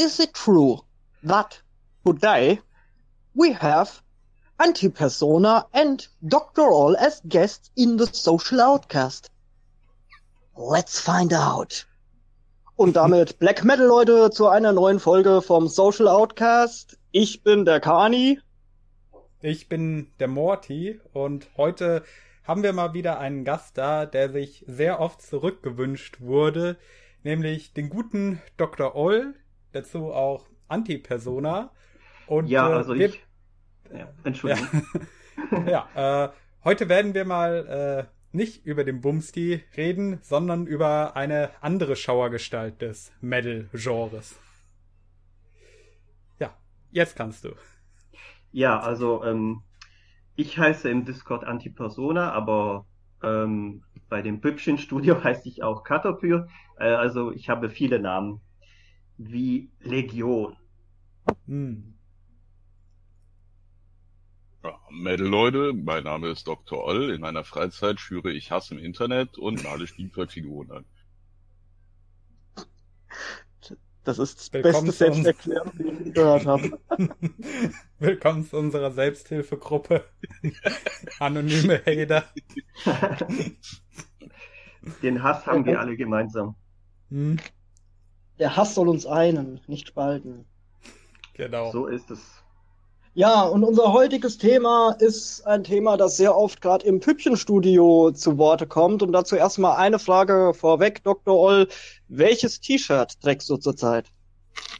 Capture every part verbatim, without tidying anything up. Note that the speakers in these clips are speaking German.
is it true that today we have Antipersona and Doctor Oll as guests in The Social Outcast? Let's find out. Und damit Black Metal, Leute, zu einer neuen Folge vom Social Outcast. Ich bin der Kani. Ich bin der Morty. Und heute haben wir mal wieder einen Gast da, der sich sehr oft zurückgewünscht wurde. Nämlich den guten Doktor Oll, dazu auch Antipersona. Und, ja, also äh, ich... Ja, Entschuldigung. Ja, ja äh, heute werden wir mal äh, nicht über den Bumsti reden, sondern über eine andere Schauergestalt des Metal-Genres. Ja, jetzt kannst du. Ja, also ähm, ich heiße im Discord Antipersona, aber ähm, bei dem Bübchen-Studio heiße ich auch Caterpillar. Äh, also ich habe viele Namen, wie Legion. Hm. Ja, Metal-Leute, mein Name ist Doktor Oll. In meiner Freizeit schüre ich Hass im Internet und male Spielzeugfiguren an. Das ist das Willkommen beste Selbsterklärung, die ich gehört habe. Willkommen zu unserer Selbsthilfegruppe. Anonyme Hater. Den Hass haben wir alle gemeinsam. Hm? Der Hass soll uns einen, nicht spalten. Genau. So ist es. Ja, und unser heutiges Thema ist ein Thema, das sehr oft gerade im Püppchenstudio zu Worte kommt. Und dazu erstmal eine Frage vorweg, Doktor Oll. Welches T-Shirt trägst du zurzeit?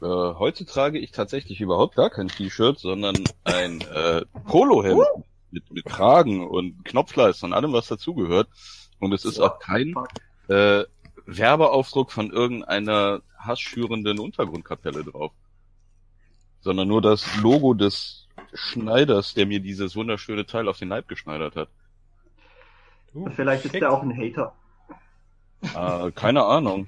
Äh, heute trage ich tatsächlich überhaupt gar kein T-Shirt, sondern ein äh, Polohemd uh. mit, mit Kragen und Knopfleisten und allem, was dazugehört. Und es ist ja auch kein äh, Werbeaufdruck von irgendeiner hassschürenden Untergrundkapelle drauf, sondern nur das Logo des Schneiders, der mir dieses wunderschöne Teil auf den Leib geschneidert hat. Uh, Vielleicht schick. Ist der auch ein Hater. Äh, keine Ahnung.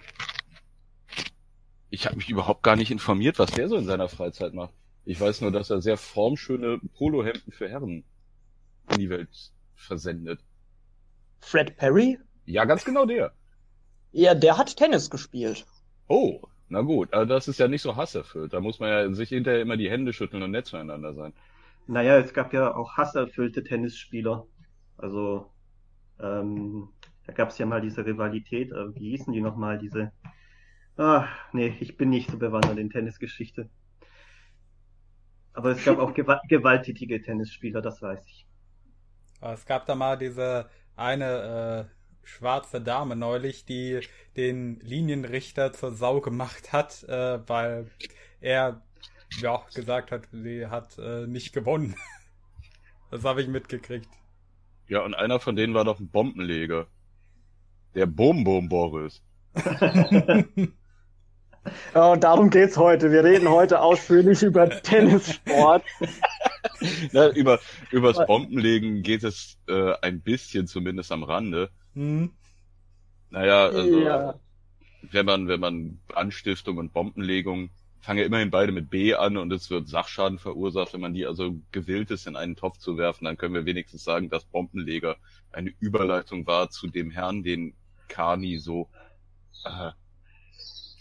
Ich habe mich überhaupt gar nicht informiert, was der so in seiner Freizeit macht. Ich weiß nur, dass er sehr formschöne Polohemden für Herren in die Welt versendet. Fred Perry? Ja, ganz genau der. Ja, der hat Tennis gespielt. Oh. Na gut, aber das ist ja nicht so hasserfüllt. Da muss man ja sich hinterher immer die Hände schütteln und nett zueinander sein. Naja, es gab ja auch hasserfüllte Tennisspieler. Also, ähm, da gab es ja mal diese Rivalität. Äh, wie hießen die nochmal? Diese. Ach, nee, ich bin nicht so bewandert in Tennisgeschichte. Aber es gab auch gewa- gewalttätige Tennisspieler, das weiß ich. Es gab da mal diese eine. Äh... schwarze Dame neulich, die den Linienrichter zur Sau gemacht hat, äh, weil er ja gesagt hat, sie hat äh, nicht gewonnen. Das habe ich mitgekriegt. Ja, und einer von denen war doch ein Bombenleger. Der Boom-Boom-Boris. Ja, und darum geht's heute. Wir reden heute ausführlich über Tennissport. Na, über übers Bombenlegen geht es äh, ein bisschen zumindest am Rande. Hm. Naja, also ja. wenn man wenn man Anstiftung und Bombenlegung, fangen ja immerhin beide mit B an und es wird Sachschaden verursacht. Wenn man die also gewillt ist, in einen Topf zu werfen, dann können wir wenigstens sagen, dass Bombenleger eine Überleitung war zu dem Herrn, den Kani so äh,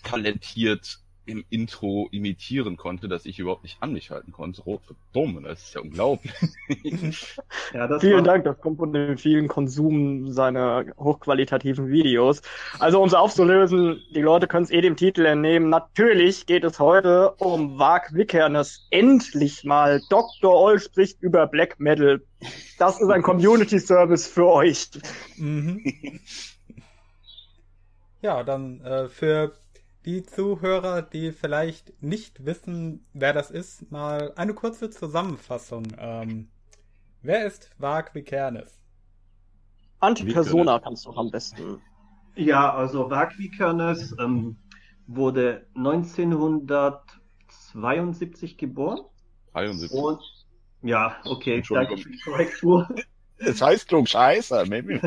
talentiert im Intro imitieren konnte, dass ich überhaupt nicht an mich halten konnte. Rot für dumm, das ist ja unglaublich. Ja, das Vielen war... Dank, das kommt von dem vielen Konsum seiner hochqualitativen Videos. Also um es aufzulösen, die Leute können es eh dem Titel entnehmen. Natürlich geht es heute um Varg Vikernes. Endlich mal, Doktor Oll spricht über Black Metal. Das ist ein Community-Service für euch. Mhm. Ja, dann äh, für die Zuhörer, die vielleicht nicht wissen, wer das ist, mal eine kurze Zusammenfassung. Ähm, wer ist Varg Vikernes? Antipersona kannst du am besten. Ja, also Varg Vikernes ähm, wurde neunzehnhundertzweiundsiebzig geboren. dreiundsiebzig Und, ja, okay, danke für die Korrektur. Es heißt klug Scheiße, maybe.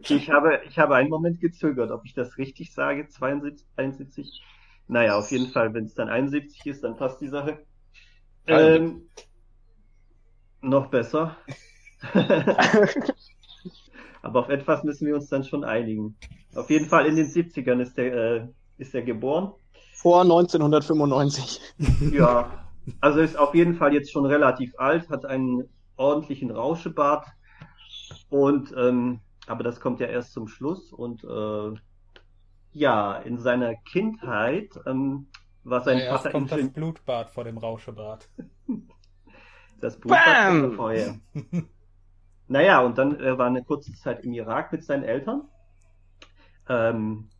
Ich habe, ich habe einen Moment gezögert, ob ich das richtig sage, zweiundsiebzig, einundsiebzig Naja, auf jeden Fall, wenn es dann einundsiebzig ist, dann passt die Sache. Ähm, noch besser. Aber auf etwas müssen wir uns dann schon einigen. Auf jeden Fall in den siebzigern ist er äh, ist er geboren. Vor neunzehnhundertfünfundneunzig. Ja, also ist auf jeden Fall jetzt schon relativ alt, hat einen ordentlichen Rauschebart und ähm, aber das kommt ja erst zum Schluss und äh, ja, in seiner Kindheit ähm, war sein ja, Vater... kommt das Blutbad vor dem Rauschebart. Das Blutbad vorher. Naja, und dann er war eine kurze Zeit im Irak mit seinen Eltern. Ähm,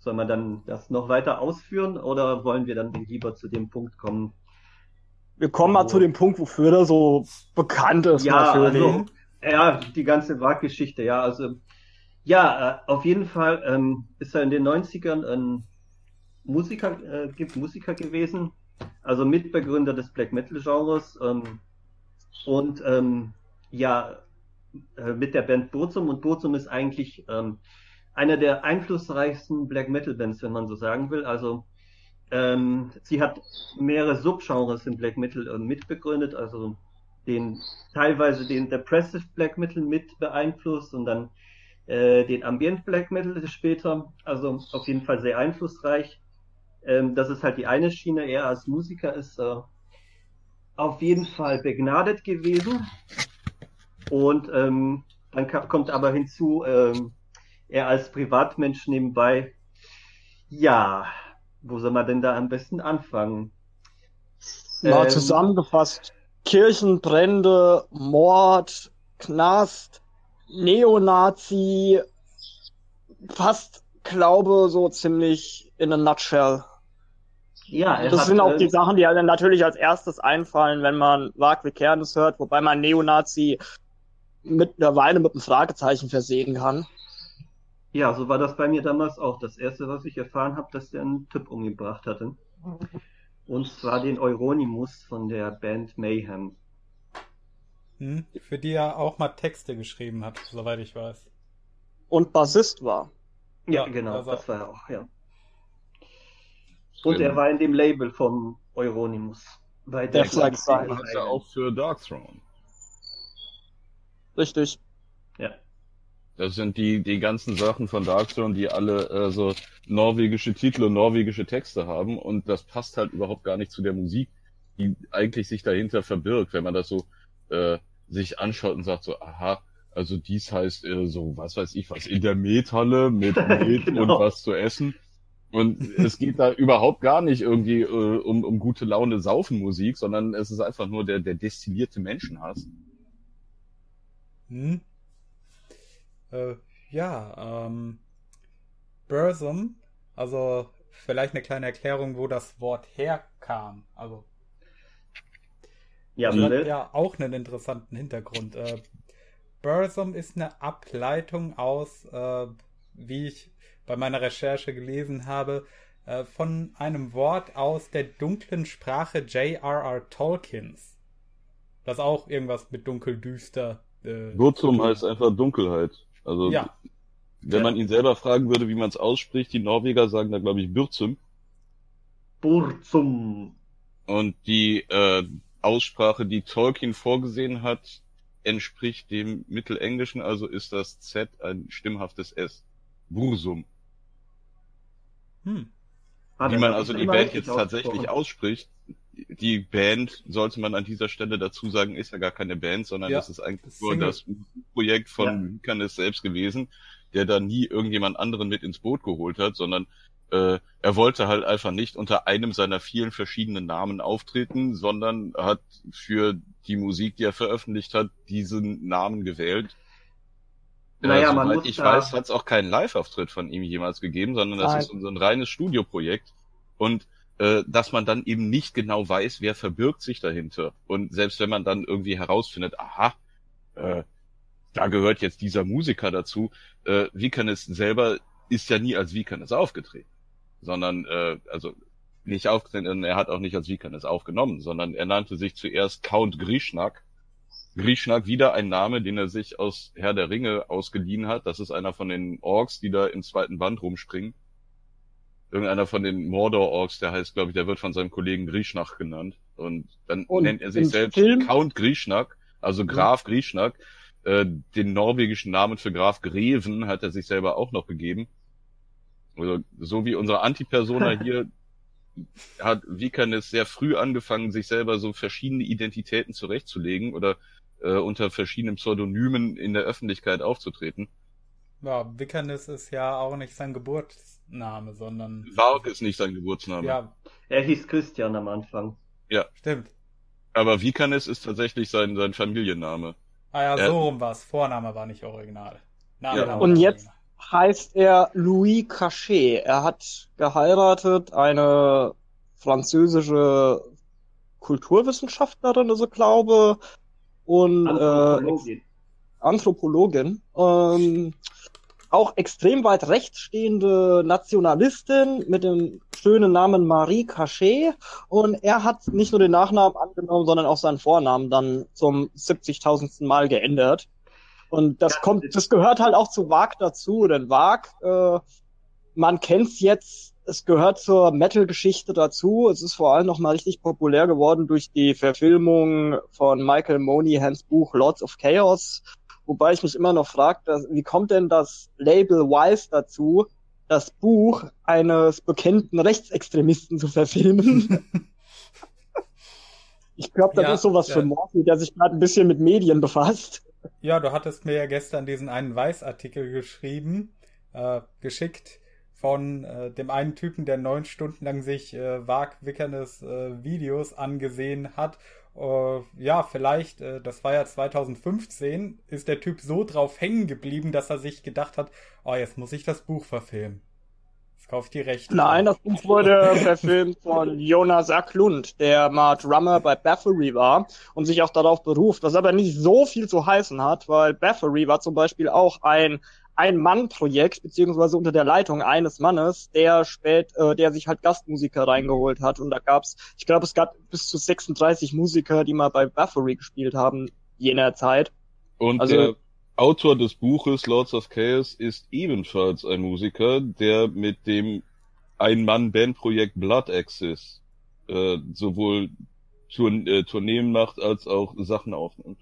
soll man dann das noch weiter ausführen oder wollen wir dann lieber zu dem Punkt kommen? Wir kommen mal zu dem Punkt, wofür er so bekannt ist. Ja, also, ja, die ganze Wag-Geschichte. Ja, also, ja, auf jeden Fall ähm, ist er in den neunzigern ein Musiker, äh, Musiker gewesen, also Mitbegründer des Black-Metal-Genres ähm, und ähm, ja, äh, mit der Band Burzum. Und Burzum ist eigentlich ähm, einer der einflussreichsten Black-Metal-Bands, wenn man so sagen will. Also ähm, sie hat mehrere Subgenres im Black-Metal äh, mitbegründet, also den teilweise den Depressive Black-Metal mit beeinflusst und dann äh, den Ambient Black-Metal später. Also auf jeden Fall sehr einflussreich. Ähm, das ist halt die eine Schiene. Er als Musiker ist äh, auf jeden Fall begnadet gewesen. Und ähm, dann kommt aber hinzu... Ähm, Er als Privatmensch nebenbei, ja, wo soll man denn da am besten anfangen? Na, ähm, zusammengefasst, Kirchenbrände, Mord, Knast, Neonazi, fast, glaube, so ziemlich in a nutshell. Ja, er Das hat, sind auch die Sachen, die einem natürlich als erstes einfallen, wenn man Varg Vikernes hört, wobei man Neonazi mittlerweile mit einem Fragezeichen versehen kann. Ja, so war das bei mir damals auch. Das erste, was ich erfahren habe, dass der einen Typ umgebracht hatte. Und zwar den Euronymous von der Band Mayhem. Hm, für die er auch mal Texte geschrieben hat, soweit ich weiß. Und Bassist war. Ja, ja genau, also. Das war er auch, ja. Und genau. Er war in dem Label vom Euronymous. Bei der Flag war er auch für Darkthrone. Richtig. Ja. Das sind die die ganzen Sachen von Darkthrone, die alle äh, so norwegische Titel und norwegische Texte haben. Und das passt halt überhaupt gar nicht zu der Musik, die eigentlich sich dahinter verbirgt, wenn man das so äh, sich anschaut und sagt so, aha, also dies heißt äh, so, was weiß ich was, in der Methalle mit Met genau. Und was zu essen. Und es geht da überhaupt gar nicht irgendwie äh, um um gute Laune Saufen-Musik, sondern es ist einfach nur der der destillierte Menschenhass. Hm? Äh, ja, ähm, Burzum, also vielleicht eine kleine Erklärung, wo das Wort herkam. Also, ja, das hat ja auch einen interessanten Hintergrund. Äh, Burzum ist eine Ableitung aus, äh, wie ich bei meiner Recherche gelesen habe, äh, von einem Wort aus der dunklen Sprache J R R Tolkiens. Das auch irgendwas mit dunkel, düster. Äh, Burzum heißt einfach Dunkelheit. Also, ja. Wenn ja. man ihn selber fragen würde, wie man es ausspricht, die Norweger sagen da, glaube ich, Burzum. Burzum. Und die äh, Aussprache, die Tolkien vorgesehen hat, entspricht dem Mittelenglischen, also ist das Z ein stimmhaftes S. Burzum. Hm. Wie man also die Band jetzt tatsächlich ausspricht, die Band, sollte man an dieser Stelle dazu sagen, ist ja gar keine Band, sondern ja, das ist eigentlich das nur das Projekt von Vikernes ja. selbst gewesen, der da nie irgendjemand anderen mit ins Boot geholt hat, sondern äh, er wollte halt einfach nicht unter einem seiner vielen verschiedenen Namen auftreten, sondern hat für die Musik, die er veröffentlicht hat, diesen Namen gewählt. Naja, äh, man soweit ich da... weiß, hat es auch keinen Live-Auftritt von ihm jemals gegeben, sondern das Nein. ist so ein reines Studioprojekt und dass man dann eben nicht genau weiß, wer verbirgt sich dahinter. Und selbst wenn man dann irgendwie herausfindet, aha, äh, da gehört jetzt dieser Musiker dazu, äh, Vikernes selber ist ja nie als Vikernes aufgetreten, sondern, äh, also nicht aufgetreten, er hat auch nicht als Vikernes aufgenommen, sondern er nannte sich zuerst Count Grishnákh. Grishnákh, wieder ein Name, den er sich aus Herr der Ringe ausgeliehen hat. Das ist einer von den Orks, die da im zweiten Band rumspringen. Irgendeiner von den Mordor-Orks, der heißt, glaube ich, der wird von seinem Kollegen Grishnákh genannt. Und dann und nennt er sich selbst Film? Count Grishnákh, also Graf ja. Grishnákh. Äh, den norwegischen Namen für Graf Greven hat er sich selber auch noch gegeben. Also so wie unsere Antipersona hier hat Vikernes sehr früh angefangen, sich selber so verschiedene Identitäten zurechtzulegen oder äh, unter verschiedenen Pseudonymen in der Öffentlichkeit aufzutreten. Ja, Vikernes ist ja auch nicht sein Geburtsname, sondern... Varg ist nicht sein Geburtsname. Ja. Er hieß Christian am Anfang. Ja. Stimmt. Aber Vikernes ist tatsächlich sein, sein Familienname. Ah ja, er... so rum war es. Vorname war nicht original. Name ja. Und jetzt original. Heißt er Marie Cachet. Er hat geheiratet eine französische Kulturwissenschaftlerin, also glaube und Anthropologin. Äh, Anthropologin, ähm, auch extrem weit rechts stehende Nationalistin mit dem schönen Namen Marie Cachet, und er hat nicht nur den Nachnamen angenommen, sondern auch seinen Vornamen dann zum siebzigtausendsten Mal geändert. Und das kommt, das gehört halt auch zu Varg dazu, denn Varg, äh, man kennt's jetzt, es gehört zur Metal-Geschichte dazu. Es ist vor allem nochmal richtig populär geworden durch die Verfilmung von Michael Monahans Buch Lords of Chaos. Wobei ich mich immer noch frage, wie kommt denn das Label Wise dazu, das Buch eines bekannten Rechtsextremisten zu verfilmen? Ich glaube, das ja, ist sowas ja. für Morty, der sich gerade ein bisschen mit Medien befasst. Ja, du hattest mir ja gestern diesen einen Weiß-Artikel geschrieben, äh, geschickt, von äh, dem einen Typen, der neun Stunden lang sich äh, Varg Vikernes äh, Videos angesehen hat. Uh, ja, vielleicht, uh, das war ja zweitausendfünfzehn, ist der Typ so drauf hängen geblieben, dass er sich gedacht hat, oh, jetzt muss ich das Buch verfilmen. Jetzt kaufe ich die Rechte. Nein, das Buch wurde verfilmt von Jonas Åkerlund, der mal Drummer bei Bathory war und sich auch darauf beruft, was aber nicht so viel zu heißen hat, weil Bathory war zum Beispiel auch ein Ein-Mann-Projekt, beziehungsweise unter der Leitung eines Mannes, der spät, äh, der sich halt Gastmusiker reingeholt hat. Und da gab's, ich glaube, es gab bis zu sechsunddreißig Musiker, die mal bei Bathory gespielt haben, jener Zeit. Und also, der Autor des Buches Lords of Chaos ist ebenfalls ein Musiker, der mit dem Ein-Mann-Band-Projekt Blood Axis äh, sowohl Tourn- äh, Tourneen macht, als auch Sachen aufnimmt.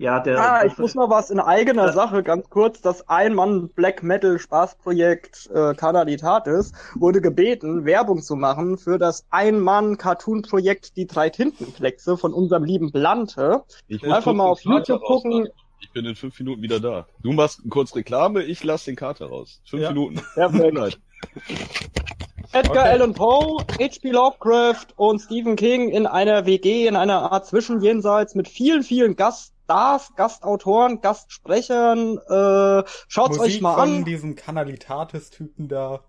Ja, der, ah, ich muss mal was in eigener das, Sache, ganz kurz, das Ein-Mann-Black-Metal-Spaßprojekt äh, Canalitatis wurde gebeten, Werbung zu machen für das Ein-Mann-Cartoon-Projekt Die drei Tintenkleckse von unserem lieben Blante. Ich muss einfach mal auf YouTube gucken. Ich bin in fünf Minuten wieder da. Du machst kurz Reklame, ich lass den Kater raus. Fünf ja. Minuten. Perfekt. Edgar okay. Allan Poe, H P Lovecraft und Stephen King in einer W G, in einer Art Zwischenjenseits mit vielen, vielen Gaststars, Gastautoren, Gastsprechern. Äh, schaut's Musik euch mal an. Von diesem Canalitatis-Typen da.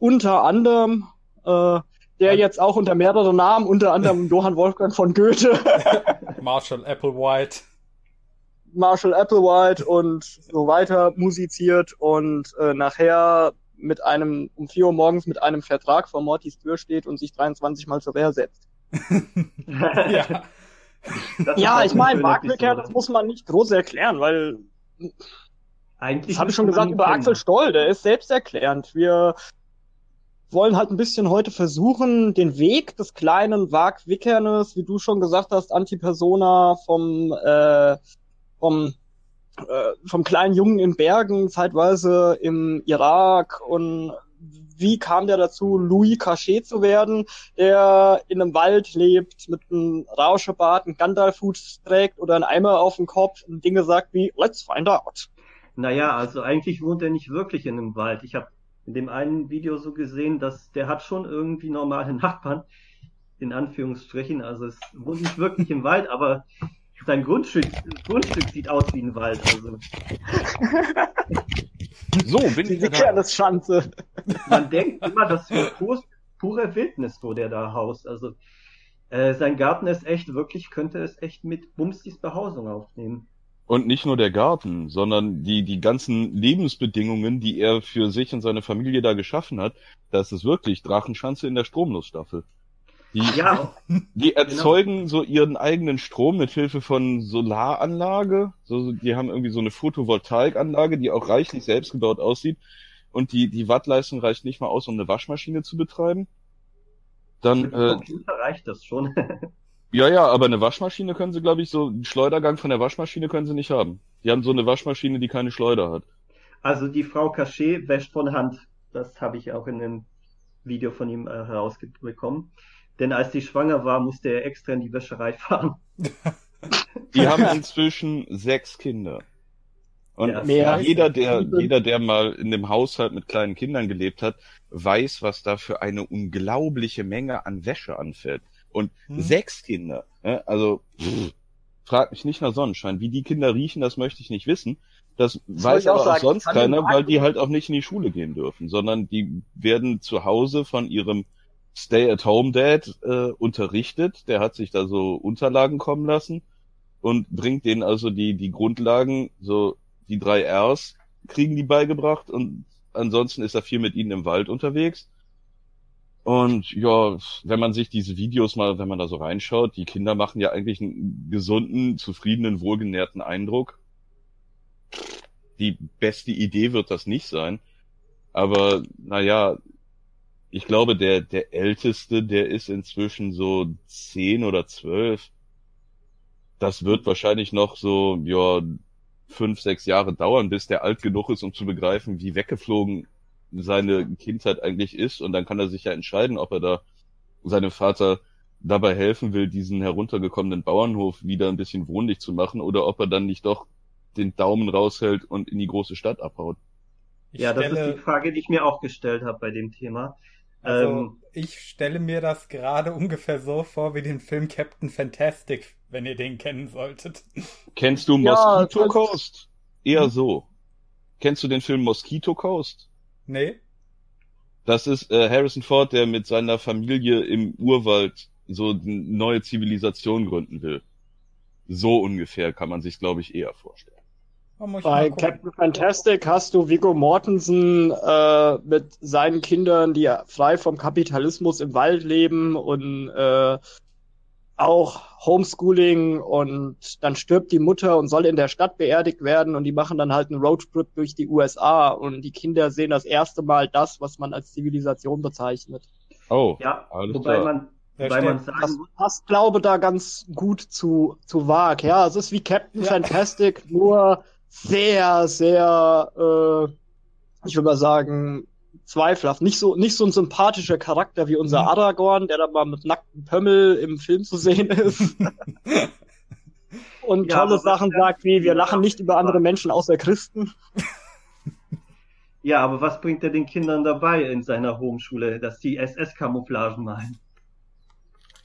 Unter anderem, äh, der An- jetzt auch unter mehreren Namen, unter anderem Johann Wolfgang von Goethe. Marshall Applewhite. Marshall Applewhite und so weiter musiziert und äh, nachher mit einem, um vier Uhr morgens mit einem Vertrag vor Mortis Tür steht und sich dreiundzwanzig Mal zur Wehr setzt. ja, ja ich meine, Varg Vikernes, das muss man nicht groß erklären, weil eigentlich, das habe ich schon gesagt über Axel Stoll, der ist selbsterklärend. Wir wollen halt ein bisschen heute versuchen, den Weg des kleinen Varg Vikernes, wie du schon gesagt hast, Antipersona vom, äh, vom vom kleinen Jungen in Bergen, zeitweise im Irak, und wie kam der dazu, Marie Cachet zu werden, der in einem Wald lebt, mit einem Rauschebart, einen Gandalf-Hut trägt oder einen Eimer auf dem Kopf und Dinge sagt wie, let's find out. Naja, also eigentlich wohnt er nicht wirklich in einem Wald. Ich habe in dem einen Video so gesehen, dass der hat schon irgendwie normale Nachbarn, in Anführungsstrichen, also es wohnt nicht wirklich im Wald, aber sein Grundstück, Grundstück sieht aus wie ein Wald. Also. So, bin ich da. Das Schanze. Man denkt immer, das ist pure Wildnis, wo der da haust. Also äh, sein Garten ist echt wirklich, könnte es echt mit Bumstis Behausung aufnehmen. Und nicht nur der Garten, sondern die, die ganzen Lebensbedingungen, die er für sich und seine Familie da geschaffen hat, das ist wirklich Drachenschanze in der Stromlosstaffel. Die, ja. die erzeugen genau. so ihren eigenen Strom mit Hilfe von Solaranlage. So, die haben irgendwie so eine Photovoltaikanlage, die auch reichlich selbstgebaut aussieht. Und die, die Wattleistung reicht nicht mal aus, um eine Waschmaschine zu betreiben. Dann, mit dem äh, Computer reicht das schon. ja, ja, aber eine Waschmaschine können sie, glaube ich, so einen Schleudergang von der Waschmaschine können sie nicht haben. Die haben so eine Waschmaschine, die keine Schleuder hat. Also die Frau Cachet wäscht von Hand. Das habe ich auch in dem Video von ihm äh, herausbekommen. Denn als sie schwanger war, musste er extra in die Wäscherei fahren. Die haben inzwischen sechs Kinder. Und ja, mehr jeder, der, jeder, der mal in dem Haushalt mit kleinen Kindern gelebt hat, weiß, was da für eine unglaubliche Menge an Wäsche anfällt. Und hm. sechs Kinder, also pff, frag mich nicht nach Sonnenschein. Wie die Kinder riechen, das möchte ich nicht wissen. Das, das weiß aber auch, sagen, auch sonst keiner, weil die halt auch nicht in die Schule gehen dürfen, sondern die werden zu Hause von ihrem Stay-at-home-Dad äh, unterrichtet. Der hat sich da so Unterlagen kommen lassen und bringt denen also die die Grundlagen, so die drei R's, kriegen die beigebracht, und ansonsten ist er viel mit ihnen im Wald unterwegs. Und ja, wenn man sich diese Videos mal, wenn man da so reinschaut, die Kinder machen ja eigentlich einen gesunden, zufriedenen, wohlgenährten Eindruck. Die beste Idee wird das nicht sein, aber naja, ich glaube, der der Älteste, der ist inzwischen so zehn oder zwölf. Das wird wahrscheinlich noch so, ja, fünf, sechs Jahre dauern, bis der alt genug ist, um zu begreifen, wie weggeflogen seine Kindheit eigentlich ist, und dann kann er sich ja entscheiden, ob er da seinem Vater dabei helfen will, diesen heruntergekommenen Bauernhof wieder ein bisschen wohnlich zu machen, oder ob er dann nicht doch den Daumen raushält und in die große Stadt abhaut. Ich ja, das stelle... ist die Frage, die ich mir auch gestellt habe bei dem Thema. Also ähm, ich stelle mir das gerade ungefähr so vor wie den Film Captain Fantastic, wenn ihr den kennen solltet. Kennst du Mosquito ja, Coast? Eher hm. so. Kennst du den Film Mosquito Coast? Nee. Das ist äh, Harrison Ford, der mit seiner Familie im Urwald so eine neue Zivilisation gründen will. So ungefähr kann man sich, glaube ich, eher vorstellen. Bei Captain Fantastic hast du Viggo Mortensen äh, mit seinen Kindern, die frei vom Kapitalismus im Wald leben und äh, auch Homeschooling, und dann stirbt die Mutter und soll in der Stadt beerdigt werden, und die machen dann halt einen Roadtrip durch die U S A, und die Kinder sehen das erste Mal das, was man als Zivilisation bezeichnet. Oh, ja, alles wobei klar. man Wobei man sagen das passt, glaube da ganz gut zu, zu Varg. Ja, es ist wie Captain ja. Fantastic, nur sehr, sehr, äh, ich würde mal sagen, zweifelhaft. Nicht so, nicht so ein sympathischer Charakter wie unser Aragorn, der da mal mit nacktem Pömmel im Film zu sehen ist. Und ja, tolle Sachen sagt wie, wir lachen nicht über andere Menschen außer Christen. Ja, aber was bringt er den Kindern dabei in seiner Homeschule, dass die S S-Camouflagen malen?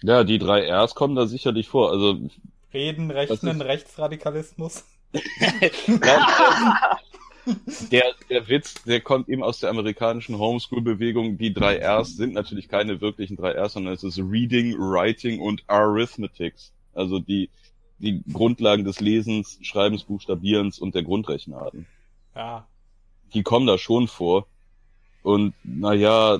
Ja, die drei R's kommen da sicherlich vor. Also Reden, Rechnen, ist... Rechtsradikalismus. der, der Witz, der kommt eben aus der amerikanischen Homeschool-Bewegung. Die drei R's sind natürlich keine wirklichen drei R's, sondern es ist Reading, Writing und Arithmetics. Also die, die Grundlagen des Lesens, Schreibens, Buchstabierens und der Grundrechenarten. Ja. Die kommen da schon vor. Und naja...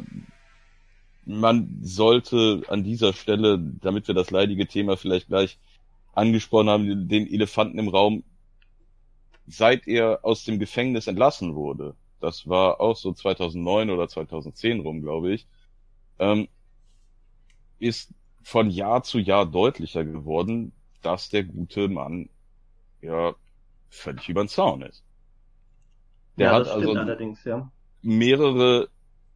Man sollte an dieser Stelle, damit wir das leidige Thema vielleicht gleich angesprochen haben, den Elefanten im Raum, seit er aus dem Gefängnis entlassen wurde, das war auch so zweitausendneun oder zweitausendzehn rum, glaube ich, ähm, ist von Jahr zu Jahr deutlicher geworden, dass der gute Mann ja völlig über den Zaun ist. Der ja, das hat stimmt also allerdings, ja. mehrere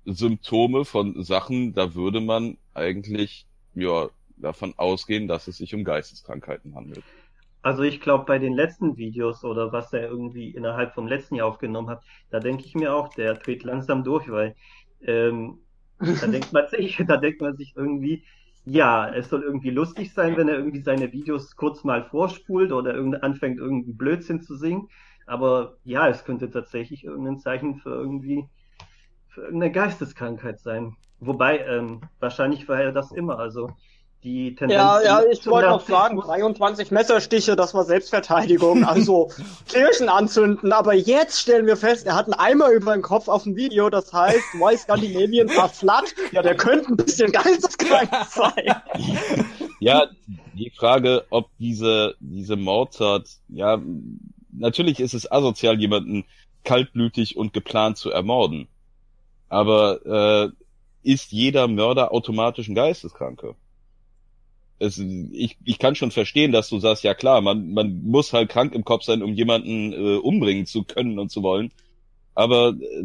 Symptome von Sachen, da würde man eigentlich ja davon ausgehen, dass es sich um Geisteskrankheiten handelt. Also ich glaube, bei den letzten Videos oder was er irgendwie innerhalb vom letzten Jahr aufgenommen hat, da denke ich mir auch, der dreht langsam durch, weil ähm, da denkt man sich, da denkt man sich irgendwie, ja, es soll irgendwie lustig sein, wenn er irgendwie seine Videos kurz mal vorspult oder irgend, anfängt irgendeinen Blödsinn zu singen, aber ja, es könnte tatsächlich irgendein Zeichen für irgendwie für eine Geisteskrankheit sein. Wobei, ähm, wahrscheinlich war ja das immer, also die Tendenz... Ja, ja, ich wollte noch sagen, dreiundzwanzig Messerstiche, das war Selbstverteidigung, also Kirchen anzünden, aber jetzt stellen wir fest, er hat einen Eimer über den Kopf auf dem Video, das heißt, why Skandinavien war flat, ja, der könnte ein bisschen geisteskrank sein. Ja, die Frage, ob diese, diese Mordtat, ja, natürlich ist es asozial, jemanden kaltblütig und geplant zu ermorden. Aber äh, ist jeder Mörder automatisch ein Geisteskranker? Es, ich, ich kann schon verstehen, dass du sagst, ja klar, man, man muss halt krank im Kopf sein, um jemanden äh, umbringen zu können und zu wollen. Aber äh,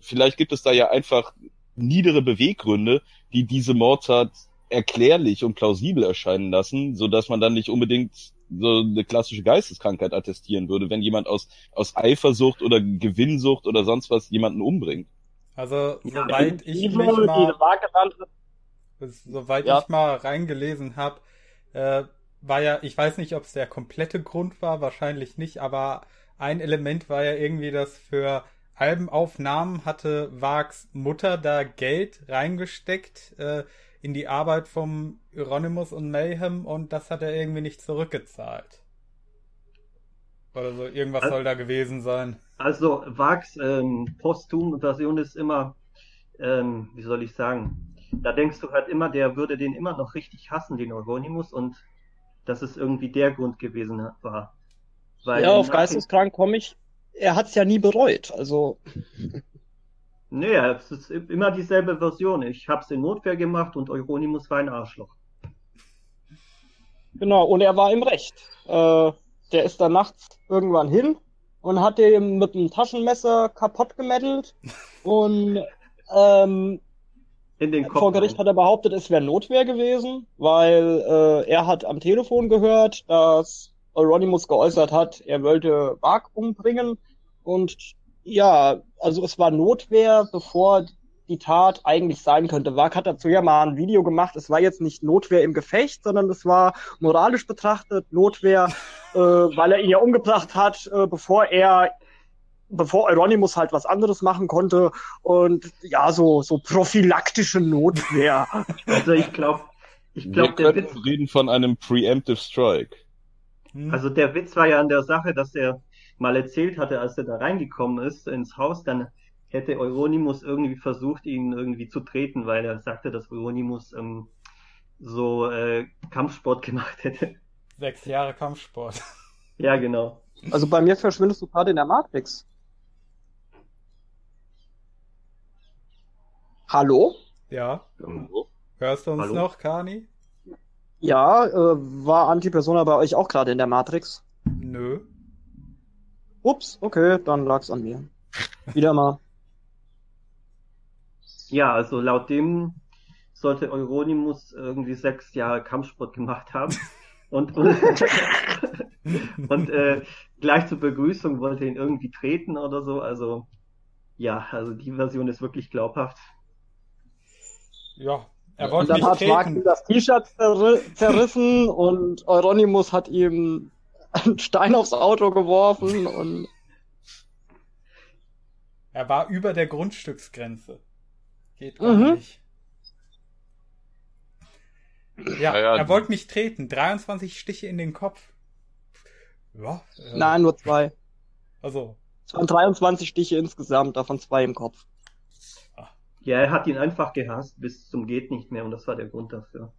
vielleicht gibt es da ja einfach niedere Beweggründe, die diese Mordtat erklärlich und plausibel erscheinen lassen, so dass man dann nicht unbedingt so eine klassische Geisteskrankheit attestieren würde, wenn jemand aus aus Eifersucht oder Gewinnsucht oder sonst was jemanden umbringt. Also ja, soweit ich mich mal soweit ja. ich mal reingelesen habe, äh, war ja, ich weiß nicht, ob es der komplette Grund war, wahrscheinlich nicht, aber ein Element war ja irgendwie, dass für Albenaufnahmen hatte Vargs Mutter da Geld reingesteckt, äh, in die Arbeit vom Euronymous und Mayhem, und das hat er irgendwie nicht zurückgezahlt. Oder so, irgendwas also, soll da gewesen sein. Also Vargs ähm, Posthum-Version ist immer, ähm, wie soll ich sagen, da denkst du halt immer, der würde den immer noch richtig hassen, den Euronymous, und dass es irgendwie der Grund gewesen war. Weil ja, auf geisteskrank komme ich, er hat es ja nie bereut, also... Naja, es ist immer dieselbe Version. Ich hab's in Notwehr gemacht und Euronymous war ein Arschloch. Genau, und er war im Recht. Äh, der ist da nachts irgendwann hin und hat den mit einem Taschenmesser kaputt gemettelt und ähm, in den Kopf vor Gericht rein. Hat er behauptet, es wäre Notwehr gewesen, weil äh, er hat am Telefon gehört, dass Euronymous geäußert hat, er wollte Varg umbringen, und ja, also es war Notwehr, bevor die Tat eigentlich sein könnte. Varg hat dazu ja mal ein Video gemacht, es war jetzt nicht Notwehr im Gefecht, sondern es war moralisch betrachtet Notwehr, äh, weil er ihn ja umgebracht hat, äh, bevor er, bevor Euronymous halt was anderes machen konnte, und ja, so, so prophylaktische Notwehr. Also ich glaube, ich glaube, der Witz... Wir reden von einem Preemptive Strike. Also der Witz war ja an der Sache, dass er mal erzählt hatte, als er da reingekommen ist ins Haus, dann hätte Euronymous irgendwie versucht, ihn irgendwie zu treten, weil er sagte, dass Euronymous ähm, so äh, Kampfsport gemacht hätte. Sechs Jahre Kampfsport. Ja, genau. Also bei mir verschwindest du gerade in der Matrix. Hallo? Ja. Hallo? Hörst du uns Hallo? noch, Kani? Ja, äh, war Antipersona bei euch auch gerade in der Matrix? Nö. Ups, okay, dann lag's an mir. Wieder mal. Ja, also laut dem sollte Euronymous irgendwie sechs Jahre Kampfsport gemacht haben. Und, und, und äh, gleich zur Begrüßung wollte ihn irgendwie treten oder so. Also ja, also die Version ist wirklich glaubhaft. Ja, er wollte nicht treten. Dann hat Varg das T-Shirt zer- zerrissen und Euronymous hat ihm einen Stein aufs Auto geworfen und... Er war über der Grundstücksgrenze. Geht gar mhm. nicht. Ja, ja, ja, er wollte mich treten. dreiundzwanzig Stiche in den Kopf. Ja, äh... Nein, nur zwei. Also. Es waren dreiundzwanzig Stiche insgesamt, davon zwei im Kopf. Ja, er hat ihn einfach gehasst bis zum Geht nicht mehr, und das war der Grund dafür.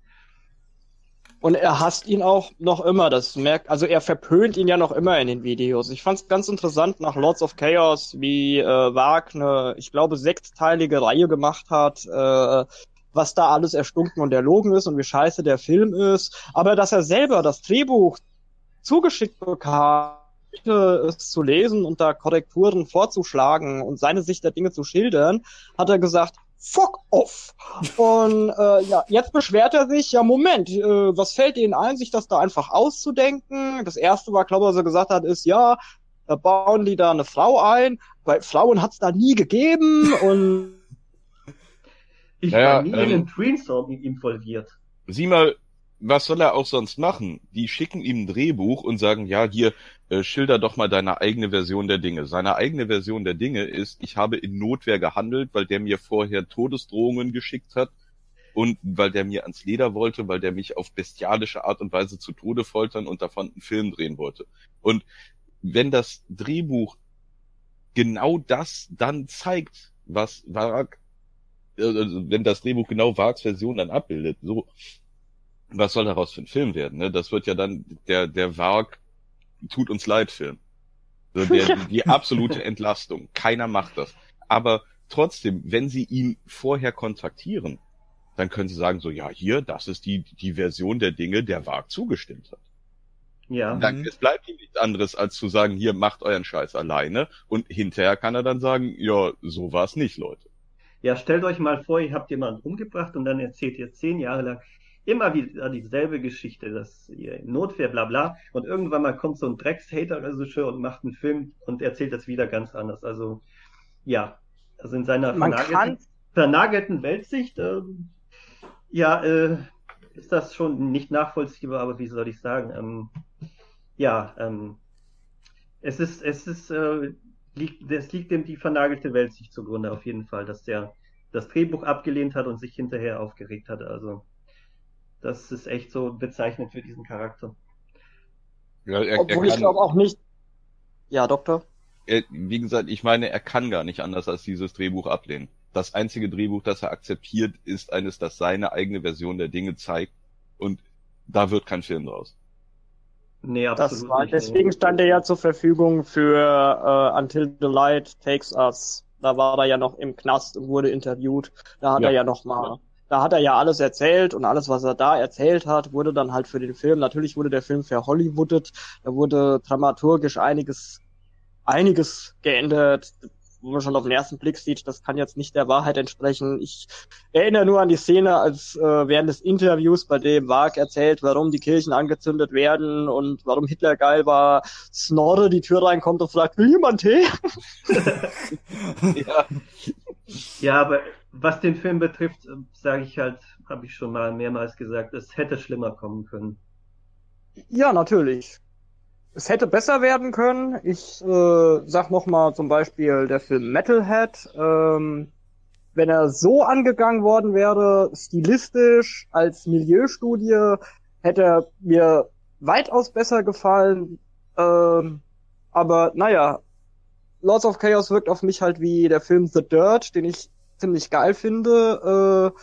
Und er hasst ihn auch noch immer, das merkt, also er verpönt ihn ja noch immer in den Videos. Ich fand's ganz interessant nach Lords of Chaos, wie äh, Varg eine, ich glaube, sechsteilige Reihe gemacht hat, äh, was da alles erstunken und erlogen ist und wie scheiße der Film ist. Aber dass er selber das Drehbuch zugeschickt bekam, es zu lesen und da Korrekturen vorzuschlagen und seine Sicht der Dinge zu schildern, hat er gesagt, fuck off! Und äh, ja, jetzt beschwert er sich, ja Moment, äh, was fällt Ihnen ein, sich das da einfach auszudenken? Das erste war, glaube ich, was er gesagt hat, ist, ja, da bauen die da eine Frau ein, weil Frauen hat's da nie gegeben und ich naja, war nie ähm, in den Brainstorm involviert. Sieh mal, was soll er auch sonst machen? Die schicken ihm ein Drehbuch und sagen, ja, hier, äh, schilder doch mal deine eigene Version der Dinge. Seine eigene Version der Dinge ist, ich habe in Notwehr gehandelt, weil der mir vorher Todesdrohungen geschickt hat und weil der mir ans Leder wollte, weil der mich auf bestialische Art und Weise zu Tode foltern und davon einen Film drehen wollte. Und wenn das Drehbuch genau das dann zeigt, was Varg, äh, wenn das Drehbuch genau Vargs Version dann abbildet, so... Was soll daraus für ein Film werden? Ne? Das wird ja dann der der Varg tut uns leid Film. So der, die absolute Entlastung. Keiner macht das. Aber trotzdem, wenn sie ihn vorher kontaktieren, dann können sie sagen so, ja hier, das ist die die Version der Dinge, der Varg zugestimmt hat. Ja. Dann, es bleibt ihm nichts anderes, als zu sagen, hier macht euren Scheiß alleine. Und hinterher kann er dann sagen, ja, so war's nicht, Leute. Ja, stellt euch mal vor, ihr habt jemanden umgebracht und dann erzählt ihr zehn Jahre lang immer wieder dieselbe Geschichte, dass ihr in Notwehr, bla bla, und irgendwann mal kommt so ein Drecks-Hater-Regisseur und macht einen Film und erzählt das wieder ganz anders. Also, ja, also in seiner vernagelten, vernagelten Weltsicht, äh, ja, äh, ist das schon nicht nachvollziehbar, aber wie soll ich sagen, ähm, ja, ähm, es ist, es ist, äh, liegt, es liegt dem die vernagelte Weltsicht zugrunde auf jeden Fall, dass der das Drehbuch abgelehnt hat und sich hinterher aufgeregt hat, also. Das ist echt so bezeichnend für diesen Charakter. Ja, er, Obwohl er kann, ich glaube auch nicht... Ja, Doktor? Er, wie gesagt, ich meine, er kann gar nicht anders als dieses Drehbuch ablehnen. Das einzige Drehbuch, das er akzeptiert, ist eines, das seine eigene Version der Dinge zeigt. Und da wird kein Film draus. Nee, absolut das war, nicht. Deswegen stand er ja zur Verfügung für uh, Until the Light Takes Us. Da war er ja noch im Knast und wurde interviewt. Da hat ja. er ja noch mal... Ja. Da hat er ja alles erzählt und alles, was er da erzählt hat, wurde dann halt für den Film, natürlich wurde der Film verhollywoodet, da wurde dramaturgisch einiges, einiges geändert, wo man schon auf den ersten Blick sieht, das kann jetzt nicht der Wahrheit entsprechen. Ich erinnere nur an die Szene, als äh, während des Interviews, bei dem Varg erzählt, warum die Kirchen angezündet werden und warum Hitler geil war, Snorre die Tür reinkommt und fragt, will jemand Tee? ja. ja, aber was den Film betrifft, sage ich halt, habe ich schon mal mehrmals gesagt, es hätte schlimmer kommen können. Ja, natürlich. Es hätte besser werden können. Ich äh, sag nochmal zum Beispiel der Film Metalhead. Ähm, wenn er so angegangen worden wäre, stilistisch, als Milieustudie, hätte er mir weitaus besser gefallen. Ähm, aber naja, Lords of Chaos wirkt auf mich halt wie der Film The Dirt, den ich ziemlich geil finde, äh,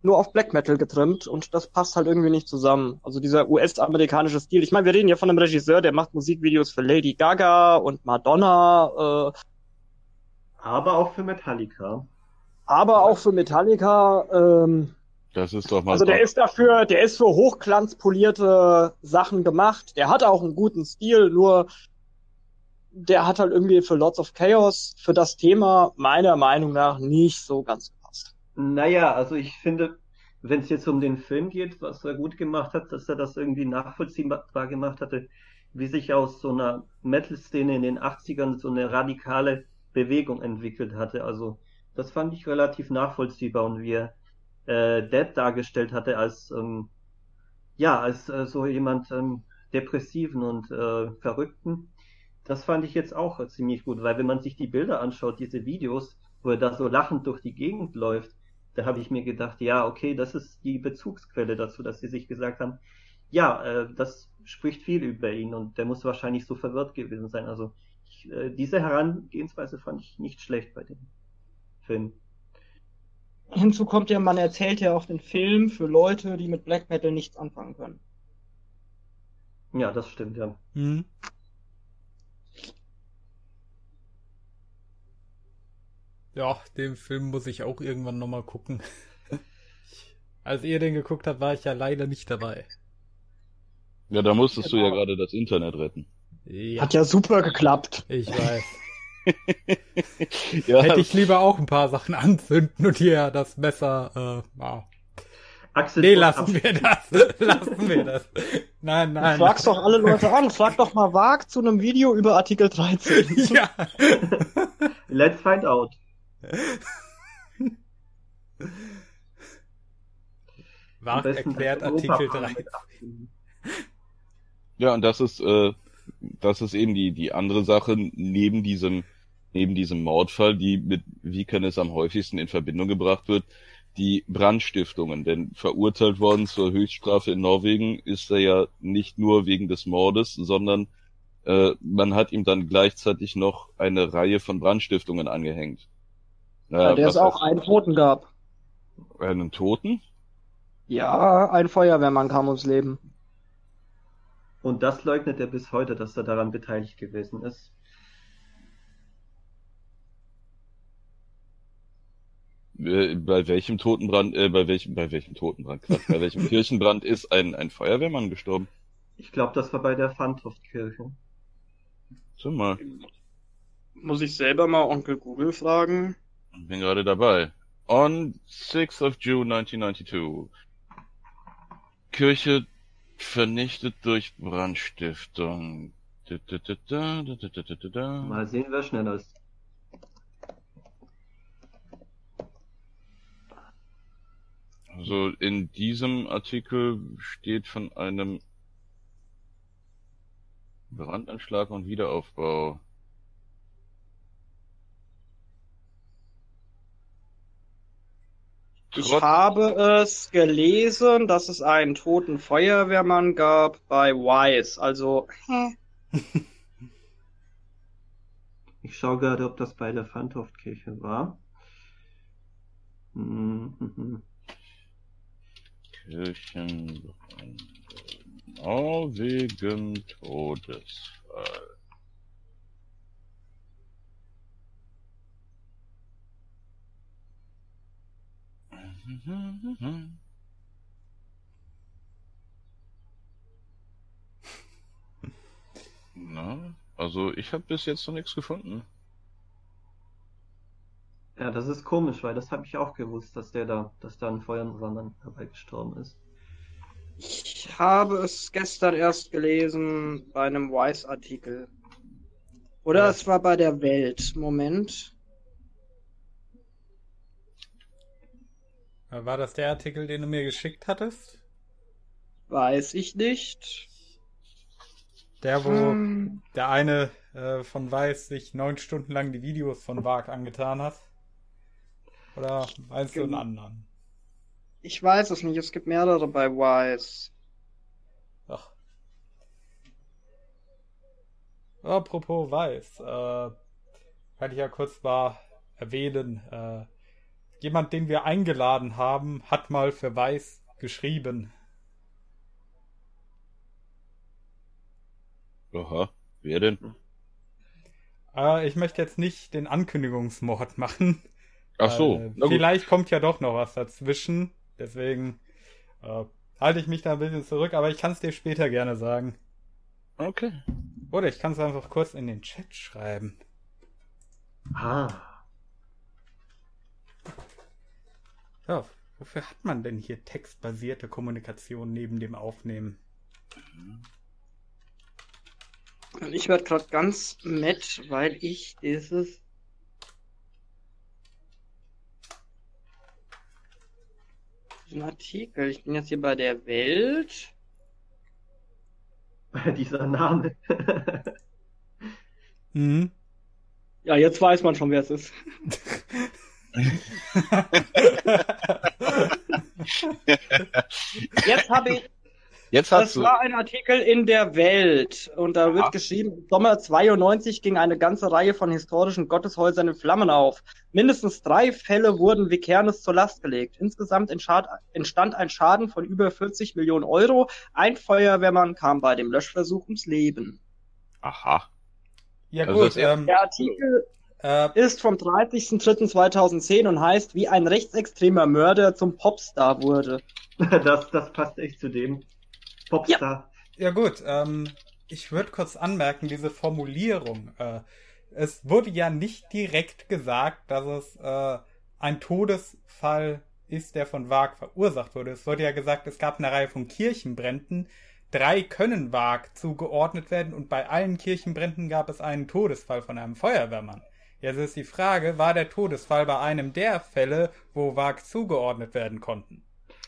nur auf Black Metal getrimmt und das passt halt irgendwie nicht zusammen. Also dieser U S-amerikanische Stil. Ich meine, wir reden ja von einem Regisseur, der macht Musikvideos für Lady Gaga und Madonna. Äh, aber auch für Metallica. Aber auch für Metallica. Ähm, das ist doch mal Also der doch. ist dafür, der ist für hochglanzpolierte Sachen gemacht. Der hat auch einen guten Stil, nur der hat halt irgendwie für Lords of Chaos, für das Thema meiner Meinung nach nicht so ganz gepasst. Naja, also ich finde, wenn es jetzt um den Film geht, was er gut gemacht hat, dass er das irgendwie nachvollziehbar gemacht hatte, wie sich aus so einer Metal-Szene in den achtzigern so eine radikale Bewegung entwickelt hatte. Also das fand ich relativ nachvollziehbar und wie er äh, Dead dargestellt hatte als, ähm, ja, als äh, so jemand ähm, Depressiven und äh, Verrückten. Das fand ich jetzt auch ziemlich gut, weil wenn man sich die Bilder anschaut, diese Videos, wo er da so lachend durch die Gegend läuft, da habe ich mir gedacht, ja, okay, das ist die Bezugsquelle dazu, dass sie sich gesagt haben, ja, äh, das spricht viel über ihn und der muss wahrscheinlich so verwirrt gewesen sein. Also ich, äh, diese Herangehensweise fand ich nicht schlecht bei dem Film. Hinzu kommt ja, man erzählt ja auch den Film für Leute, die mit Black Metal nichts anfangen können. Ja, das stimmt, ja. Mhm. Ja, den Film muss ich auch irgendwann nochmal gucken. Als ihr den geguckt habt, war ich ja leider nicht dabei. Ja, da musstest genau. du ja gerade das Internet retten. Ja. Hat ja super geklappt. Ich weiß. ja. Hätte ich lieber auch ein paar Sachen anzünden und hier das Messer... Äh, wow. Axel nee, lassen wir das. lassen wir das. Nein, nein. Frag's doch alle Leute an. Frag doch mal Varg zu einem Video über Artikel dreizehn. ja. Let's find out. Varg erklärt Artikel dreizehn. Ja, und das ist, äh, das ist eben die, die andere Sache neben diesem, neben diesem Mordfall, die mit Vikernes am häufigsten in Verbindung gebracht wird. Die Brandstiftungen, denn verurteilt worden zur Höchststrafe in Norwegen ist er ja nicht nur wegen des Mordes, sondern äh, man hat ihm dann gleichzeitig noch eine Reihe von Brandstiftungen angehängt. Naja, ja, der es auch einen Toten gab. Einen Toten? Ja, ein Feuerwehrmann kam ums Leben. Und das leugnet er bis heute, dass er daran beteiligt gewesen ist. Bei welchem Totenbrand, äh, bei welchem, bei welchem Totenbrand, Quatsch, bei welchem Kirchenbrand ist ein, ein Feuerwehrmann gestorben? Ich glaube, das war bei der Fantoftkirche. Schau mal. Muss ich selber mal Onkel Google fragen? Ich bin gerade dabei. On sixth of June nineteen ninety-two. Kirche vernichtet durch Brandstiftung. Da, da, da, da, da, da, da, da. Mal sehen, wer schneller ist. Also in diesem Artikel steht von einem Brandanschlag und Wiederaufbau. Ich Trot- habe es gelesen, dass es einen toten Feuerwehrmann gab bei Wise. Also, hä? Ich schaue gerade, ob das bei der Fantoftkirche war. Mhm. Kirchenbrand. Genau wegen Todesfall. Na, also ich habe bis jetzt noch nichts gefunden. Ja, das ist komisch, weil das habe ich auch gewusst, dass der da, dass da ein Feuerwehrmann dabei gestorben ist. Ich habe es gestern erst gelesen bei einem Vice-Artikel. Oder ja. Es war bei der Welt. Moment. War das der Artikel, den du mir geschickt hattest? Weiß ich nicht. Der, wo hm. der eine äh, von Weiß sich neun Stunden lang die Videos von Varg angetan hat? Oder meinst du einen anderen? Ich weiß es nicht, es gibt mehrere bei Wise. Ach. Apropos Wise, äh, kann ich ja kurz mal erwähnen. Äh, jemand, den wir eingeladen haben, hat mal für Wise geschrieben. Aha, wer denn? Äh, ich möchte jetzt nicht den Ankündigungsmord machen. Ach so. Äh, vielleicht kommt ja doch noch was dazwischen. Deswegen äh, halte ich mich da ein bisschen zurück, aber ich kann es dir später gerne sagen. Okay. Oder ich kann es einfach kurz in den Chat schreiben. Ah. Ja, wofür hat man denn hier textbasierte Kommunikation neben dem Aufnehmen? Und ich werde gerade ganz nett, weil ich dieses... Ein Artikel. Ich bin jetzt hier bei der Welt. Dieser Name. Mhm. Ja, jetzt weiß man schon, wer es ist. Jetzt habe ich. Jetzt hast das du. War ein Artikel in der Welt und da wird ah. geschrieben, im Sommer zweiundneunzig ging eine ganze Reihe von historischen Gotteshäusern in Flammen auf. Mindestens drei Fälle wurden Vikernes zur Last gelegt. Insgesamt entstand ein Schaden von über vierzig Millionen Euro. Ein Feuerwehrmann kam bei dem Löschversuch ums Leben. Aha. Ja also gut. Ähm, der Artikel äh, ist vom dreißigster dritter zweitausendzehn und heißt, wie ein rechtsextremer Mörder zum Popstar wurde. Das, das passt echt zu dem. Popstar. Ja, ja gut, ähm, ich würde kurz anmerken, diese Formulierung. Äh, es wurde ja nicht direkt gesagt, dass es äh, ein Todesfall ist, der von Varg verursacht wurde. Es wurde ja gesagt, es gab eine Reihe von Kirchenbränden. Drei können Varg zugeordnet werden und bei allen Kirchenbränden gab es einen Todesfall von einem Feuerwehrmann. Jetzt ist die Frage, war der Todesfall bei einem der Fälle, wo Varg zugeordnet werden konnten?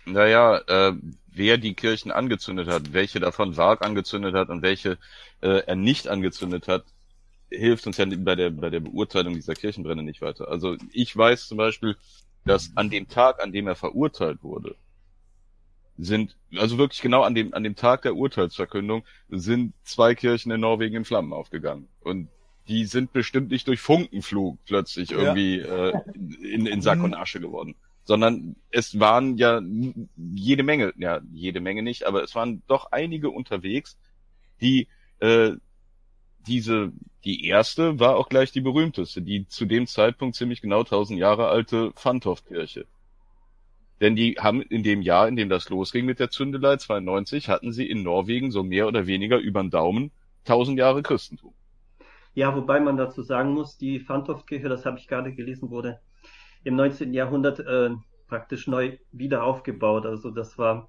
Naja, äh, wer die Kirchen angezündet hat, welche davon Varg angezündet hat und welche äh, er nicht angezündet hat, hilft uns ja bei der bei der Beurteilung dieser Kirchenbrände nicht weiter. Also ich weiß zum Beispiel, dass an dem Tag, an dem er verurteilt wurde, sind, also wirklich genau an dem an dem Tag der Urteilsverkündung, sind zwei Kirchen in Norwegen in Flammen aufgegangen. Und die sind bestimmt nicht durch Funkenflug plötzlich irgendwie ja. äh, in, in Sack und Asche geworden. Sondern es waren ja jede Menge, ja jede Menge nicht, aber es waren doch einige unterwegs, die äh, diese, die erste war auch gleich die berühmteste, die zu dem Zeitpunkt ziemlich genau tausend Jahre alte Fantoftkirche. Denn die haben in dem Jahr, in dem das losging mit der Zündelei zweiundneunzig, hatten sie in Norwegen so mehr oder weniger über den Daumen tausend Jahre Christentum. Ja, wobei man dazu sagen muss, die Fantoftkirche, das habe ich gerade gelesen, wurde im neunzehnten. Jahrhundert äh, praktisch neu wieder aufgebaut. Also das war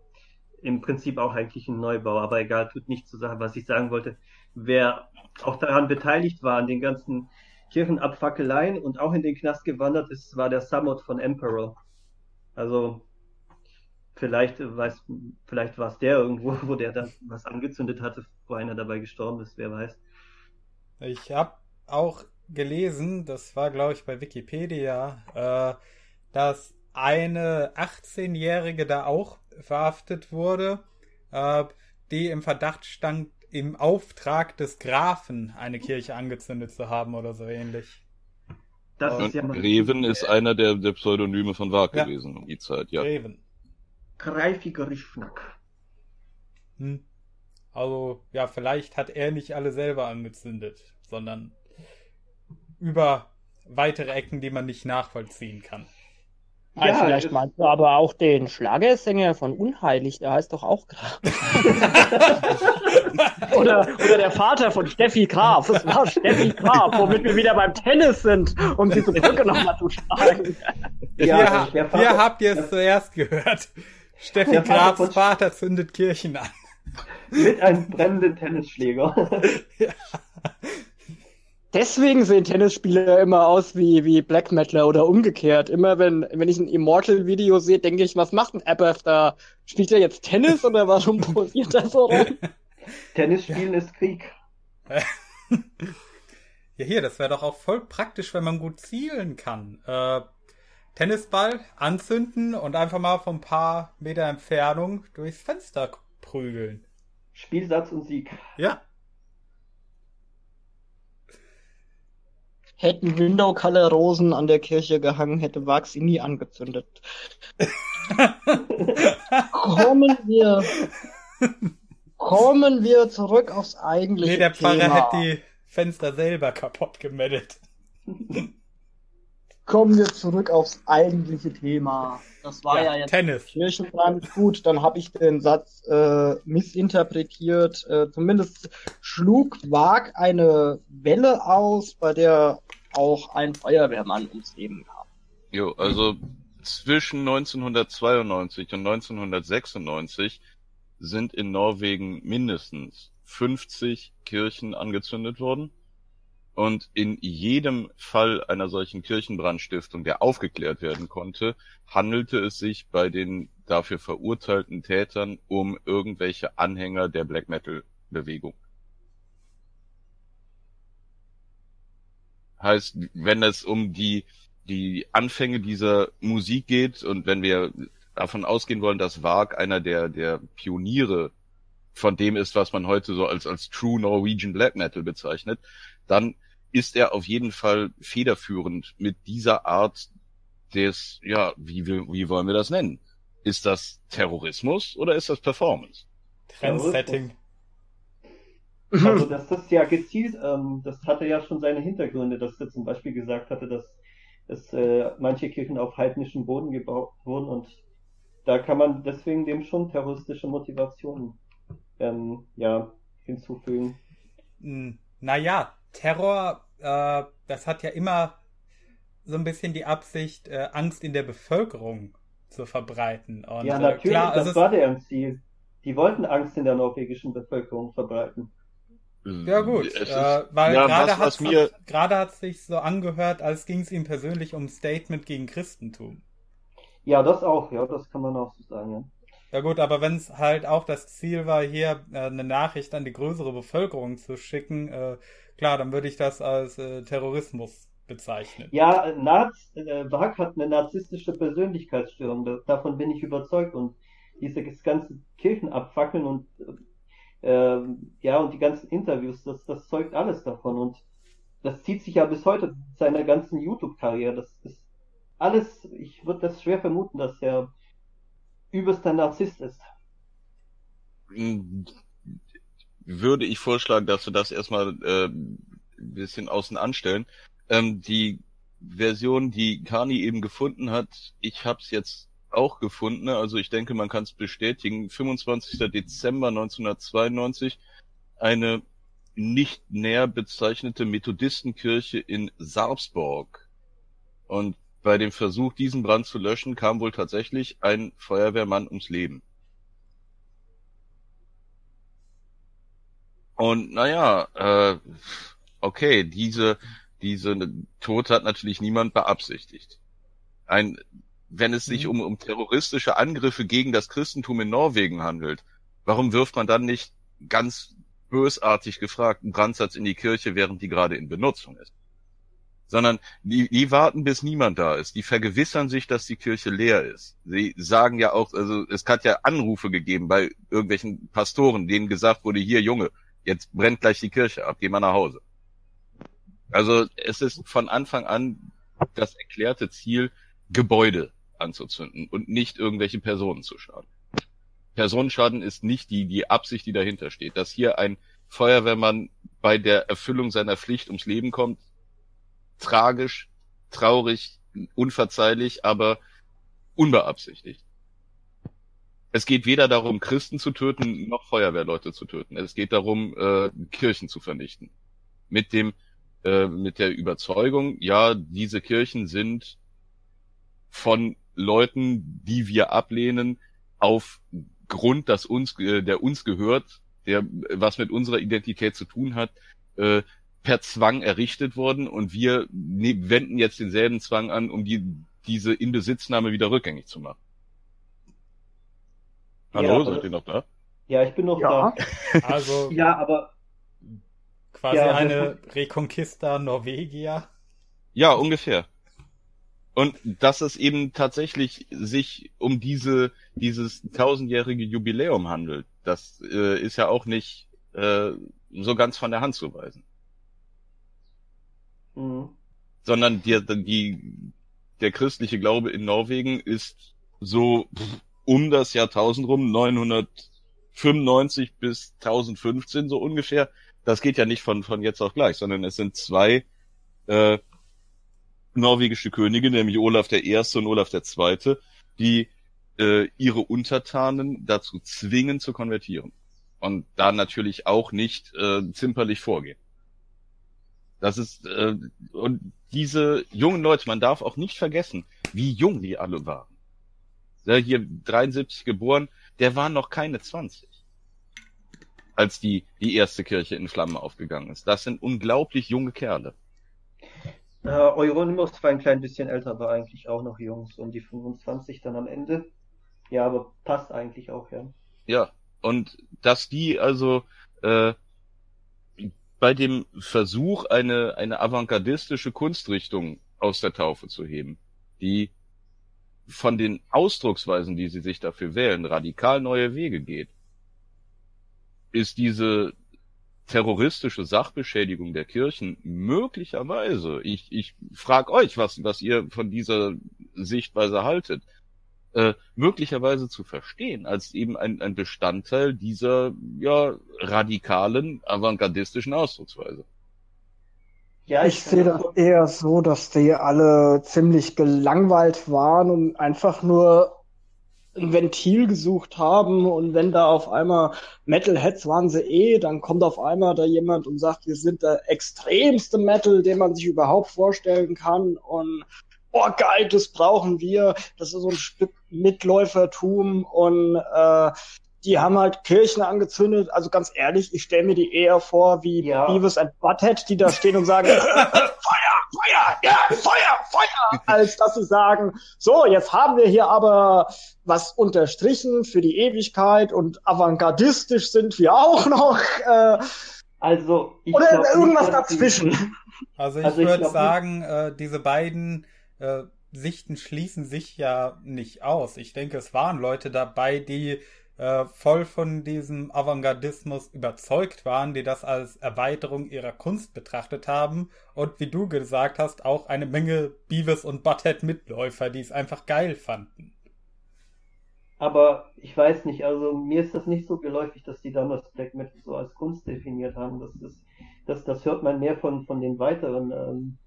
im Prinzip auch eigentlich ein Neubau. Aber egal, tut nichts zur Sache, was ich sagen wollte. Wer auch daran beteiligt war, an den ganzen Kirchenabfackeleien und auch in den Knast gewandert ist, war der Samot von Emperor. Also vielleicht, weiß, vielleicht war es der irgendwo, wo der dann was angezündet hatte, wo einer dabei gestorben ist, wer weiß. Ich habe auch gelesen, das war glaube ich bei Wikipedia, äh, dass eine achtzehnjährige da auch verhaftet wurde, äh, die im Verdacht stand, im Auftrag des Grafen eine Kirche angezündet zu haben oder so ähnlich. Das ist ja mal Greven ist einer der, der Pseudonyme von Varg ja. gewesen um die Zeit, ja. Greven. Greifig Grishnákh. Hm. Also, ja, vielleicht hat er nicht alle selber angezündet, sondern über weitere Ecken, die man nicht nachvollziehen kann. Ja, also vielleicht ist... meinst du aber auch den Schlagersänger von Unheilig, der heißt doch auch Graf. oder, oder der Vater von Steffi Graf. Das war Steffi Graf, womit wir wieder beim Tennis sind, um diese Brücke nochmal zu schlagen. Ja, hier Vater... habt ihr es zuerst gehört. Steffi Vater Grafs von... Vater zündet Kirchen an. Mit einem brennenden Tennisschläger. Ja. Deswegen sehen Tennisspieler immer aus wie, wie Black Metaler oder umgekehrt. Immer wenn, wenn ich ein Immortal-Video sehe, denke ich, was macht ein Abbath da? Spielt er jetzt Tennis oder warum posiert er so rum? Tennis spielen ja. ist Krieg. Ja, hier, das wäre doch auch voll praktisch, wenn man gut zielen kann. Äh, Tennisball anzünden und einfach mal von ein paar Meter Entfernung durchs Fenster prügeln. Spielsatz und Sieg. Ja. Hätten Window-Color-Rosen an der Kirche gehangen, hätte Varg sie nie angezündet. Kommen wir kommen wir zurück aufs eigentliche Thema. Nee, der Pfarrer Thema. Hat die Fenster selber kaputt gemeldet. Kommen wir zurück aufs eigentliche Thema. Das war ja, ja jetzt Tennis. Kirchenbrand. Gut, dann habe ich den Satz äh, missinterpretiert. Äh, zumindest schlug Varg eine Welle aus, bei der auch ein Feuerwehrmann ums Leben kam. Jo, also zwischen neunzehnhundertzweiundneunzig und neunzehnhundertsechsundneunzig sind in Norwegen mindestens fünfzig Kirchen angezündet worden. Und in jedem Fall einer solchen Kirchenbrandstiftung, der aufgeklärt werden konnte, handelte es sich bei den dafür verurteilten Tätern um irgendwelche Anhänger der Black-Metal-Bewegung. Heißt, wenn es um die, die Anfänge dieser Musik geht und wenn wir davon ausgehen wollen, dass Varg einer der, der Pioniere von dem ist, was man heute so als, als True Norwegian Black Metal bezeichnet, dann ist er auf jeden Fall federführend mit dieser Art des, ja, wie, wie wollen wir das nennen? Ist das Terrorismus oder ist das Performance? Trendsetting. Also das ist ja gezielt, ähm, das hatte ja schon seine Hintergründe, dass er zum Beispiel gesagt hatte, dass, dass äh, manche Kirchen auf heidnischem Boden gebaut wurden und da kann man deswegen dem schon terroristische Motivationen ähm, ja, hinzufügen. Mhm. Naja, Terror, äh, das hat ja immer so ein bisschen die Absicht, äh, Angst in der Bevölkerung zu verbreiten. Und, ja, natürlich, äh, klar, das war deren Ziel. Die wollten Angst in der norwegischen Bevölkerung verbreiten. Ja gut, ist, äh, weil ja, gerade hat es mir... sich so angehört, als ging es ihm persönlich um Statement gegen Christentum. Ja, das auch, ja, das kann man auch so sagen, ja. Ja gut, aber wenn es halt auch das Ziel war, hier äh, eine Nachricht an die größere Bevölkerung zu schicken, äh, klar, dann würde ich das als äh, Terrorismus bezeichnen. Ja, Naz, äh, Varg hat eine narzisstische Persönlichkeitsstörung, da, davon bin ich überzeugt. Und dieses ganze Kirchenabfackeln und äh, ja und die ganzen Interviews, das, das zeugt alles davon. Und das zieht sich ja bis heute seiner ganzen YouTube-Karriere. Das ist alles, ich würde das schwer vermuten, dass er übelster Narzisst ist. Würde ich vorschlagen, dass wir das erstmal äh, ein bisschen außen anstellen. Ähm, die Version, die Kani eben gefunden hat, ich habe es jetzt auch gefunden, also ich denke, man kann es bestätigen, fünfundzwanzigster Dezember neunzehnhundertzweiundneunzig, eine nicht näher bezeichnete Methodistenkirche in Sarpsborg. Und Bei dem Versuch, diesen Brand zu löschen, kam wohl tatsächlich ein Feuerwehrmann ums Leben. Und naja, äh, okay, diese, diese Tod hat natürlich niemand beabsichtigt. Ein, wenn es sich um, um terroristische Angriffe gegen das Christentum in Norwegen handelt, warum wirft man dann nicht ganz bösartig gefragt einen Brandsatz in die Kirche, während die gerade in Benutzung ist? Sondern die, die warten, bis niemand da ist. Die vergewissern sich, dass die Kirche leer ist. Sie sagen ja auch, also es hat ja Anrufe gegeben bei irgendwelchen Pastoren, denen gesagt wurde, hier Junge, jetzt brennt gleich die Kirche ab, geh mal nach Hause. Also es ist von Anfang an das erklärte Ziel, Gebäude anzuzünden und nicht irgendwelche Personen zu schaden. Personenschaden ist nicht die, die Absicht, die dahinter steht. Dass hier ein Feuerwehrmann bei der Erfüllung seiner Pflicht ums Leben kommt, tragisch, traurig, unverzeihlich, aber unbeabsichtigt. Es geht weder darum, Christen zu töten, noch Feuerwehrleute zu töten. Es geht darum, äh, Kirchen zu vernichten. Mit dem, äh, mit der Überzeugung, ja, diese Kirchen sind von Leuten, die wir ablehnen, aufgrund, dass uns, äh, der uns gehört, der was mit unserer Identität zu tun hat, äh, per Zwang errichtet worden und wir ne- wenden jetzt denselben Zwang an, um die, diese Inbesitznahme wieder rückgängig zu machen. Hallo, ja, seid ihr noch da? Ja, ich bin noch ja. da. Also ja, aber quasi ja, eine Reconquista Norwegia. Ja, ungefähr. Und dass es eben tatsächlich sich um diese dieses tausendjährige Jubiläum handelt, das äh, ist ja auch nicht äh, so ganz von der Hand zu weisen. Mhm. Sondern die, die, der christliche Glaube in Norwegen ist so um das Jahrtausend rum, neunhundertfünfundneunzig bis tausendfünfzehn so ungefähr. Das geht ja nicht von, von jetzt auf gleich, sondern es sind zwei äh, norwegische Könige, nämlich Olaf der Erste und Olaf der Zweite, die äh, ihre Untertanen dazu zwingen zu konvertieren. Und da natürlich auch nicht äh, zimperlich vorgehen. Das ist, äh, und diese jungen Leute, man darf auch nicht vergessen, wie jung die alle waren. Der hier dreiundsiebzig geboren, der war noch keine zwanzig, als die, die erste Kirche in Flammen aufgegangen ist. Das sind unglaublich junge Kerle. Äh, Euronymous war ein klein bisschen älter, war eigentlich auch noch jung, so um die fünfundzwanzig dann am Ende. Ja, aber passt eigentlich auch, ja. Ja, und dass die also, äh, bei dem Versuch, eine, eine avantgardistische Kunstrichtung aus der Taufe zu heben, die von den Ausdrucksweisen, die sie sich dafür wählen, radikal neue Wege geht, ist diese terroristische Sachbeschädigung der Kirchen möglicherweise, ich, ich frage euch, was, was ihr von dieser Sichtweise haltet, äh, möglicherweise zu verstehen, als eben ein, ein Bestandteil dieser ja radikalen, avantgardistischen Ausdrucksweise. Ja, ich, ich sehe das eher so, dass die alle ziemlich gelangweilt waren und einfach nur ein Ventil gesucht haben, und wenn da auf einmal Metalheads waren sie eh, dann kommt auf einmal da jemand und sagt, wir sind der extremste Metal, den man sich überhaupt vorstellen kann, und oh geil, das brauchen wir, das ist so ein Stück Mitläufertum, und äh, die haben halt Kirchen angezündet. Also ganz ehrlich, ich stelle mir die eher vor wie ja. Beavis and Butthead, die da stehen und sagen, Feuer, Feuer, ja, Feuer, Feuer, als dass sie sagen, so, jetzt haben wir hier aber was unterstrichen für die Ewigkeit und avantgardistisch sind wir auch noch. Äh, also ich Oder glaub, irgendwas ich dazwischen. Also ich also würde sagen, äh, diese beiden äh, Sichten schließen sich ja nicht aus. Ich denke, es waren Leute dabei, die voll von diesem Avantgardismus überzeugt waren, die das als Erweiterung ihrer Kunst betrachtet haben, und wie du gesagt hast, auch eine Menge Beavis und Butthead-Mitläufer, die es einfach geil fanden. Aber ich weiß nicht, also mir ist das nicht so geläufig, dass die damals Black Metal so als Kunst definiert haben. Das ist, das, das hört man mehr von, von den weiteren ähm,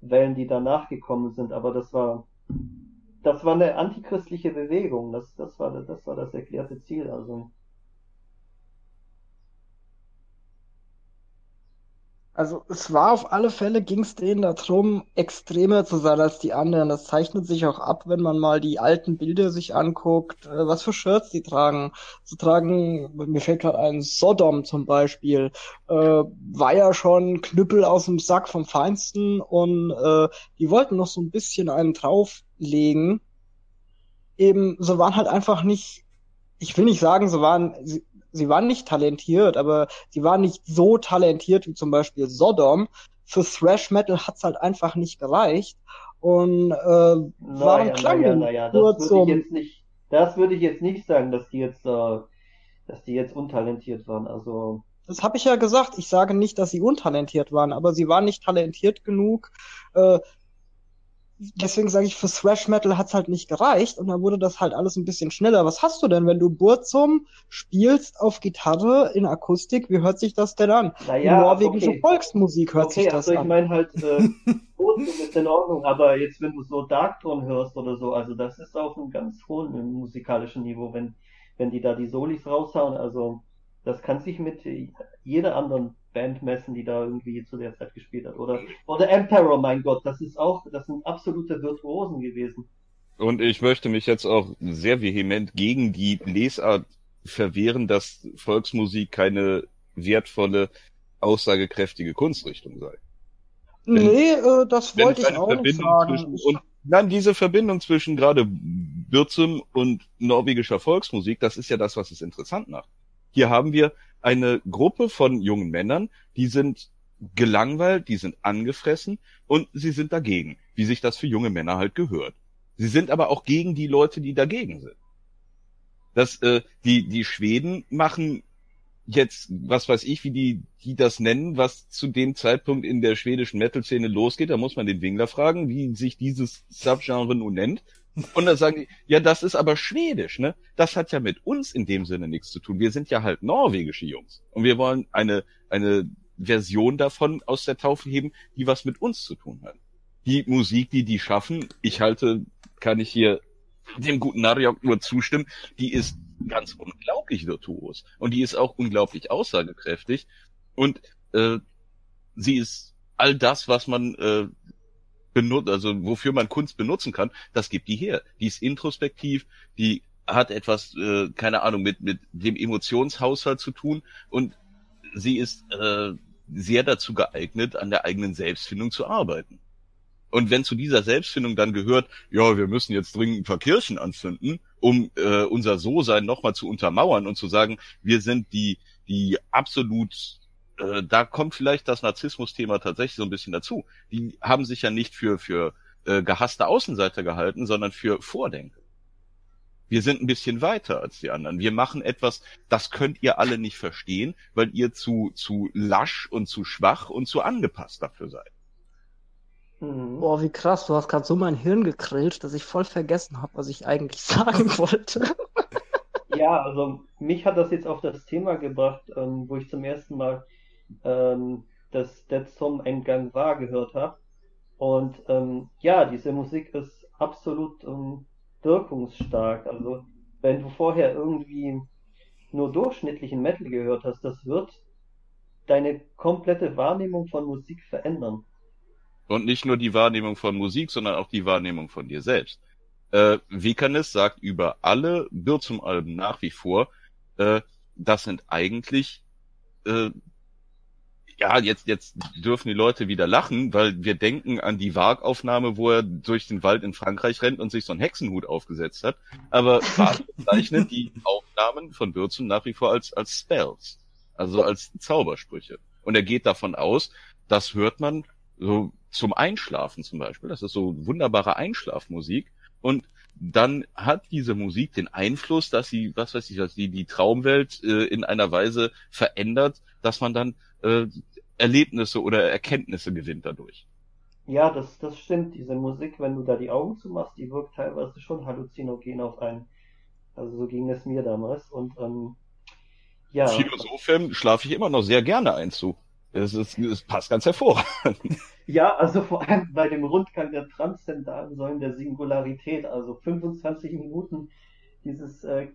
Wellen, die danach gekommen sind, aber das war... Das war eine antichristliche Bewegung, das, das, war, das war das erklärte Ziel. Also. Also es war auf alle Fälle, ging es denen darum, extremer zu sein als die anderen. Das zeichnet sich auch ab, wenn man mal die alten Bilder sich anguckt, was für Shirts die tragen. Sie tragen, mir fällt gerade ein, Sodom zum Beispiel, äh, war ja schon Knüppel aus dem Sack vom Feinsten und äh, die wollten noch so ein bisschen einen drauflegen. Eben, so waren halt einfach nicht, ich will nicht sagen, so waren... Sie, Sie waren nicht talentiert, aber sie waren nicht so talentiert wie zum Beispiel Sodom. Für Thrash Metal hat's halt einfach nicht gereicht. Und äh, naja, waren klang naja, naja, nur das zum... Würde ich jetzt nicht, das würde ich jetzt nicht sagen, dass die jetzt, äh, dass die jetzt untalentiert waren. Also das habe ich ja gesagt. Ich sage nicht, dass sie untalentiert waren, aber sie waren nicht talentiert genug. Äh, Deswegen sage ich, für Thrash Metal hat's halt nicht gereicht und dann wurde das halt alles ein bisschen schneller. Was hast du denn, wenn du Burzum spielst auf Gitarre in Akustik? Wie hört sich das denn an? Naja, norwegische okay. Volksmusik hört okay, sich das also an. Okay, also ich meine halt, äh, Burzum ist in Ordnung, aber jetzt, wenn du so Darkthrone hörst oder so, also das ist auf einem ganz hohen musikalischen Niveau, wenn wenn die da die Solis raushauen, also das kann sich mit jeder anderen Band messen, die da irgendwie zu der Zeit gespielt hat. Oder, oder Emperor, mein Gott, das ist auch, das sind absolute Virtuosen gewesen. Und ich möchte mich jetzt auch sehr vehement gegen die Lesart verwehren, dass Volksmusik keine wertvolle, aussagekräftige Kunstrichtung sei. Wenn, nee, äh, das wollte ich auch nicht sagen. Und, nein, diese Verbindung zwischen gerade Burzum und norwegischer Volksmusik, das ist ja das, was es interessant macht. Hier haben wir eine Gruppe von jungen Männern, die sind gelangweilt, die sind angefressen und sie sind dagegen, wie sich das für junge Männer halt gehört. Sie sind aber auch gegen die Leute, die dagegen sind. Das, äh, die, die Schweden machen jetzt, was weiß ich, wie die, die das nennen, was zu dem Zeitpunkt in der schwedischen Metal-Szene losgeht. Da muss man den Wingler fragen, wie sich dieses Subgenre nun nennt. Und dann sagen die, ja, das ist aber schwedisch, ne? Das hat ja mit uns in dem Sinne nichts zu tun. Wir sind ja halt norwegische Jungs. Und wir wollen eine, eine Version davon aus der Taufe heben, die was mit uns zu tun hat. Die Musik, die die schaffen, ich halte, kann ich hier dem guten Narjok nur zustimmen, die ist ganz unglaublich virtuos. Und die ist auch unglaublich aussagekräftig. Und, äh, sie ist all das, was man, äh, benutzt, also wofür man Kunst benutzen kann, das gibt die her. Die ist introspektiv, die hat etwas, äh, keine Ahnung, mit mit dem Emotionshaushalt zu tun und sie ist äh, sehr dazu geeignet, an der eigenen Selbstfindung zu arbeiten. Und wenn zu dieser Selbstfindung dann gehört, ja, wir müssen jetzt dringend ein paar Kirchen anzünden, um äh, unser So-Sein nochmal zu untermauern und zu sagen, wir sind die die absolut... Da kommt vielleicht das Narzissmus-Thema tatsächlich so ein bisschen dazu. Die haben sich ja nicht für für äh, gehasste Außenseiter gehalten, sondern für Vordenker. Wir sind ein bisschen weiter als die anderen. Wir machen etwas, das könnt ihr alle nicht verstehen, weil ihr zu zu lasch und zu schwach und zu angepasst dafür seid. Boah, wie krass, du hast gerade so mein Hirn gegrillt, dass ich voll vergessen habe, was ich eigentlich sagen wollte. Ja, also mich hat das jetzt auf das Thema gebracht, ähm, wo ich zum ersten Mal ähm, das Dead Song Ein Gang war gehört habe. Und ähm, ja, diese Musik ist absolut ähm, wirkungsstark. Also wenn du vorher irgendwie nur durchschnittlichen Metal gehört hast, das wird deine komplette Wahrnehmung von Musik verändern. Und nicht nur die Wahrnehmung von Musik, sondern auch die Wahrnehmung von dir selbst. Äh, Vikernes sagt über alle Burzum-Alben nach wie vor, äh, das sind eigentlich... Äh, Ja, jetzt jetzt dürfen die Leute wieder lachen, weil wir denken an die Varg-Aufnahme, wo er durch den Wald in Frankreich rennt und sich so einen Hexenhut aufgesetzt hat. Aber Varg bezeichnet die Aufnahmen von Burzum nach wie vor als als Spells, also als Zaubersprüche. Und er geht davon aus, das hört man so zum Einschlafen zum Beispiel. Das ist so wunderbare Einschlafmusik. Und dann hat diese Musik den Einfluss, dass sie, was weiß ich, dass sie die Traumwelt äh, in einer Weise verändert, dass man dann äh, Erlebnisse oder Erkenntnisse gewinnt dadurch. Ja, das, das stimmt. Diese Musik, wenn du da die Augen zumachst, die wirkt teilweise schon halluzinogen auf einen. Also so ging es mir damals. Und ähm, ja. Philosophem schlafe ich immer noch sehr gerne ein zu. Es, ist, es passt ganz hervorragend. Ja, also vor allem bei dem Rundgang der transzendalen Säulen der Singularität, also fünfundzwanzig Minuten, dieses, äh,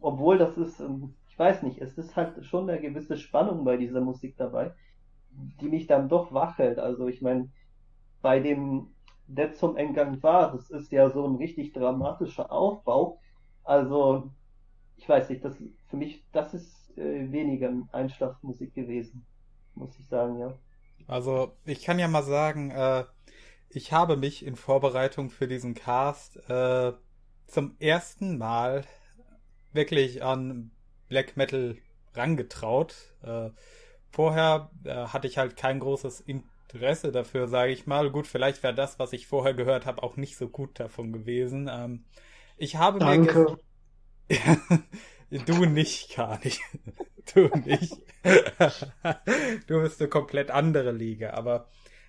obwohl das ist, ähm, ich weiß nicht, es ist halt schon eine gewisse Spannung bei dieser Musik dabei, die mich dann doch wach hält. Also ich meine, bei dem der zum Eingang war, das ist ja so ein richtig dramatischer Aufbau. Also ich weiß nicht, das für mich, das ist äh, weniger Einschlafmusik gewesen, muss ich sagen, ja. Also ich kann ja mal sagen, äh, ich habe mich in Vorbereitung für diesen Cast äh, zum ersten Mal wirklich an Black Metal rangetraut. Äh, vorher äh, hatte ich halt kein großes Interesse dafür, sage ich mal. Gut, vielleicht wäre das, was ich vorher gehört habe, auch nicht so gut davon gewesen. Ähm, ich habe Danke. mir gest- Du nicht, Kani. Du nicht. Du bist eine komplett andere Liga. Aber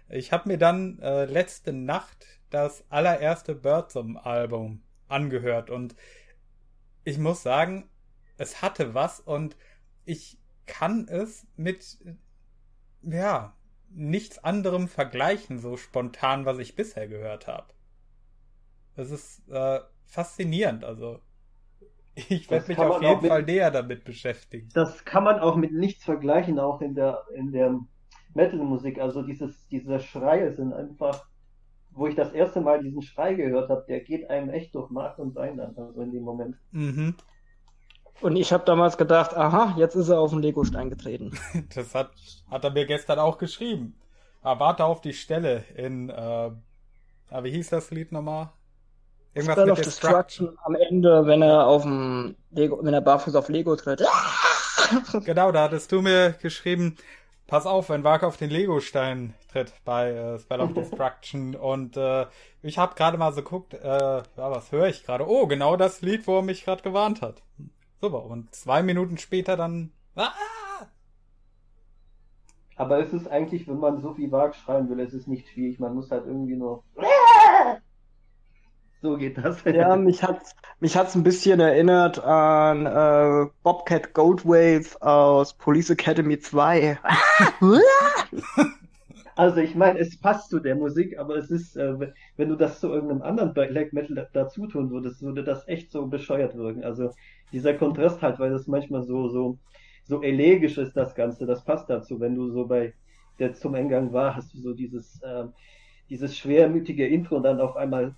ich habe mir dann äh, letzte Nacht das allererste Burzum-Album angehört. Und ich muss sagen, es hatte was. Und ich kann es mit, ja, nichts anderem vergleichen, so spontan, was ich bisher gehört habe. Das ist äh, faszinierend, also. Ich werde mich auf jeden Fall näher damit beschäftigen. Das kann man auch mit nichts vergleichen, auch in der in der Metal-Musik. Also dieses, diese Schreie sind einfach, wo ich das erste Mal diesen Schrei gehört habe, der geht einem echt durch Mark und Bein dann, also in dem Moment. Mhm. Und ich habe damals gedacht, aha, jetzt ist er auf den Legostein getreten. Das hat, hat er mir gestern auch geschrieben. Aber warte auf die Stelle in, äh, wie hieß das Lied nochmal? Irgendwas Spell mit of Destruction. Destruction am Ende, wenn er auf dem Lego, wenn er barfuß auf Lego tritt. Genau, da hattest du mir geschrieben, pass auf, wenn Varg auf den Legostein tritt bei äh, Spell of Destruction. Und äh, ich habe gerade mal so geguckt, äh, ja, was höre ich gerade? Oh, genau das Lied, wo er mich gerade gewarnt hat. Super, und zwei Minuten später dann... Ah! Aber es ist eigentlich, wenn man so wie Varg schreien will, es ist nicht schwierig, man muss halt irgendwie nur... So geht das. Ja, mich hat's, mich hat's ein bisschen erinnert an äh, Bobcat Goldthwait aus Police Academy zwei. Also ich meine, es passt zu der Musik, aber es ist, äh, wenn du das zu irgendeinem anderen Black Metal da- dazu tun würdest, würde das echt so bescheuert wirken. Also dieser Kontrast halt, weil das manchmal so so so elegisch ist, das Ganze, das passt dazu. Wenn du so bei der zum Eingang war, hast du so dieses äh, dieses schwermütige Intro und dann auf einmal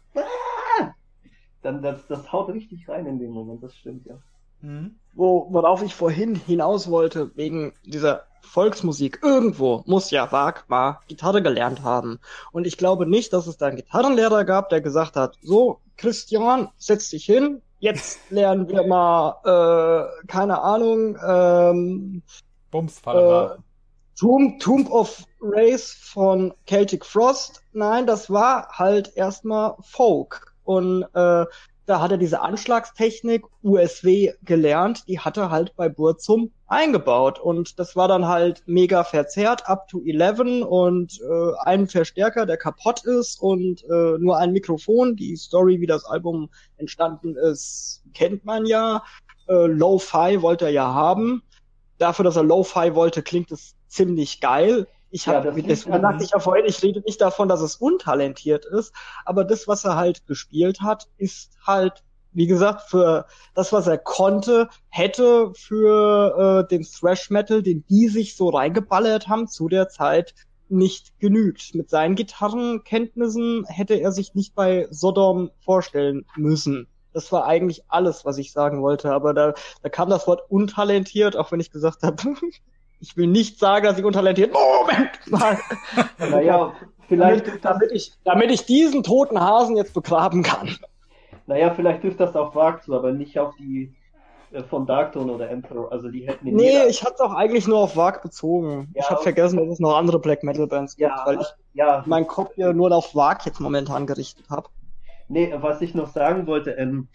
dann das, das haut richtig rein in den Moment, das stimmt, ja. Mhm. Wo, worauf ich vorhin hinaus wollte, wegen dieser Volksmusik, irgendwo muss ja Varg mal Gitarre gelernt haben. Und ich glaube nicht, dass es da einen Gitarrenlehrer gab, der gesagt hat, so, Christian, setz dich hin, jetzt lernen wir mal, äh, keine Ahnung, ähm, Bumsfallerei. Äh, Tomb, Tomb of Race von Celtic Frost. Nein, das war halt erstmal Folk. Und äh, da hat er diese Anschlagstechnik U S W gelernt, die hat er halt bei Burzum eingebaut. Und das war dann halt mega verzerrt, up to eleven und äh, einen Verstärker, der kaputt ist und äh, nur ein Mikrofon. Die Story, wie das Album entstanden ist, kennt man ja. Äh, Lo-Fi wollte er ja haben. Dafür, dass er Lo-Fi wollte, klingt es ziemlich geil. Ich habe, ja, das sagte ich ja vorhin, ich rede nicht davon, dass es untalentiert ist, aber das, was er halt gespielt hat, ist halt, wie gesagt, für das, was er konnte, hätte für äh, den Thrash Metal, den die sich so reingeballert haben, zu der Zeit nicht genügt. Mit seinen Gitarrenkenntnissen hätte er sich nicht bei Sodom vorstellen müssen. Das war eigentlich alles, was ich sagen wollte, aber da, da kam das Wort untalentiert, auch wenn ich gesagt habe... Ich will nicht sagen, dass ich untalentiert... Moment mal! Naja, vielleicht... Damit, damit, ich, damit ich diesen toten Hasen jetzt begraben kann. Naja, vielleicht trifft das auf Varg zu, aber nicht auf die äh, von Darkthrone oder Emperor. Also die hätten... Nee, jeder... ich hatte es auch eigentlich nur auf Varg bezogen. Ja, ich habe vergessen, dass es noch andere Black-Metal-Bands gibt, ja, weil ich ja. meinen Kopf ja nur auf Varg jetzt momentan gerichtet habe. Nee, was ich noch sagen wollte... Ähm,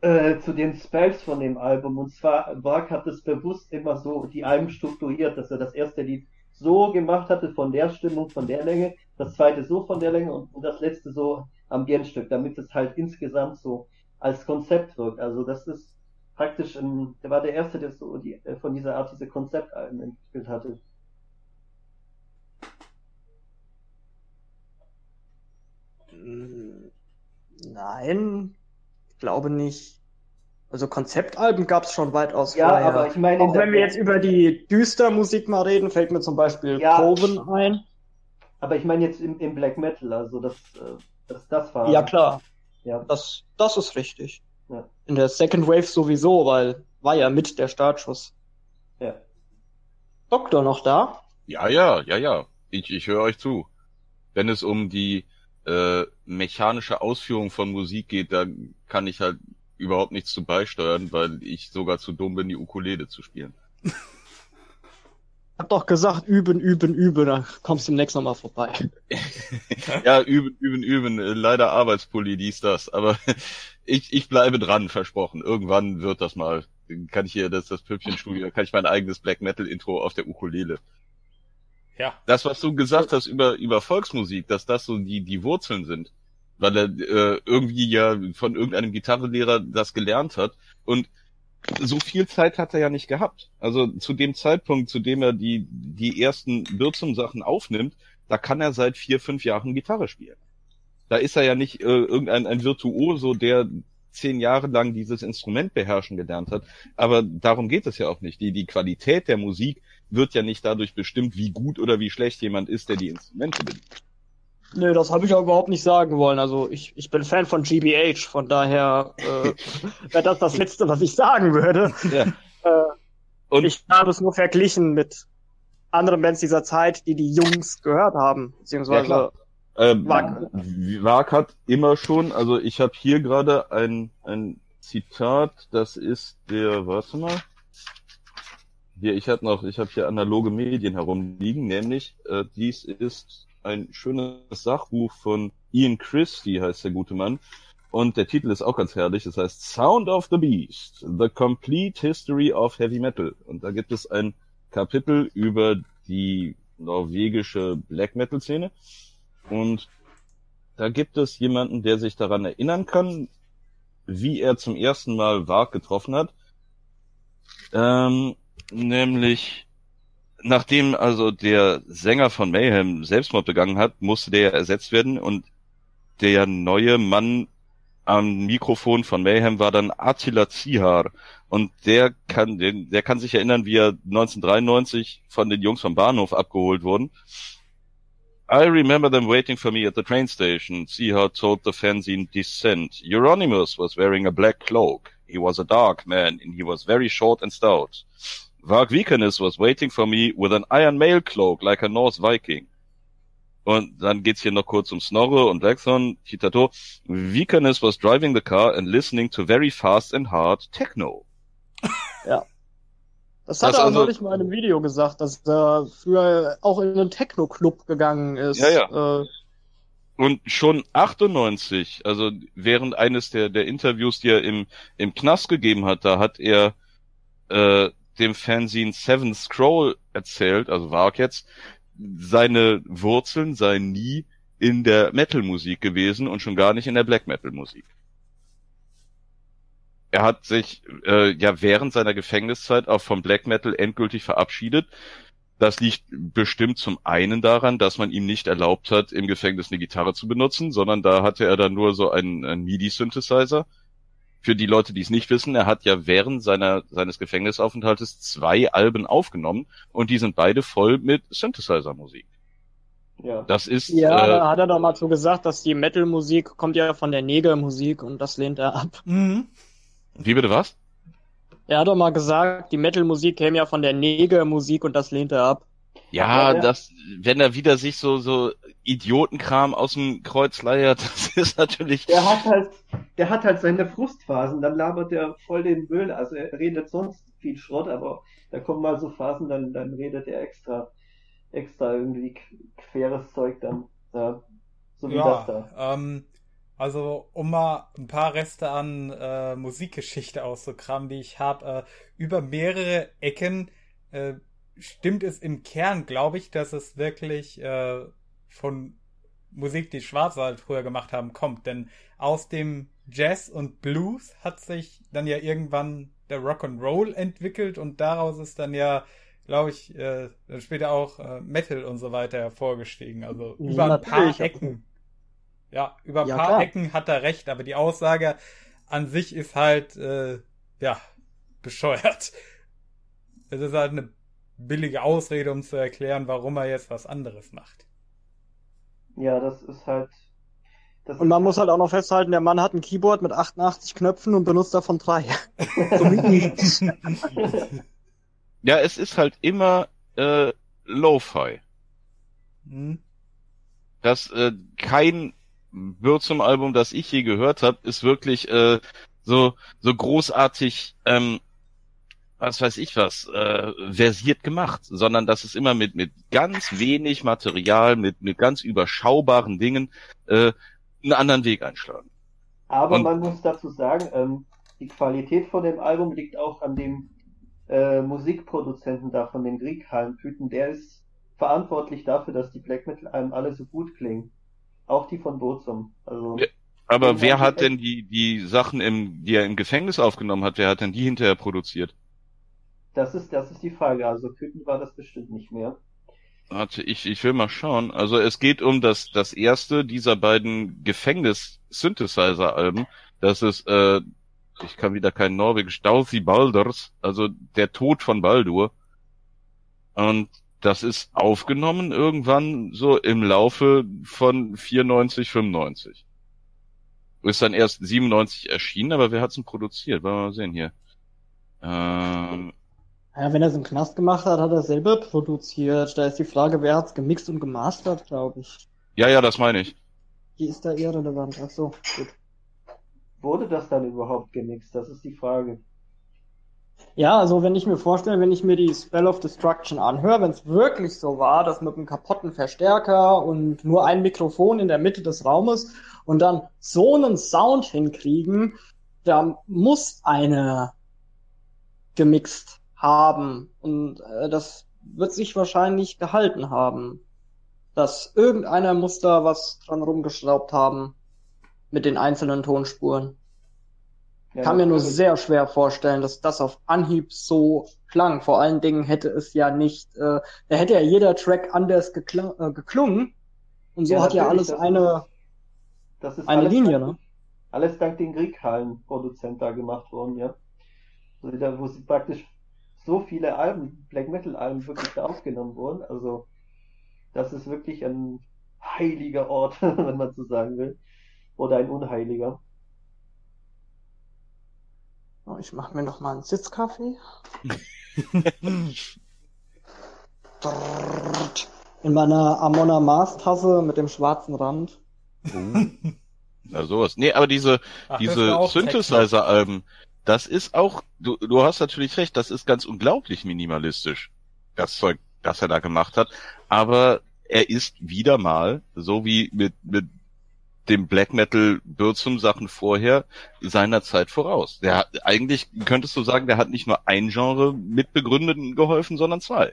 Äh, zu den Spells von dem Album. Und zwar, Varg hat es bewusst immer so die Alben strukturiert, dass er das erste Lied so gemacht hatte, von der Stimmung, von der Länge, das zweite so von der Länge und, und das letzte so am Ambientstück, damit es halt insgesamt so als Konzept wirkt. Also das ist praktisch ein, der war der erste, der so die, von dieser Art diese Konzeptalben entwickelt hatte. Nein... Ich glaube nicht. Also Konzeptalben gab es schon weitaus ja, vorher. Aber ich meine, auch wenn wir jetzt über die düster Musik mal reden, fällt mir zum Beispiel ja, Coven ein. Aber ich meine jetzt im, im Black Metal, also das, das, das war... Ja klar, ja. Das, das ist richtig. Ja. In der Second Wave sowieso, weil war ja mit der Startschuss. Ja. Doktor noch da? Ja, ja, ja, ja. Ich, ich höre euch zu. Wenn es um die äh, mechanische Ausführung von Musik geht, dann kann ich halt überhaupt nichts zu beisteuern, weil ich sogar zu dumm bin, die Ukulele zu spielen. Ich hab doch gesagt, üben, üben, üben, da kommst du demnächst nochmal vorbei. Ja, üben, üben, üben, leider Arbeitspulli, dies, das, aber ich, ich bleibe dran, versprochen. Irgendwann wird das mal, kann ich hier, das das Püppchenstudio, kann ich mein eigenes Black Metal Intro auf der Ukulele. Ja. Das, was du gesagt hast über, über Volksmusik, dass das so die, die Wurzeln sind. Weil er äh, irgendwie ja von irgendeinem Gitarrenlehrer das gelernt hat. Und so viel Zeit hat er ja nicht gehabt. Also zu dem Zeitpunkt, zu dem er die die ersten Burzum-Sachen aufnimmt, da kann er seit vier, fünf Jahren Gitarre spielen. Da ist er ja nicht äh, irgendein ein Virtuoso, der zehn Jahre lang dieses Instrument beherrschen gelernt hat. Aber darum geht es ja auch nicht. Die, die Qualität der Musik wird ja nicht dadurch bestimmt, wie gut oder wie schlecht jemand ist, der die Instrumente bedient. Nö, das habe ich auch überhaupt nicht sagen wollen. Also ich, ich bin Fan von G B H, von daher äh, wäre das das Letzte, was ich sagen würde. Ja. Äh, und ich habe es nur verglichen mit anderen Bands dieser Zeit, die die Jungs gehört haben, beziehungsweise ja, ähm, Varg. Varg hat immer schon, also ich habe hier gerade ein, ein Zitat, das ist der, warte mal, hier, ich habe noch, ich habe hier analoge Medien herumliegen, nämlich äh, dies ist ein schönes Sachbuch von Ian Christie, heißt der gute Mann. Und der Titel ist auch ganz herrlich. Es heißt Sound of the Beast, The Complete History of Heavy Metal. Und da gibt es ein Kapitel über die norwegische Black Metal Szene. Und da gibt es jemanden, der sich daran erinnern kann, wie er zum ersten Mal Varg getroffen hat. Ähm, nämlich... Nachdem also der Sänger von Mayhem Selbstmord begangen hat, musste der ersetzt werden und der neue Mann am Mikrofon von Mayhem war dann Attila Zihar und der kann, der kann sich erinnern, wie er neunzehnhundertdreiundneunzig von den Jungs vom Bahnhof abgeholt wurden. I remember them waiting for me at the train station. Zihar told the fanzine Descent. Euronymous was wearing a black cloak. He was a dark man and he was very short and stout. Varg Vikernes was waiting for me with an iron mail cloak like a Norse Viking. Und dann geht's hier noch kurz um Snorre und Blackthorn, Titato. Vikernes was driving the car and listening to very fast and hard techno. Ja. Das hat das er also neulich mal in einem Video gesagt, dass er früher auch in einen Techno-Club gegangen ist. Ja, ja. Äh, Und schon achtundneunzig, also während eines der, der Interviews, die er im, im Knast gegeben hat, da hat er, äh, dem Fanzine Seven Scroll erzählt, also Varg jetzt, seine Wurzeln seien nie in der Metal-Musik gewesen und schon gar nicht in der Black-Metal-Musik. Er hat sich äh, ja während seiner Gefängniszeit auch vom Black-Metal endgültig verabschiedet. Das liegt bestimmt zum einen daran, dass man ihm nicht erlaubt hat, im Gefängnis eine Gitarre zu benutzen, sondern da hatte er dann nur so einen, einen MIDI-Synthesizer. Für die Leute, die es nicht wissen, er hat ja während seiner seines Gefängnisaufenthaltes zwei Alben aufgenommen und die sind beide voll mit Synthesizer-Musik. Ja, das ist, ja äh, da hat er doch mal so gesagt, dass die Metal-Musik kommt ja von der Negermusik und das lehnt er ab. Mhm. Wie bitte was? Er hat doch mal gesagt, die Metal-Musik käme ja von der Negermusik und das lehnt er ab. Ja, ja, das, wenn er wieder sich so, so Idiotenkram aus dem Kreuz leiert, das ist natürlich... Der hat halt, der hat halt seine Frustphasen, dann labert er voll den Müll, also er redet sonst viel Schrott, aber da kommen mal so Phasen, dann, dann redet er extra, extra irgendwie queres Zeug dann, ja, so wie ja, das da. Ähm, also, um mal ein paar Reste an äh, Musikgeschichte auszukramen, die ich habe, äh, über mehrere Ecken, äh, stimmt es im Kern, glaube ich, dass es wirklich äh, von Musik, die Schwarze halt früher gemacht haben, kommt. Denn aus dem Jazz und Blues hat sich dann ja irgendwann der Rock'n'Roll entwickelt und daraus ist dann ja, glaube ich, äh, später auch äh, Metal und so weiter hervorgestiegen. Also ja, über ein paar Ecken. Ja, über ein ja, paar klar. Ecken hat er recht, aber die Aussage an sich ist halt äh, ja, bescheuert. Es ist halt eine billige Ausrede, um zu erklären, warum er jetzt was anderes macht. Ja, das ist halt... Das und man muss halt auch noch festhalten, der Mann hat ein Keyboard mit achtundachtzig Knöpfen und benutzt davon drei. Ja, es ist halt immer äh, Lo-Fi. Hm? Das äh, kein Burzum-Album, das ich je gehört habe, ist wirklich äh, so so großartig, ähm, was weiß ich was, äh, versiert gemacht, sondern das ist immer mit mit ganz wenig Material, mit mit ganz überschaubaren Dingen äh, einen anderen Weg einschlagen. Aber und man muss dazu sagen, ähm, die Qualität von dem Album liegt auch an dem äh, Musikproduzenten da von den Grieghalm-Pythen. Der ist verantwortlich dafür, dass die Black Metal-Alben alle so gut klingen. Auch die von Burzum. Also, ja, aber wer hat denn die die Sachen, im, die er im Gefängnis aufgenommen hat, wer hat denn die hinterher produziert? Das ist das ist die Frage. Also Pythen war das bestimmt nicht mehr. Warte, ich, ich will mal schauen. Also es geht um das, das erste dieser beiden Gefängnis-Synthesizer-Alben. Das ist, äh, ich kann wieder kein Norwegisch, Dauthi Baldurs, also der Tod von Baldur. Und das ist aufgenommen irgendwann so im Laufe von vierundneunzig, fünfundneunzig. Ist dann erst siebenundneunzig erschienen, aber wer hat's denn produziert? Wollen wir mal sehen hier. Ähm... Ja, wenn er es im Knast gemacht hat, hat er es selber produziert. Da ist die Frage, wer hat's gemixt und gemastert, glaube ich. Ja, ja, das meine ich. Die ist da irrelevant. Ach so, gut. Wurde das dann überhaupt gemixt? Das ist die Frage. Ja, also wenn ich mir vorstelle, wenn ich mir die Spell of Destruction anhöre, wenn es wirklich so war, dass mit einem kaputten Verstärker und nur ein Mikrofon in der Mitte des Raumes und dann so einen Sound hinkriegen, da muss eine gemixt haben. Und äh, das wird sich wahrscheinlich gehalten haben. Dass irgendeiner muss da was dran rumgeschraubt haben mit den einzelnen Tonspuren. Ja, kann mir nur sehr schwer vorstellen, dass das auf Anhieb so klang. Vor allen Dingen hätte es ja nicht, äh, da hätte ja jeder Track anders gekla- äh, geklungen. Und so ja, hat ja alles das eine, das ist eine alles Linie, dank, ne? Alles dank den Grieghalm-Produzenten da gemacht worden, ja. Also da, wo sie praktisch so viele Alben, Black Metal Alben wirklich da aufgenommen wurden. Also das ist wirklich ein heiliger Ort, wenn man so sagen will. Oder ein unheiliger. Oh, ich mache mir noch mal einen Sitzkaffee. In meiner Amona Mars-Tasse mit dem schwarzen Rand. Oh. Na sowas. Nee, aber diese, Ach, diese Synthesizer-Alben. Das ist auch, du, du hast natürlich recht, das ist ganz unglaublich minimalistisch, das Zeug, das er da gemacht hat. Aber er ist wieder mal, so wie mit, mit dem Black Metal Burzum Sachen vorher, seiner Zeit voraus. Der hat, eigentlich könntest du sagen, der hat nicht nur ein Genre mitbegründet und geholfen, sondern zwei.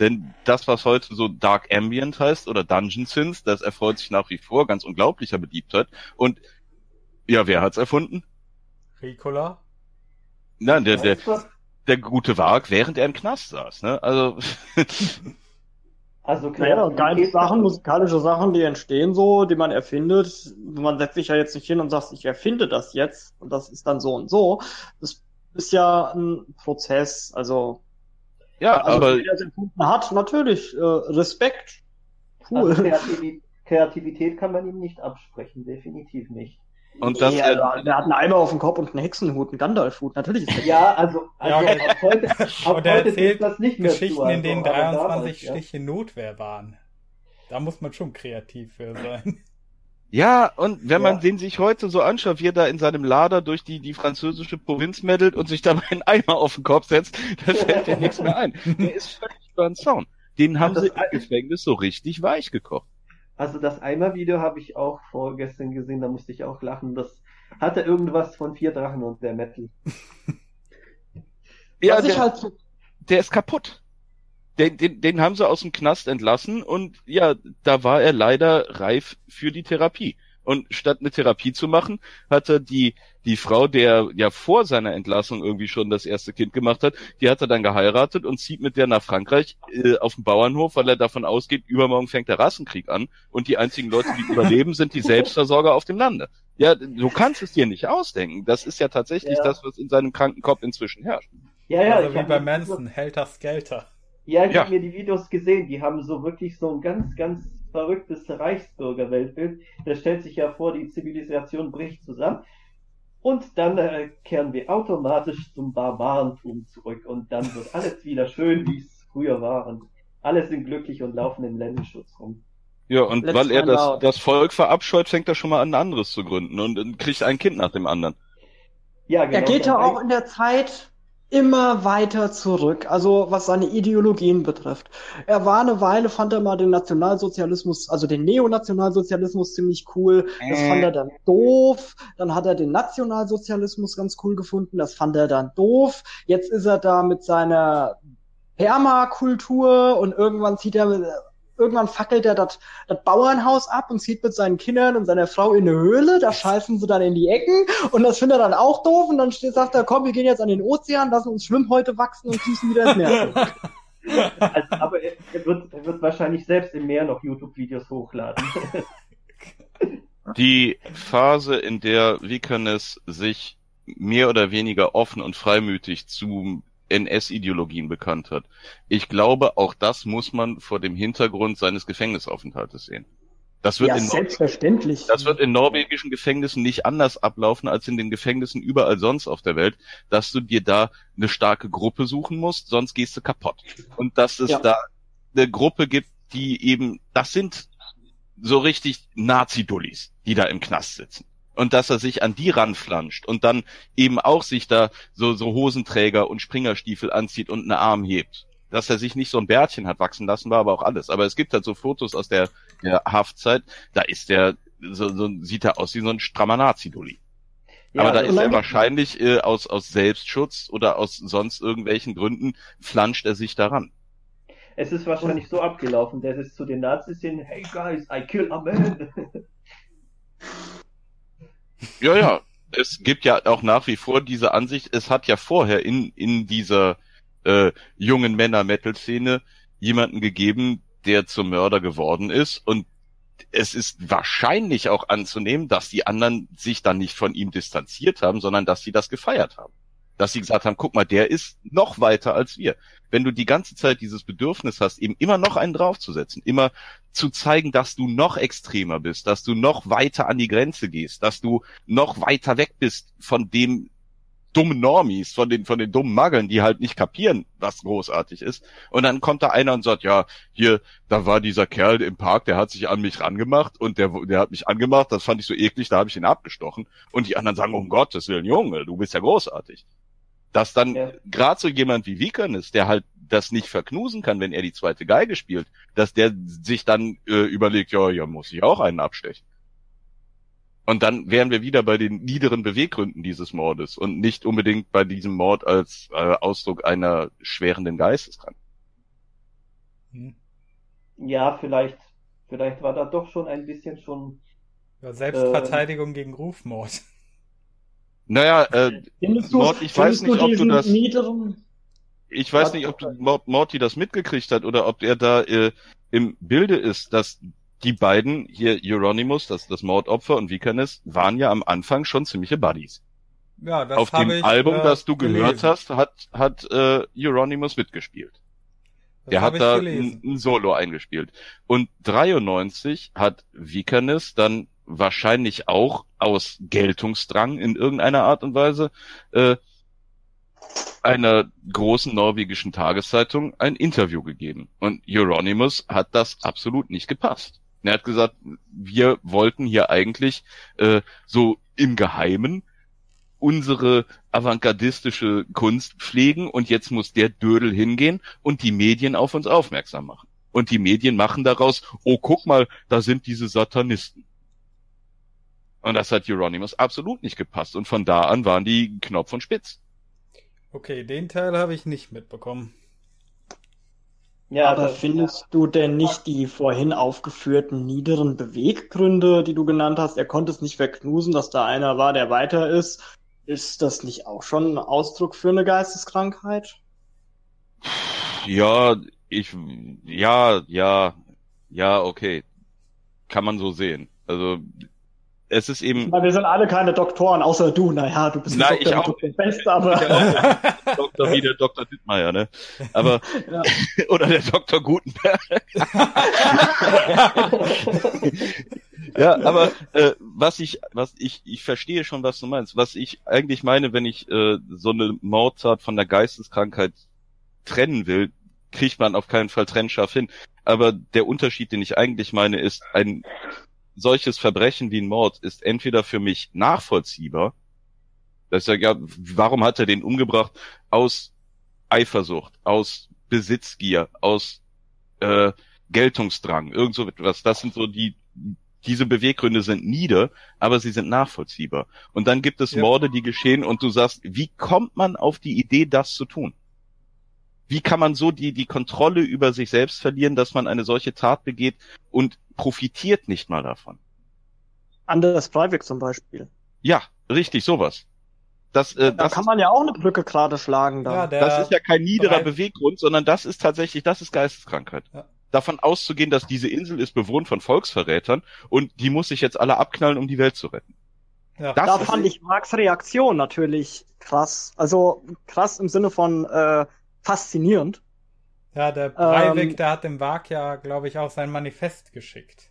Denn das, was heute so Dark Ambient heißt oder Dungeon Synths, das erfreut sich nach wie vor ganz unglaublicher Beliebtheit. Und ja, wer hat's erfunden? Ricola? Nein, der, der, der gute Varg, während er im Knast saß, ne? Also. Also, klar. Naja, geile Sachen, musikalische Sachen, die entstehen so, die man erfindet. Man setzt sich ja jetzt nicht hin und sagt, ich erfinde das jetzt und das ist dann so und so. Das ist ja ein Prozess, also. Ja, also, aber. Wer das erfunden hat, natürlich, äh, Respekt. Cool. Also Kreativ- Kreativität kann man ihm nicht absprechen, definitiv nicht. Und das, ja, äh, der hat einen Eimer auf dem Kopf und einen Hexenhut, einen Gandalf-Hut, natürlich ist das. Ja, also, also ja, ab heute, ab heute erzählt das nicht mehr Geschichten, zu, also, in denen dreiundzwanzig Stiche ja. Notwehr waren. Da muss man schon kreativ für sein. Ja, und wenn ja. man den sich heute so anschaut, wie er da in seinem Lader durch die, die französische Provinz meddelt und sich dabei einen Eimer auf den Kopf setzt, da fällt dir nichts mehr ein. Der ist völlig über den Zaun. Den haben sie im Gefängnis so richtig weich gekocht. Also das Eimer-Video habe ich auch vorgestern gesehen, da musste ich auch lachen. Das hatte irgendwas von Vier Drachen und der Metal. Ja, der, halt... der ist kaputt. Den, den, den haben sie aus dem Knast entlassen und ja, da war er leider reif für die Therapie. Und statt eine Therapie zu machen, hat er die die Frau, der ja vor seiner Entlassung irgendwie schon das erste Kind gemacht hat, die hat er dann geheiratet und zieht mit der nach Frankreich äh, auf den Bauernhof, weil er davon ausgeht, übermorgen fängt der Rassenkrieg an und die einzigen Leute, die überleben, sind die Selbstversorger auf dem Lande. Ja, du kannst es dir nicht ausdenken. Das ist ja tatsächlich ja. das, was in seinem kranken Kopf inzwischen herrscht. Ja, ja, also wie bei Manson, Helter Skelter. Ja, ich ja. habe mir die Videos gesehen, die haben so wirklich so ein ganz, ganz verrücktes Reichsbürgerweltbild. Da stellt sich ja vor, die Zivilisation bricht zusammen und dann äh, kehren wir automatisch zum Barbarentum zurück und dann wird alles wieder schön, wie es früher war und alle sind glücklich und laufen im Ländenschutz rum. Ja, und Let's weil er das, das Volk verabscheut, fängt er schon mal an, ein anderes zu gründen und, und kriegt ein Kind nach dem anderen. Ja, genau. Er geht ja auch in der Zeit immer weiter zurück, also was seine Ideologien betrifft. Er war eine Weile, fand er mal den Nationalsozialismus, also den Neonationalsozialismus ziemlich cool, das fand er dann doof, dann hat er den Nationalsozialismus ganz cool gefunden, das fand er dann doof, jetzt ist er da mit seiner Permakultur und irgendwann zieht er, irgendwann fackelt er das Bauernhaus ab und zieht mit seinen Kindern und seiner Frau in eine Höhle, da scheißen sie dann in die Ecken und das findet er dann auch doof und dann sagt er, komm, wir gehen jetzt an den Ozean, lassen uns Schwimmhäute wachsen und schießen wieder ins Meer. Also, aber er, er, wird, er wird wahrscheinlich selbst im Meer noch YouTube-Videos hochladen. Die Phase, in der Vikernes sich mehr oder weniger offen und freimütig zu N S-Ideologien bekannt hat. Ich glaube, auch das muss man vor dem Hintergrund seines Gefängnisaufenthaltes sehen. Das wird, ja, in, selbstverständlich. Das wird in norwegischen Gefängnissen nicht anders ablaufen als in den Gefängnissen überall sonst auf der Welt, dass du dir da eine starke Gruppe suchen musst, sonst gehst du kaputt. Und dass es ja. da eine Gruppe gibt, die eben, das sind so richtig Nazi-Dullis, die da im Knast sitzen. Und dass er sich an die ranflanscht und dann eben auch sich da so, so Hosenträger und Springerstiefel anzieht und einen Arm hebt. Dass er sich nicht so ein Bärtchen hat wachsen lassen, war aber auch alles. Aber es gibt halt so Fotos aus der, der Haftzeit, da ist der, so, so sieht er aus wie so ein strammer Nazi-Dulli. Ja, aber da ist er wahrscheinlich äh, aus, aus Selbstschutz oder aus sonst irgendwelchen Gründen flanscht er sich daran. Es ist wahrscheinlich so abgelaufen, dass es zu den Nazis hin, hey guys, I kill a man. Ja, ja. Es gibt ja auch nach wie vor diese Ansicht, es hat ja vorher in in dieser äh, jungen Männer-Metal-Szene jemanden gegeben, der zum Mörder geworden ist. Und es ist wahrscheinlich auch anzunehmen, dass die anderen sich dann nicht von ihm distanziert haben, sondern dass sie das gefeiert haben. Dass sie gesagt haben, guck mal, der ist noch weiter als wir. Wenn du die ganze Zeit dieses Bedürfnis hast, eben immer noch einen draufzusetzen, immer zu zeigen, dass du noch extremer bist, dass du noch weiter an die Grenze gehst, dass du noch weiter weg bist von dem dummen Normies, von den, von den dummen Mageln, die halt nicht kapieren, was großartig ist. Und dann kommt da einer und sagt, ja, hier, da war dieser Kerl im Park, der hat sich an mich rangemacht und der, der hat mich angemacht, das fand ich so eklig, da habe ich ihn abgestochen. Und die anderen sagen, um Gottes Willen, Junge, du bist ja großartig. Dass dann ja. gerade so jemand wie Vikernes, der halt das nicht verknusen kann, wenn er die zweite Geige spielt, dass der sich dann äh, überlegt, ja, ja, muss ich auch einen abstechen. Und dann wären wir wieder bei den niederen Beweggründen dieses Mordes und nicht unbedingt bei diesem Mord als äh, Ausdruck einer schwerenden Geisteskrankheit. Hm. Ja, vielleicht vielleicht war da doch schon ein bisschen schon... Ja, Selbstverteidigung äh, gegen Rufmord. Naja, äh, du, Mort, ich weiß nicht, ob du das, niederen... ich weiß Warte, nicht, ob du Mort, Morty das mitgekriegt hat oder ob er da äh, im Bilde ist, dass die beiden hier, Euronymous, das, das Mordopfer und Vikernes, waren ja am Anfang schon ziemliche Buddies. Ja, das Auf habe dem ich, Album, äh, das du gehört gelesen. hast, hat, hat äh, Euronymous mitgespielt. Das Der hat da ein, ein Solo eingespielt. Und dreiundneunzig hat Vikernes dann wahrscheinlich auch aus Geltungsdrang in irgendeiner Art und Weise äh, einer großen norwegischen Tageszeitung ein Interview gegeben. Und Euronymous hat das absolut nicht gepasst. Er hat gesagt, wir wollten hier eigentlich äh, so im Geheimen unsere avantgardistische Kunst pflegen und jetzt muss der Dödel hingehen und die Medien auf uns aufmerksam machen. Und die Medien machen daraus, oh, guck mal, da sind diese Satanisten. Und das hat Euronymous absolut nicht gepasst. Und von da an waren die Knopf und Spitz. Okay, den Teil habe ich nicht mitbekommen. Ja, aber das, findest ja. du denn nicht die vorhin aufgeführten niederen Beweggründe, die du genannt hast? Er konnte es nicht verknusen, dass da einer war, der weiter ist. Ist das nicht auch schon ein Ausdruck für eine Geisteskrankheit? Ja, ich, ja, ja, ja, okay. Kann man so sehen. Also, es ist eben... Meine, wir sind alle keine Doktoren, außer du. Naja, du bist na, ich auch, der Beste, aber... Auch Doktor wie der Doktor Dittmeier, ne? Aber... Ja. Oder der Doktor Gutenberg. Ja, aber äh, was ich... was ich ich verstehe schon, was du meinst. Was ich eigentlich meine, wenn ich äh, so eine Mordtat von der Geisteskrankheit trennen will, kriegt man auf keinen Fall trennscharf hin. Aber der Unterschied, den ich eigentlich meine, ist ein... solches Verbrechen wie ein Mord ist entweder für mich nachvollziehbar, dass er, ja, warum hat er den umgebracht? Aus Eifersucht, aus Besitzgier, aus äh, Geltungsdrang, irgend so etwas. Das sind so die, diese Beweggründe sind nieder, aber sie sind nachvollziehbar. Und dann gibt es ja. Morde, die geschehen und du sagst, wie kommt man auf die Idee, das zu tun? Wie kann man so die, die Kontrolle über sich selbst verlieren, dass man eine solche Tat begeht und profitiert nicht mal davon? Anders Breivik zum Beispiel. Ja, richtig, sowas. Das, äh, ja, da das kann man ja auch eine Brücke gerade schlagen. Dann. Ja, das ist ja kein niederer Breivik. Beweggrund, sondern das ist tatsächlich, das ist Geisteskrankheit. Ja. Davon auszugehen, dass diese Insel ist bewohnt von Volksverrätern und die muss sich jetzt alle abknallen, um die Welt zu retten. Ja. Da fand ich Marx' Reaktion natürlich krass. Also krass im Sinne von äh, faszinierend. Ja, der Breivik, ähm, der hat dem Varg ja, glaube ich, auch sein Manifest geschickt.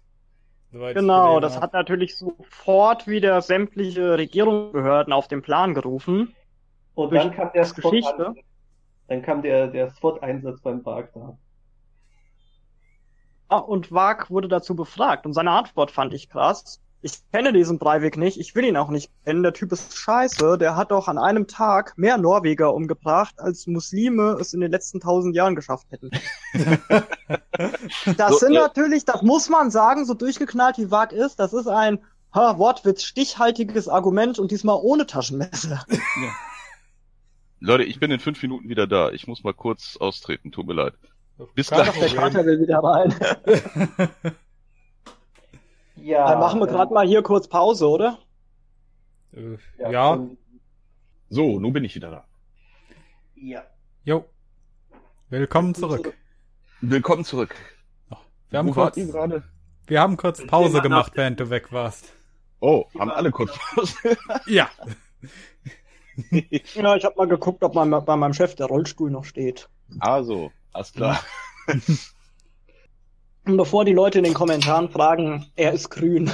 Genau, das hat natürlich sofort wieder sämtliche Regierungsbehörden auf den Plan gerufen. Und dann kam der Geschichte. Dann kam der, der Spot-Einsatz beim Varg da. Ah, und Varg wurde dazu befragt und seine Antwort fand ich krass. Ich kenne diesen Breivik nicht, ich will ihn auch nicht kennen, der Typ ist scheiße, der hat doch an einem Tag mehr Norweger umgebracht, als Muslime es in den letzten tausend Jahren geschafft hätten. Das so, sind ja. natürlich, das muss man sagen, so durchgeknallt wie Varg ist, das ist ein ha, Wortwitz, stichhaltiges Argument und diesmal ohne Taschenmesser. Ja. Leute, ich bin in fünf Minuten wieder da, ich muss mal kurz austreten, tut mir leid. Bis gleich. Der Vater will wieder rein. Ja, dann machen wir äh, gerade mal hier kurz Pause, oder? Äh, ja. ja. So, nun bin ich wieder da. Ja. Jo. Willkommen zurück. zurück. Willkommen zurück. Wir haben, kurz, wir haben kurz Pause gemacht, während du weg warst. Oh, haben alle kurz Pause? Ja. Genau, ich habe mal geguckt, ob man, bei meinem Chef der Rollstuhl noch steht. Ah so, alles klar. Bevor die Leute in den Kommentaren fragen, er ist grün.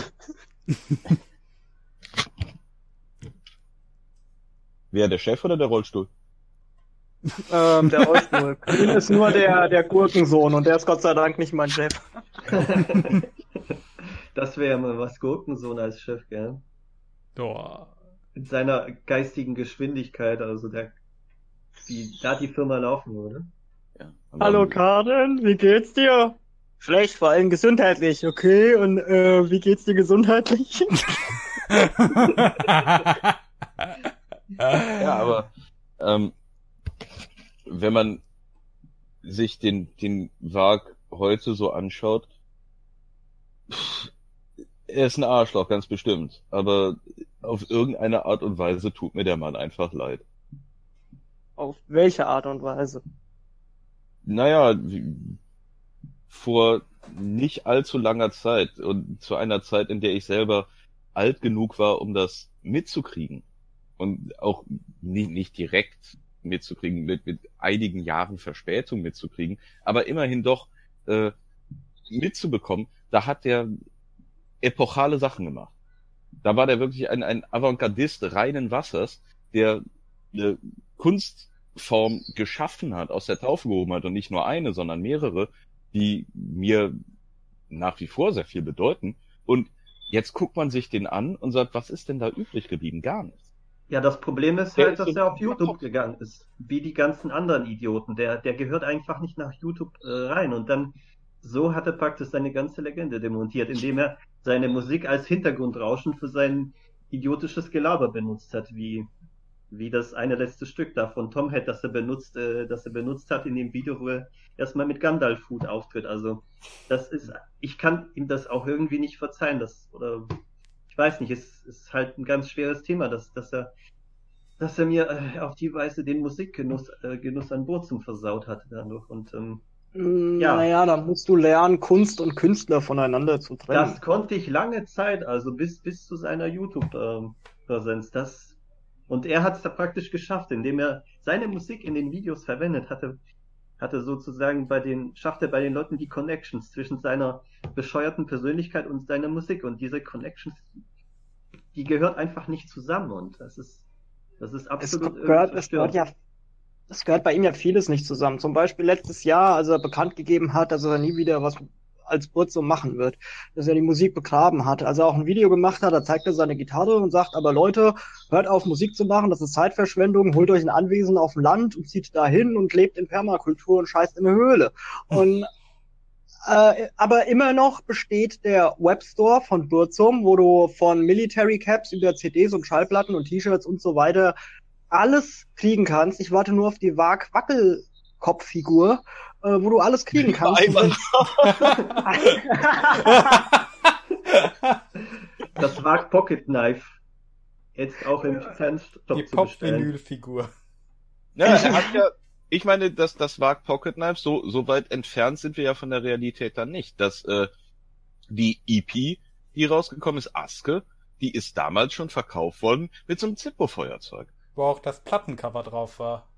Wer, der Chef oder der Rollstuhl? Ähm, der Rollstuhl. Grün ist nur der, der Gurkensohn und der ist Gott sei Dank nicht mein Chef. Das wäre mal was, Gurkensohn als Chef, gell? Boah. In seiner geistigen Geschwindigkeit, also der, die, da die Firma laufen würde. Ja, hallo Karin, wie geht's dir? Schlecht, vor allem gesundheitlich, okay? Und äh, wie geht's dir gesundheitlich? Ja, aber ähm, wenn man sich den den Varg heute so anschaut, pff, er ist ein Arschloch, ganz bestimmt. Aber auf irgendeine Art und Weise tut mir der Mann einfach leid. Auf welche Art und Weise? Naja, wie, vor nicht allzu langer Zeit und zu einer Zeit, in der ich selber alt genug war, um das mitzukriegen und auch nicht, nicht direkt mitzukriegen, mit, mit einigen Jahren Verspätung mitzukriegen, aber immerhin doch äh, mitzubekommen, da hat der epochale Sachen gemacht. Da war der wirklich ein, ein Avantgardist reinen Wassers, der äh, Kunstform geschaffen hat, aus der Taufe gehoben hat und nicht nur eine, sondern mehrere, die mir nach wie vor sehr viel bedeuten. Und jetzt guckt man sich den an und sagt, was ist denn da übrig geblieben? Gar nichts. Ja, das Problem ist halt, dass er auf YouTube gegangen ist, wie die ganzen anderen Idioten. Der, der gehört einfach nicht nach YouTube rein. Und dann, so hat er praktisch seine ganze Legende demontiert, indem er seine Musik als Hintergrundrauschen für sein idiotisches Gelaber benutzt hat, wie wie das eine letzte Stück da von Tomhead, das er benutzt, äh, das er benutzt hat in dem Video, wo er erstmal mit Gandalf-Hut auftritt. Also das ist, ich kann ihm das auch irgendwie nicht verzeihen. Das, oder ich weiß nicht, es ist halt ein ganz schweres Thema, dass, dass er, dass er mir äh, auf die Weise den Musikgenuss äh, Genuss an Burzum versaut hat dadurch. Und ähm, ja. Naja, da musst du lernen, Kunst und Künstler voneinander zu trennen. Das konnte ich lange Zeit, also bis, bis zu seiner YouTube-Präsenz. Das, und er hat es da praktisch geschafft, indem er seine Musik in den Videos verwendet hatte, hatte sozusagen bei den, schaffte bei den Leuten die Connections zwischen seiner bescheuerten Persönlichkeit und seiner Musik. Und diese Connections, die gehört einfach nicht zusammen. Und das ist, das ist absolut verstörend. Das gehört bei ihm ja vieles nicht zusammen. Zum Beispiel letztes Jahr, als er bekannt gegeben hat, dass er nie wieder was als Burzum machen wird, dass er die Musik begraben hat. Als er auch ein Video gemacht hat, da zeigt er seine Gitarre und sagt, aber Leute, hört auf Musik zu machen, das ist Zeitverschwendung, holt euch ein Anwesen auf dem Land und zieht da hin und lebt in Permakultur und scheißt in eine Höhle. Und Äh, aber immer noch besteht der Webstore von Burzum, wo du von Military Caps über C Ds und Schallplatten und T-Shirts und so weiter alles kriegen kannst. Ich warte nur auf die Varg-Wackelkopf-Figur, äh, wo du alles kriegen kannst. Das Varg-Pocket-Knife. Jetzt auch im Fanstop. Die Pop-Vinyl-Figur. Ja, er hat ja... Ich meine, dass das Varg Pocket Knives, so, so weit entfernt sind wir ja von der Realität dann nicht. Dass äh, die E P, die rausgekommen ist, Aske, die ist damals schon verkauft worden mit so einem Zippo-Feuerzeug. Wo auch das Plattencover drauf war.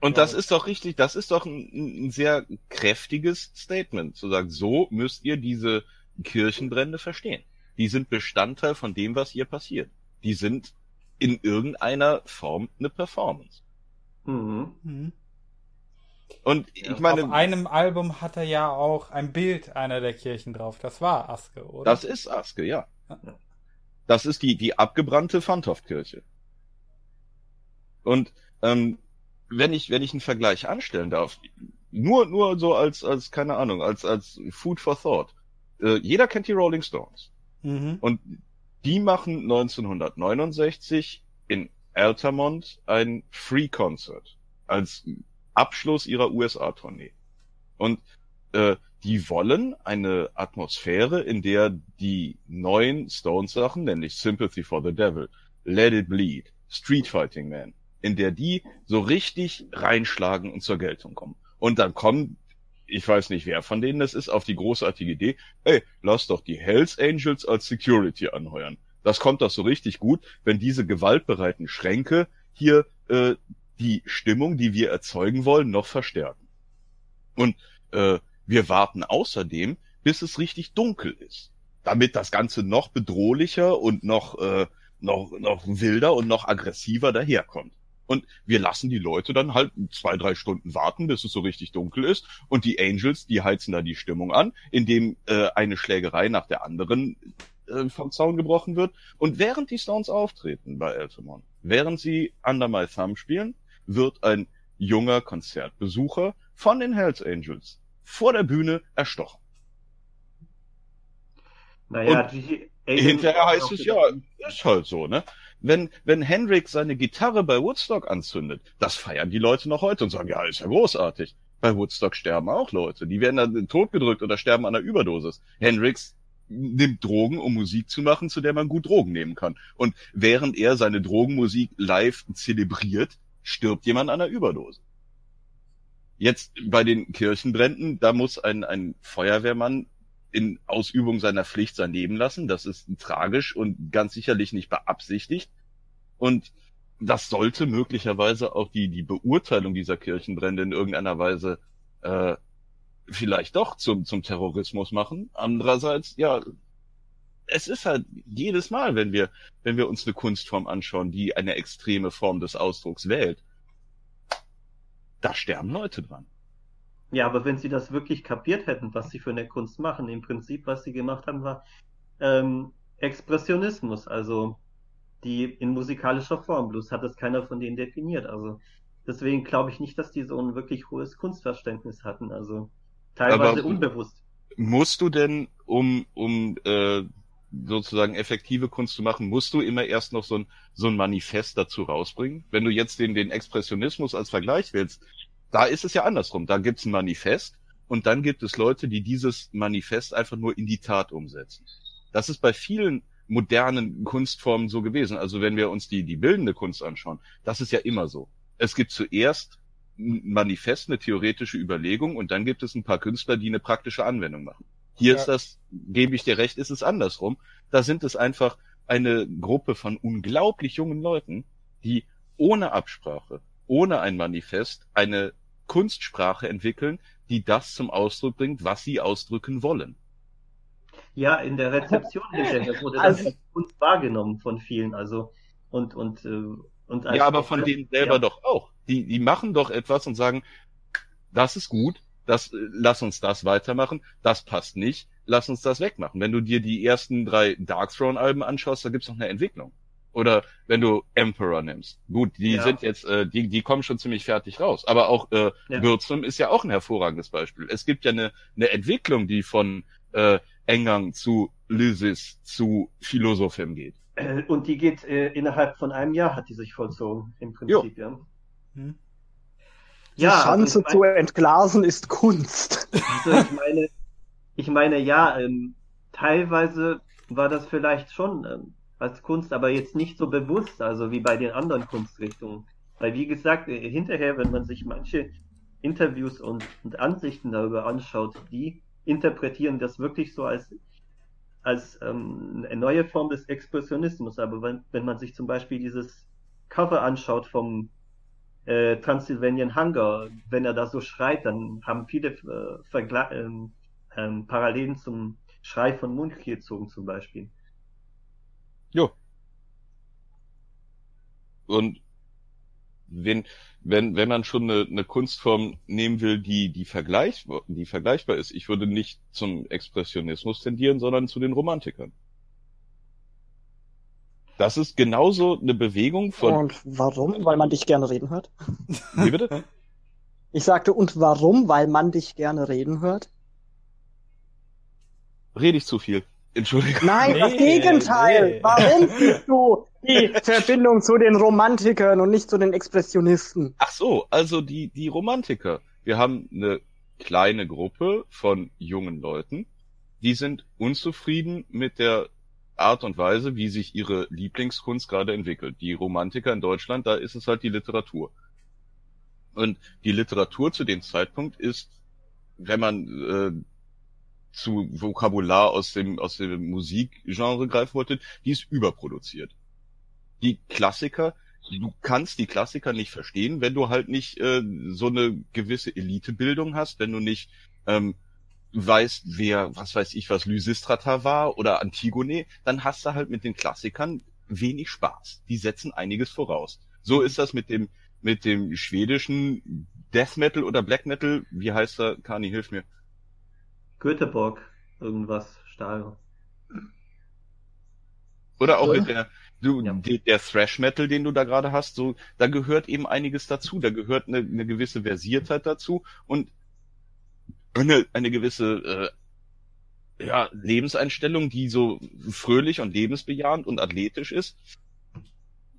Und das ist doch richtig, das ist doch ein, ein sehr kräftiges Statement, zu sagen, so müsst ihr diese Kirchenbrände verstehen. Die sind Bestandteil von dem, was hier passiert. Die sind in irgendeiner Form eine Performance. Mhm. Mhm. Und ich ja, meine, auf einem Album hat er ja auch ein Bild einer der Kirchen drauf. Das war Aske, oder? Das ist Aske, ja. Das ist die, die abgebrannte Fantoftkirche. Und ähm, wenn ich wenn ich einen Vergleich anstellen darf, nur nur so als als keine Ahnung als als Food for Thought. Äh, jeder kennt die Rolling Stones. Mhm. Und die machen neunzehnhundertneunundsechzig in Altamont ein Free Concert als Abschluss ihrer U S A-Tournee. Und äh, die wollen eine Atmosphäre, in der die neuen Stones-Sachen, nämlich Sympathy for the Devil, Let It Bleed, Street Fighting Man, in der die so richtig reinschlagen und zur Geltung kommen. Und dann kommen, ich weiß nicht wer von denen das ist, auf die großartige Idee, ey, lass doch die Hells Angels als Security anheuern. Das kommt doch so richtig gut, wenn diese gewaltbereiten Schränke hier äh, die Stimmung, die wir erzeugen wollen, noch verstärken. Und äh, wir warten außerdem, bis es richtig dunkel ist, damit das Ganze noch bedrohlicher und noch äh, noch noch wilder und noch aggressiver daherkommt. Und wir lassen die Leute dann halt zwei, drei Stunden warten, bis es so richtig dunkel ist. Und die Angels, die heizen da die Stimmung an, indem äh, eine Schlägerei nach der anderen äh, vom Zaun gebrochen wird. Und während die Stones auftreten bei Altamont, während sie Under My Thumb spielen, wird ein junger Konzertbesucher von den Hells Angels vor der Bühne erstochen. Naja, die hinterher heißt es, ja, ist halt so, ne? Wenn, wenn Hendrix seine Gitarre bei Woodstock anzündet, das feiern die Leute noch heute und sagen, ja, ist ja großartig. Bei Woodstock sterben auch Leute. Die werden dann totgedrückt oder sterben an einer Überdosis. Hendrix nimmt Drogen, um Musik zu machen, zu der man gut Drogen nehmen kann. Und während er seine Drogenmusik live zelebriert, stirbt jemand an einer Überdosis. Jetzt bei den Kirchenbränden, da muss ein, ein Feuerwehrmann in Ausübung seiner Pflicht sein Leben lassen. Das ist tragisch und ganz sicherlich nicht beabsichtigt. Und das sollte möglicherweise auch die, die Beurteilung dieser Kirchenbrände in irgendeiner Weise äh, vielleicht doch zum, zum Terrorismus machen. Andererseits, ja, es ist halt jedes Mal, wenn wir, wenn wir uns eine Kunstform anschauen, die eine extreme Form des Ausdrucks wählt, da sterben Leute dran. Ja, aber wenn sie das wirklich kapiert hätten, was sie für eine Kunst machen, im Prinzip, was sie gemacht haben, war ähm, Expressionismus, also die in musikalischer Form, bloß hat das keiner von denen definiert. Also deswegen glaube ich nicht, dass die so ein wirklich hohes Kunstverständnis hatten, also teilweise aber unbewusst. Musst du denn, um um äh, sozusagen effektive Kunst zu machen, musst du immer erst noch so ein, so ein Manifest dazu rausbringen. Wenn du jetzt den, den Expressionismus als Vergleich willst, da ist es ja andersrum. Da gibt's ein Manifest und dann gibt es Leute, die dieses Manifest einfach nur in die Tat umsetzen. Das ist bei vielen modernen Kunstformen so gewesen. Also wenn wir uns die, die bildende Kunst anschauen, das ist ja immer so. Es gibt zuerst ein Manifest, eine theoretische Überlegung und dann gibt es ein paar Künstler, die eine praktische Anwendung machen. Hier ja. ist das, gebe ich dir recht, ist es andersrum. Da sind es einfach eine Gruppe von unglaublich jungen Leuten, die ohne Absprache, ohne ein Manifest eine Kunstsprache entwickeln, die das zum Ausdruck bringt, was sie ausdrücken wollen. Ja, in der Rezeption das wurde das also, Kunst wahrgenommen von vielen, also und und und ja, aber von denen selber ja. doch auch. Die die machen doch etwas und sagen, das ist gut, das lass uns das weitermachen, das passt nicht, lass uns das wegmachen. Wenn du dir die ersten drei Darkthrone-Alben anschaust, da gibt's noch eine Entwicklung. Oder wenn du Emperor nimmst, gut, die ja. sind jetzt, äh, die die kommen schon ziemlich fertig raus. Aber auch äh, ja. Burzum ist ja auch ein hervorragendes Beispiel. Es gibt ja eine eine Entwicklung, die von äh, Engang zu Lysis, zu Philosophem geht. Und die geht äh, innerhalb von einem Jahr, hat die sich vollzogen, im Prinzip. Jo. Ja. Hm. Die ja, Chance also meine, zu entglasen ist Kunst. Also ich meine, ich meine ja, ähm, teilweise war das vielleicht schon ähm, als Kunst, aber jetzt nicht so bewusst, also wie bei den anderen Kunstrichtungen. Weil wie gesagt, äh, hinterher, wenn man sich manche Interviews und, und Ansichten darüber anschaut, die interpretieren das wirklich so als, als ähm, eine neue Form des Expressionismus. Aber wenn, wenn man sich zum Beispiel dieses Cover anschaut vom äh, Transylvanian Hunger, wenn er da so schreit, dann haben viele äh, Vergla- ähm, ähm, Parallelen zum Schrei von Munch gezogen zum Beispiel. Jo. Und Wenn, wenn, wenn man schon eine, eine Kunstform nehmen will, die, die vergleich, die vergleichbar ist, ich würde nicht zum Expressionismus tendieren, sondern zu den Romantikern. Das ist genauso eine Bewegung von... Und warum? Weil man dich gerne reden hört? Wie bitte? Ich sagte, und warum? Weil man dich gerne reden hört? Rede ich zu viel. Entschuldigung. Nein, nee, das Gegenteil. Nee. Warum siehst du die Verbindung zu den Romantikern und nicht zu den Expressionisten? Ach so, also die, die Romantiker. Wir haben eine kleine Gruppe von jungen Leuten, die sind unzufrieden mit der Art und Weise, wie sich ihre Lieblingskunst gerade entwickelt. Die Romantiker in Deutschland, da ist es halt die Literatur. Und die Literatur zu dem Zeitpunkt ist, wenn man... Äh, zu Vokabular aus dem aus dem Musikgenre greifen wolltet, die ist überproduziert. Die Klassiker, du kannst die Klassiker nicht verstehen, wenn du halt nicht äh, so eine gewisse Elitebildung hast, wenn du nicht ähm, weißt, wer, was weiß ich, was Lysistrata war oder Antigone, dann hast du halt mit den Klassikern wenig Spaß. Die setzen einiges voraus. So ist das mit dem mit dem schwedischen Death Metal oder Black Metal, wie heißt er? Kani, hilf mir. Göteborg, irgendwas, Stahl. Oder auch mit der, du, ja. der, der Thrash-Metal, den du da gerade hast, so, da gehört eben einiges dazu, da gehört eine, eine gewisse Versiertheit dazu und eine, eine gewisse äh, ja, Lebenseinstellung, die so fröhlich und lebensbejahend und athletisch ist.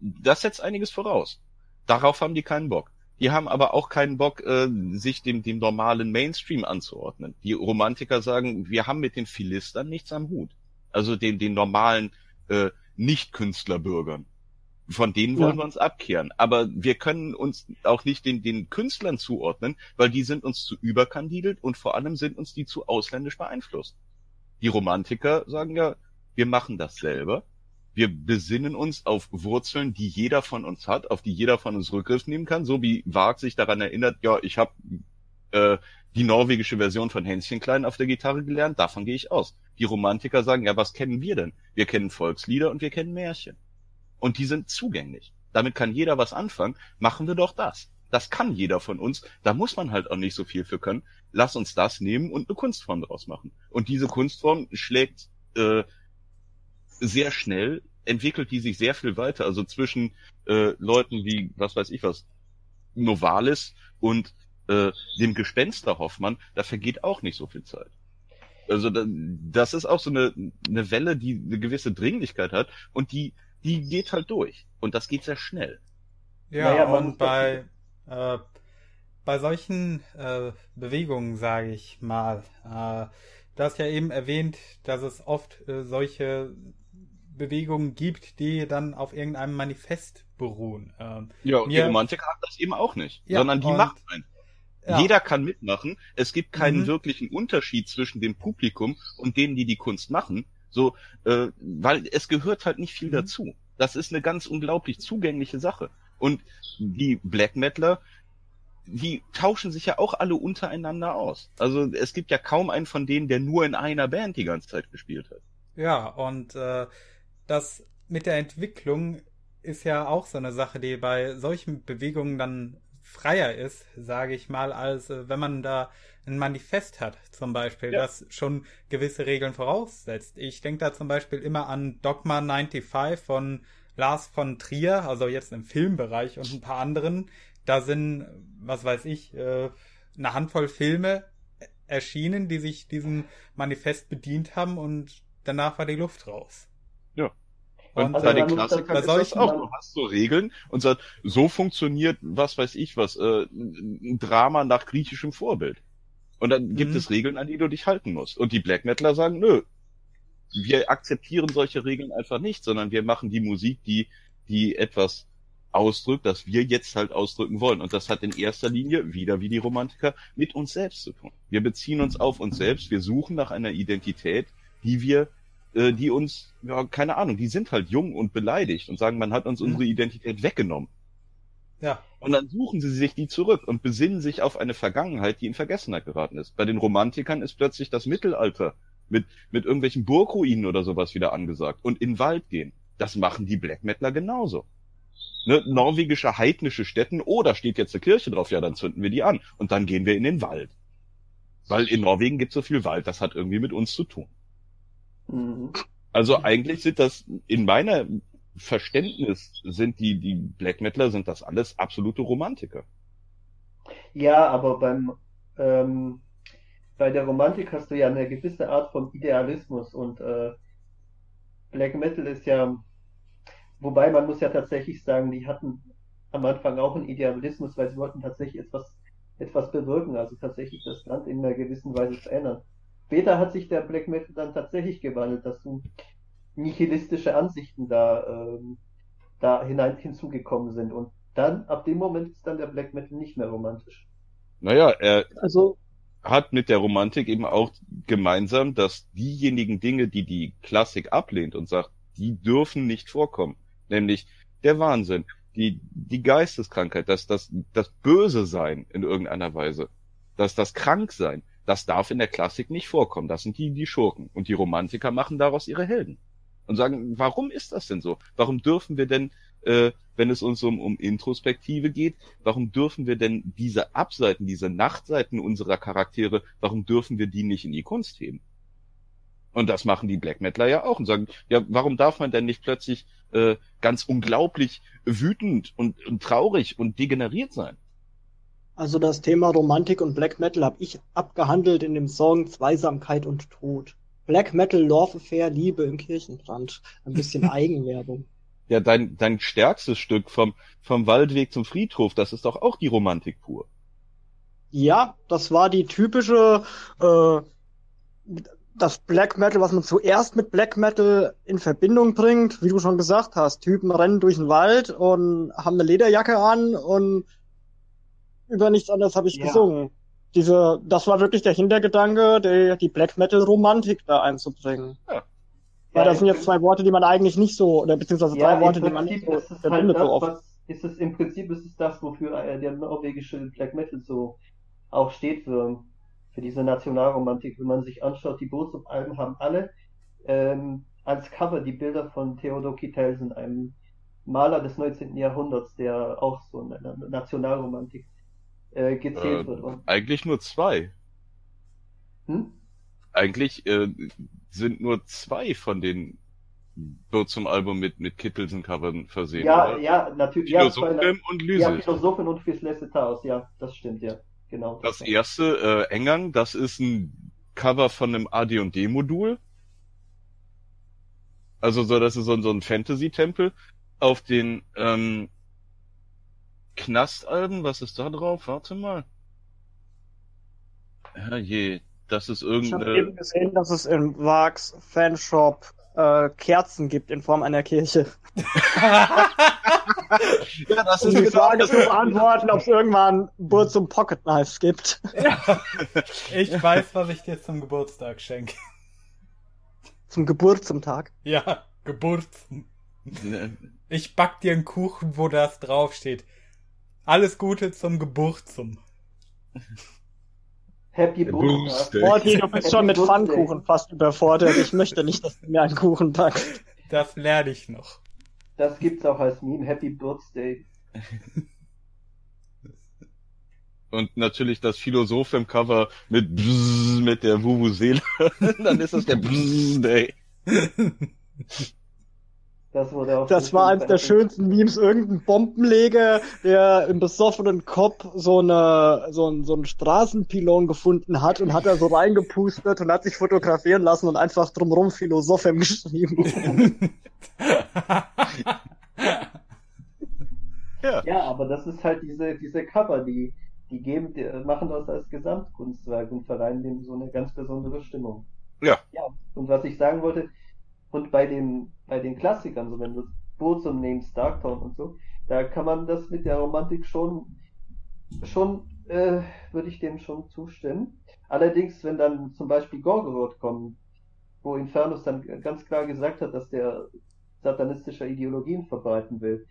Das setzt einiges voraus. Darauf haben die keinen Bock. Die haben aber auch keinen Bock, äh, sich dem, dem normalen Mainstream anzuordnen. Die Romantiker sagen, wir haben mit den Philistern nichts am Hut. Also den, den normalen äh, Nicht-Künstlerbürgern. Von denen wollen ja. wir uns abkehren. Aber wir können uns auch nicht den, den Künstlern zuordnen, weil die sind uns zu überkandidelt und vor allem sind uns die zu ausländisch beeinflusst. Die Romantiker sagen ja, wir machen das selber. Wir besinnen uns auf Wurzeln, die jeder von uns hat, auf die jeder von uns Rückgriff nehmen kann, so wie Varg sich daran erinnert, ja, ich habe äh, die norwegische Version von Hähnchenklein auf der Gitarre gelernt, davon gehe ich aus. Die Romantiker sagen, ja, was kennen wir denn? Wir kennen Volkslieder und wir kennen Märchen. Und die sind zugänglich. Damit kann jeder was anfangen, machen wir doch das. Das kann jeder von uns, da muss man halt auch nicht so viel für können. Lass uns das nehmen und eine Kunstform daraus machen. Und diese Kunstform schlägt... äh, sehr schnell, entwickelt die sich sehr viel weiter, also zwischen äh, Leuten wie, was weiß ich was, Novalis und äh, dem Gespenster Hoffmann, da vergeht auch nicht so viel Zeit. Also das ist auch so eine, eine Welle, die eine gewisse Dringlichkeit hat und die, die geht halt durch. Und das geht sehr schnell. Ja, naja, und bei, äh, bei solchen äh, Bewegungen, sage ich mal, äh, du hast ja eben erwähnt, dass es oft äh, solche Bewegungen gibt, die dann auf irgendeinem Manifest beruhen. Ähm, ja, und die Romantik hat das eben auch nicht, ja, sondern die macht einen. Ja. Jeder kann mitmachen. Es gibt keinen mhm. wirklichen Unterschied zwischen dem Publikum und denen, die die Kunst machen. So, äh, weil es gehört halt nicht viel mhm. dazu. Das ist eine ganz unglaublich zugängliche Sache. Und die Black Metaler, die tauschen sich ja auch alle untereinander aus. Also es gibt ja kaum einen von denen, der nur in einer Band die ganze Zeit gespielt hat. Ja, und äh, das mit der Entwicklung ist ja auch so eine Sache, die bei solchen Bewegungen dann freier ist, sage ich mal, als äh, wenn man da ein Manifest hat, zum Beispiel, ja. das schon gewisse Regeln voraussetzt. Ich denke da zum Beispiel immer an Dogma fünfundneunzig von Lars von Trier, also jetzt im Filmbereich und ein paar anderen. Da sind, was weiß ich, äh, eine Handvoll Filme erschienen, die sich diesem Manifest bedient haben und danach war die Luft raus. Ja. Und bei also den Klassikern ist das auch. Du hast so Regeln und sagst, so funktioniert, was weiß ich was, äh, ein Drama nach griechischem Vorbild. Und dann gibt mhm. es Regeln, an die du dich halten musst. Und die Black Metaler sagen, nö, wir akzeptieren solche Regeln einfach nicht, sondern wir machen die Musik, die, die etwas ausdrückt, das wir jetzt halt ausdrücken wollen. Und das hat in erster Linie, wieder wie die Romantiker, mit uns selbst zu tun. Wir beziehen uns auf uns selbst, wir suchen nach einer Identität, die wir die uns, ja, keine Ahnung, die sind halt jung und beleidigt und sagen, man hat uns unsere Identität weggenommen. Ja. Und dann suchen sie sich die zurück und besinnen sich auf eine Vergangenheit, die in Vergessenheit geraten ist. Bei den Romantikern ist plötzlich das Mittelalter mit, mit irgendwelchen Burgruinen oder sowas wieder angesagt und in den Wald gehen. Das machen die Black Metaler genauso. Ne? Norwegische, heidnische Stätten, oh, da steht jetzt eine Kirche drauf, ja, dann zünden wir die an und dann gehen wir in den Wald. Weil in Norwegen gibt es so viel Wald, das hat irgendwie mit uns zu tun. Also eigentlich sind das, in meiner Verständnis sind die, die Black Metaler, sind das alles absolute Romantiker. Ja, aber beim ähm, bei der Romantik hast du ja eine gewisse Art von Idealismus und äh, Black Metal ist ja, wobei man muss ja tatsächlich sagen, die hatten am Anfang auch einen Idealismus, weil sie wollten tatsächlich etwas, etwas bewirken, also tatsächlich das Land in einer gewissen Weise verändern. Später hat sich der Black Metal dann tatsächlich gewandelt, dass nihilistische Ansichten da, ähm, da hinein hinzugekommen sind. Und dann, ab dem Moment ist dann der Black Metal nicht mehr romantisch. Naja, er also, hat mit der Romantik eben auch gemeinsam, dass diejenigen Dinge, die die Klassik ablehnt und sagt, die dürfen nicht vorkommen. Nämlich der Wahnsinn, die, die Geisteskrankheit, das, das, das Böse sein in irgendeiner Weise, dass das Kranksein. Das darf in der Klassik nicht vorkommen. Das sind die, die Schurken. Und die Romantiker machen daraus ihre Helden. Und sagen, warum ist das denn so? Warum dürfen wir denn, äh, wenn es uns um, um Introspektive geht, warum dürfen wir denn diese Abseiten, diese Nachtseiten unserer Charaktere, warum dürfen wir die nicht in die Kunst heben? Und das machen die Black Metaler ja auch und sagen, ja, warum darf man denn nicht plötzlich äh, ganz unglaublich wütend und, und traurig und degeneriert sein? Also das Thema Romantik und Black Metal habe ich abgehandelt in dem Song Zweisamkeit und Tod. Black Metal, Love Affair, Liebe im Kirchenbrand. Ein bisschen Eigenwerbung. Ja, dein dein stärkstes Stück vom vom Waldweg zum Friedhof, das ist doch auch die Romantik pur. Ja, das war die typische, äh, das Black Metal, was man zuerst mit Black Metal in Verbindung bringt. Wie du schon gesagt hast, Typen rennen durch den Wald und haben eine Lederjacke an und über nichts anderes habe ich ja. gesungen. Diese, das war wirklich der Hintergedanke, die, die Black Metal-Romantik da einzubringen. Ja. Weil ja, das sind jetzt zwei Worte, die man eigentlich nicht so, oder beziehungsweise ja, drei Worte, Prinzip die man nicht so ist verbindet halt das, so oft. Was, ist es, Im Prinzip ist es das, wofür äh, der norwegische Black Metal so auch steht, für, für diese Nationalromantik. Wenn man sich anschaut, die Burzum-Alben haben alle ähm, als Cover die Bilder von Theodor Kittelsen, einem Maler des neunzehnten. Jahrhunderts, der auch so eine Nationalromantik gezählt äh, wird. Und eigentlich nur zwei. Hm? Eigentlich äh, sind nur zwei von den Burzum-Album mit, mit Kittelsen-Covern versehen. Ja, oder? ja, natürlich. Philosophen ja, und Lysis. Ja, Philosophen und Fils Lesetaos, ja, das stimmt, ja. Genau. Das, das erste, äh, Engang, das ist ein Cover von einem A D und D-Modul. Also so, das ist so, so ein Fantasy-Tempel. Auf den ähm, Knastalben, was ist da drauf? Warte mal. Herrje, das ist irgendeine... Ich habe eben gesehen, dass es in Vargs Fanshop äh, Kerzen gibt in Form einer Kirche. Ja, das ist die Frage zu beantworten, ob es irgendwann Burzum Pocket Knives gibt. Ja. Ich weiß, was ich dir zum Geburtstag schenke. Zum Geburtstag? Ja, Geburtstag. Ich back dir einen Kuchen, wo das draufsteht. Alles Gute zum Geburtstag. Happy Birthday. Morty, du bist schon mit Pfannkuchen fast überfordert. Ich möchte nicht, dass du mir einen Kuchen backst. Das lerne ich noch. Das gibt's auch als Meme, Happy Birthday. Und natürlich das Philosoph im Cover mit Bzzz, mit der Vuvuzela. Dann ist das der Bzzz-Day. Das, das war eins der schönsten Memes, irgendein Bombenleger, der im besoffenen Kopf so, eine, so, ein, so einen Straßenpylon gefunden hat und hat da so reingepustet und hat sich fotografieren lassen und einfach drumherum Philosophem geschrieben. Ja. Ja, aber das ist halt diese, diese Cover, die, die, geben, die machen das als Gesamtkunstwerk und verleihen dem so eine ganz besondere Stimmung. Ja. Ja. Und was ich sagen wollte... Und bei den, bei den Klassikern, so wenn du Burzum nimmst, Darkthrone und so, da kann man das mit der Romantik schon, schon äh, würde ich dem schon zustimmen. Allerdings, wenn dann zum Beispiel Gorgoroth kommt, wo Infernus dann ganz klar gesagt hat, dass der satanistische Ideologien verbreiten will,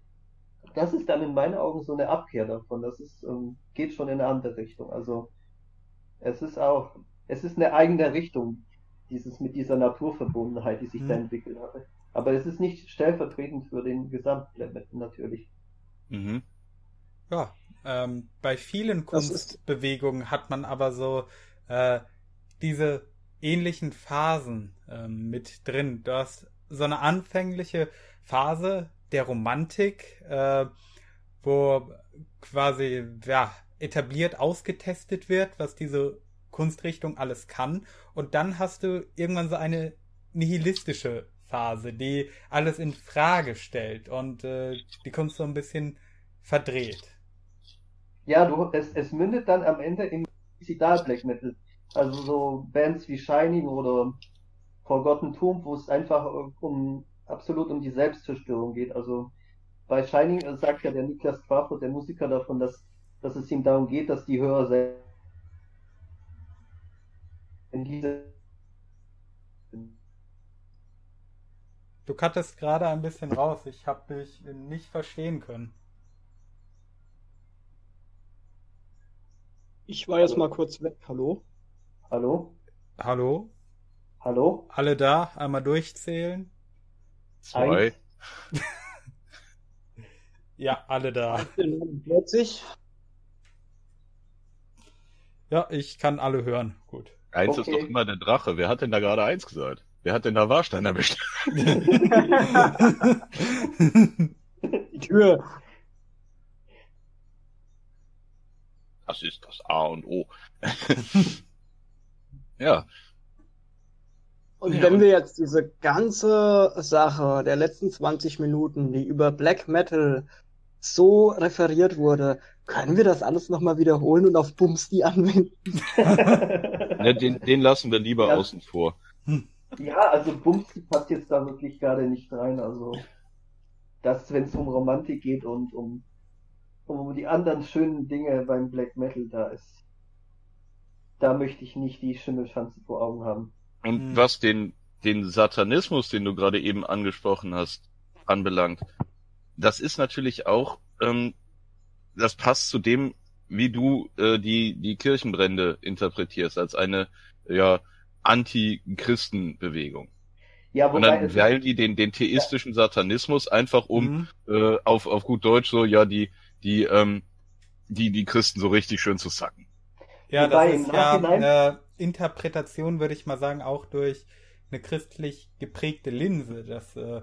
das ist dann in meinen Augen so eine Abkehr davon. Das ist, ähm, geht schon in eine andere Richtung. Also es ist auch, es ist eine eigene Richtung. Dieses mit dieser Naturverbundenheit, die sich mhm. da entwickelt hat. Aber es ist nicht stellvertretend für den Gesamtplanet natürlich. Mhm. Ja, ähm, bei vielen Kunstbewegungen hat man aber so äh, diese ähnlichen Phasen äh, mit drin. Du hast so eine anfängliche Phase der Romantik, äh, wo quasi ja, etabliert ausgetestet wird, was diese Kunstrichtung alles kann, und dann hast du irgendwann so eine nihilistische Phase, die alles in Frage stellt und äh, die Kunst so ein bisschen verdreht. Ja, du, es, es mündet dann am Ende in Suicidal Black Metal, also so Bands wie Shining oder Forgotten Tomb, wo es einfach um absolut um die Selbstzerstörung geht. Also bei Shining sagt ja der Niklas Quafo, der Musiker, davon, dass, dass es ihm darum geht, dass die Hörer selbst in diese... Du cuttest gerade ein bisschen raus. Ich habe dich nicht verstehen können. Ich war jetzt mal kurz weg. Hallo? Hallo? Hallo? Hallo? Alle da? Einmal durchzählen. Zwei. Ja, alle da. neunundvierzig. Ja, ich kann alle hören. Gut. Eins okay. Ist doch immer der Drache. Wer hat denn da gerade eins gesagt? Wer hat denn da Warstein erwischt? Die Tür. Das ist das A und O. Ja. Und ja. Wenn wir jetzt diese ganze Sache der letzten zwanzig Minuten, die über Black Metal so referiert wurde, können wir das alles nochmal wiederholen und auf Bumsdi anwenden? Ne, den, den lassen wir lieber ja. außen vor. Ja, also Bumsdi passt jetzt da wirklich gerade nicht rein. Also, das, wenn es um Romantik geht und um, um die anderen schönen Dinge beim Black Metal, da ist, da möchte ich nicht die Schimmelschanze vor Augen haben. Und hm. was den, den Satanismus, den du gerade eben angesprochen hast, anbelangt, das ist natürlich auch, ähm, das passt zu dem, wie du äh, die die Kirchenbrände interpretierst, als eine ja Anti-Christen-Bewegung. Ja, wobei, und dann wählen die den den theistischen ja. Satanismus einfach um mhm. äh, auf auf gut Deutsch so ja die die ähm, die die Christen so richtig schön zu sacken. Ja, wobei, das ist ja eine Interpretation, würde ich mal sagen, auch durch eine christlich geprägte Linse, dass äh,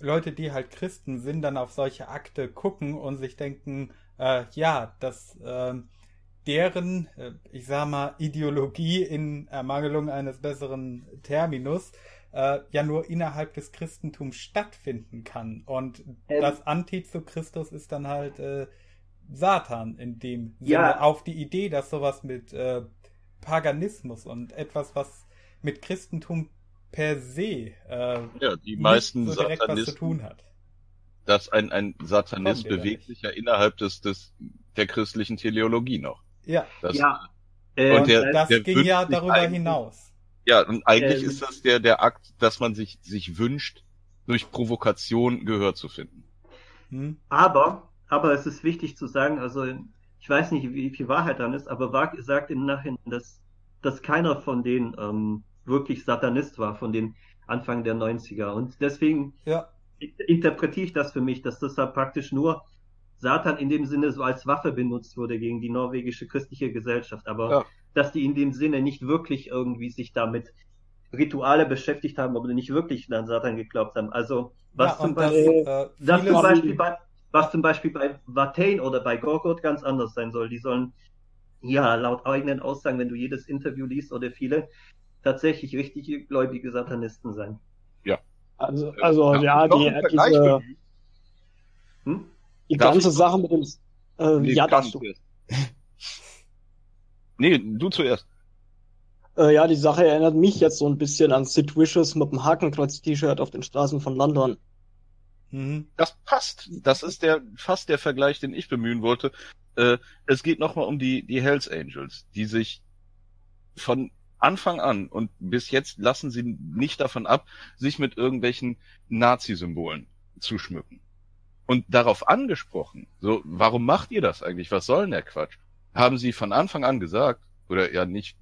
Leute, die halt Christen sind, dann auf solche Akte gucken und sich denken, äh, ja, das, äh, deren, ich sag mal, Ideologie in Ermangelung eines besseren Terminus äh, ja nur innerhalb des Christentums stattfinden kann. Und ähm, das Anti zu Christus ist dann halt äh, Satan in dem Sinne. Ja. Auf die Idee, dass sowas mit äh, Paganismus und etwas, was mit Christentum per se äh, ja, die meisten so direkt Satanisten, was zu tun hat. Dass ein, ein Satanist bewegt sich ja innerhalb des, des der christlichen Theologie noch. Ja, das, ja. Und und der, das der ging ja darüber hinaus. Ja, und eigentlich ähm. ist das der, der Akt, dass man sich, sich wünscht, durch Provokation Gehör zu finden. Hm. Aber, aber es ist wichtig zu sagen, also ich weiß nicht, wie viel Wahrheit dran ist, aber Varg sagt im Nachhinein, dass, dass keiner von denen ähm, wirklich Satanist war, von den Anfang der neunziger. Und deswegen ja. interpretiere ich das für mich, dass das da praktisch nur Satan in dem Sinne so als Waffe benutzt wurde gegen die norwegische christliche Gesellschaft, aber ja. dass die in dem Sinne nicht wirklich irgendwie sich damit Rituale beschäftigt haben, aber nicht wirklich an Satan geglaubt haben. Also was, ja, zum, Beispiel, das, äh, das zum Beispiel bei, was zum Beispiel bei Watain oder bei Gorgoth ganz anders sein soll. Die sollen ja laut eigenen Aussagen, wenn du jedes Interview liest oder viele, tatsächlich richtige gläubige Satanisten sein. Ja. Also, also ja, ja die diese, hm? Die Darf ganze Sache mit dem... Äh, nee, ja, darfst du. Nee, du zuerst. Äh, ja, die Sache erinnert mich jetzt so ein bisschen an Sid Vicious mit dem Hakenkreuz-T-Shirt auf den Straßen von London. Mhm. Das passt. Das ist der fast der Vergleich, den ich bemühen wollte. Äh, es geht nochmal um die, die Hells Angels, die sich von Anfang an und bis jetzt lassen sie nicht davon ab, sich mit irgendwelchen Nazi-Symbolen zu schmücken. Und darauf angesprochen, so, warum macht ihr das eigentlich? Was soll denn der Quatsch? Haben sie von Anfang an gesagt, oder ja nicht,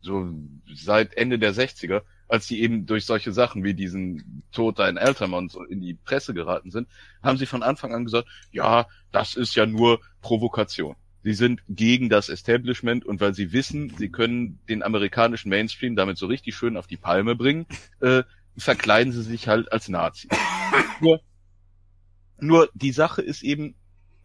so seit Ende der sechziger, als sie eben durch solche Sachen wie diesen Tod da in Altamont in die Presse geraten sind, haben sie von Anfang an gesagt, ja, das ist ja nur Provokation. Sie sind gegen das Establishment und weil sie wissen, sie können den amerikanischen Mainstream damit so richtig schön auf die Palme bringen, äh, verkleiden sie sich halt als Nazis. Nur Nur die Sache ist eben,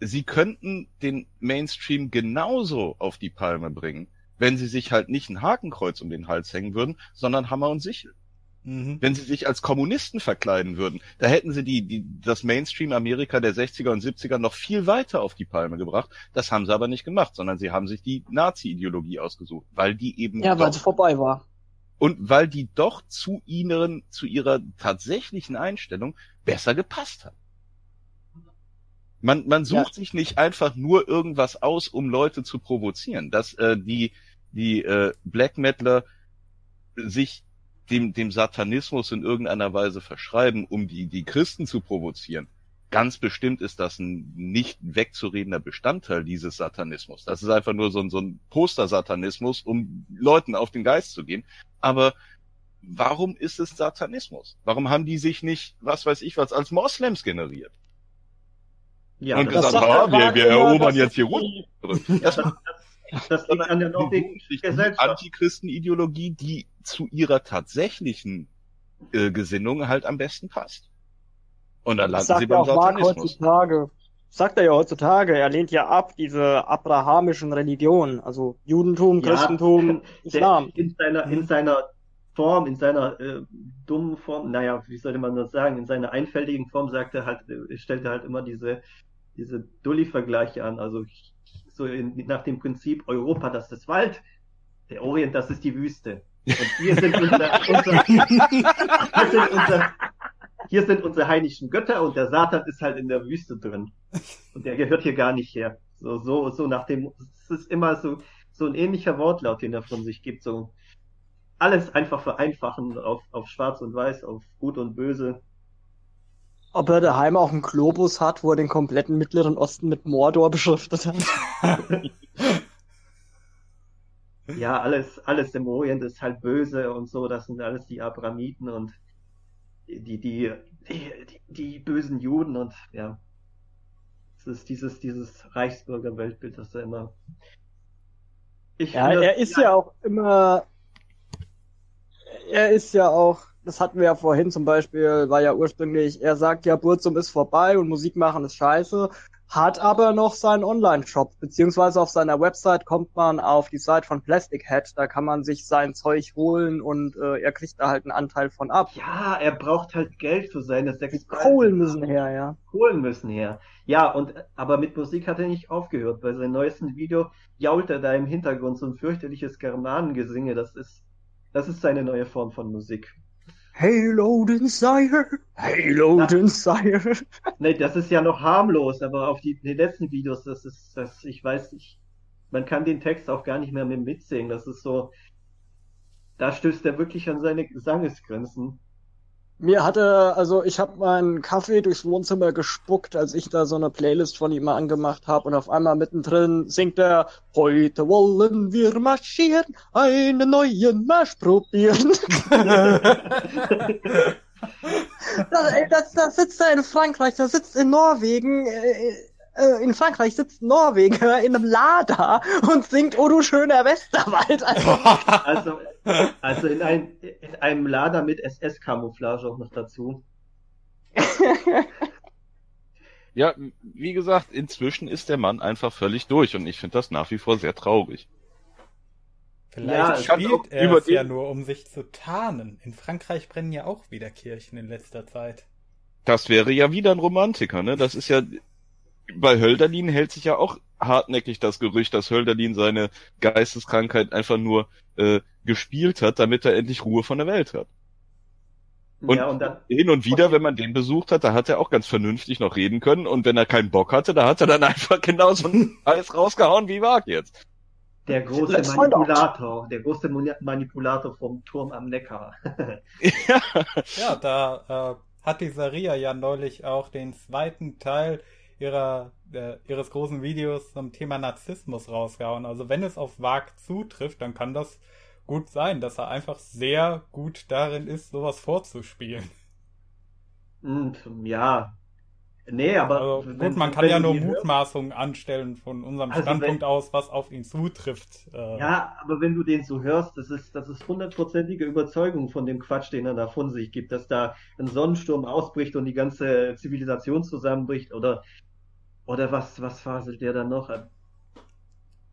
sie könnten den Mainstream genauso auf die Palme bringen, wenn sie sich halt nicht ein Hakenkreuz um den Hals hängen würden, sondern Hammer und Sichel. Mhm. Wenn sie sich als Kommunisten verkleiden würden, da hätten sie die, die das Mainstream-Amerika der sechziger und siebziger noch viel weiter auf die Palme gebracht. Das haben sie aber nicht gemacht, sondern sie haben sich die Nazi-Ideologie ausgesucht, weil die eben... Ja, weil sie vorbei war. Und weil die doch zu ihnen, zu ihrer tatsächlichen Einstellung besser gepasst hat. Man, man sucht ja. sich nicht einfach nur irgendwas aus, um Leute zu provozieren. Dass äh, die die äh, Black Metaler sich dem dem Satanismus in irgendeiner Weise verschreiben, um die die Christen zu provozieren. Ganz bestimmt ist das ein nicht wegzuredender Bestandteil dieses Satanismus. Das ist einfach nur so ein so ein Poster-Satanismus, um Leuten auf den Geist zu gehen. Aber warum ist es Satanismus? Warum haben die sich nicht, was weiß ich was, als Moslems generiert? Ja, und gesagt, ah, wir, wir erobern jetzt hier runter. Das, das, das, das liegt an der norwegischen Gesellschaft. Antichristenideologie, die zu ihrer tatsächlichen äh, Gesinnung halt am besten passt. Und dann landen sie beim Satanismus. Sagt er ja heutzutage, er lehnt ja ab diese abrahamischen Religionen, also Judentum, ja, Christentum, Islam. In seiner, in seiner Form, in seiner äh, dummen Form, naja, wie sollte man das sagen, in seiner einfältigen Form sagt er halt, stellt er halt immer diese diese Dulli-Vergleiche an, also so in, nach dem Prinzip Europa, das ist Wald, der Orient, das ist die Wüste. Und hier sind unsere unser, hier sind unser, hier sind unsere heidnischen Götter und der Satan ist halt in der Wüste drin. Und der gehört hier gar nicht her. So, so, so nach dem, es ist immer so, so ein ähnlicher Wortlaut, den er von sich gibt, so alles einfach vereinfachen auf, auf schwarz und weiß, auf gut und böse. Ob er daheim auch einen Globus hat, wo er den kompletten Mittleren Osten mit Mordor beschriftet hat? Ja, alles, alles im Orient ist halt böse und so. Das sind alles die Abramiten und die, die, die, die, die bösen Juden und ja. Es ist dieses, dieses Reichsbürger-Weltbild, das er immer. Ich ja, finde, er ist ja, ja auch immer. Er ist ja auch. Das hatten wir ja vorhin zum Beispiel, war ja ursprünglich, er sagt ja, Burzum ist vorbei und Musik machen ist scheiße. hat aber noch seinen Online-Shop, beziehungsweise auf seiner Website kommt man auf die Seite von Plastic Head, da kann man sich sein Zeug holen und äh, er kriegt da halt einen Anteil von ab. Ja, er braucht halt Geld für seine sechs Kohlen müssen her, ja. Kohlen müssen her. Ja, und aber mit Musik hat er nicht aufgehört, bei seinem neuesten Video jault er da im Hintergrund so ein fürchterliches Germanengesinge, das ist, das ist seine neue Form von Musik. Halo Desire, Halo Desire. Nee, das ist ja noch harmlos, aber auf die, die letzten Videos, das ist, das, ich weiß nicht, man kann den Text auch gar nicht mehr mit mitsingen, das ist so, da stößt er wirklich an seine Gesangesgrenzen. Mir hatte, also ich habe meinen Kaffee durchs Wohnzimmer gespuckt, als ich da so eine Playlist von ihm angemacht habe und auf einmal mittendrin singt er Heute wollen wir marschieren, einen neuen Marsch probieren. das, das, das sitzt er in Frankreich, das sitzt in Norwegen, äh, äh, in Frankreich sitzt Norweger in einem Lader und singt Oh du schöner Westerwald. Also... Also in, ein, in einem Lader mit S S-Camouflage auch noch dazu. Ja, wie gesagt, inzwischen ist der Mann einfach völlig durch und ich finde das nach wie vor sehr traurig. Vielleicht ja, spielt er es ja nur, um sich zu tarnen. In Frankreich brennen ja auch wieder Kirchen in letzter Zeit. Das wäre ja wieder ein Romantiker, ne? Das ist ja... Bei Hölderlin hält sich ja auch hartnäckig das Gerücht, dass Hölderlin seine Geisteskrankheit einfach nur äh, gespielt hat, damit er endlich Ruhe von der Welt hat. Und, ja, und dann, hin und wieder, wenn man den besucht hat, da hat er auch ganz vernünftig noch reden können und wenn er keinen Bock hatte, da hat er dann einfach genauso ein Eis rausgehauen wie Varg jetzt. Der große Let's Manipulator, der große Manipulator vom Turm am Neckar. Ja. Ja, da äh, hat die Saria ja neulich auch den zweiten Teil Ihrer, äh, ihres großen Videos zum Thema Narzissmus rausgehauen. Also wenn es auf Varg zutrifft, dann kann das gut sein, dass er einfach sehr gut darin ist, sowas vorzuspielen. Ja. Nee, aber... Also, gut, wenn, man kann ja nur Mutmaßungen hörst, anstellen von unserem also Standpunkt wenn, aus, was auf ihn zutrifft. Äh. Ja, aber wenn du den so hörst, das ist das ist hundertprozentige Überzeugung von dem Quatsch, den er da von sich gibt, dass da ein Sonnensturm ausbricht und die ganze Zivilisation zusammenbricht oder Oder was, was faselt der dann noch?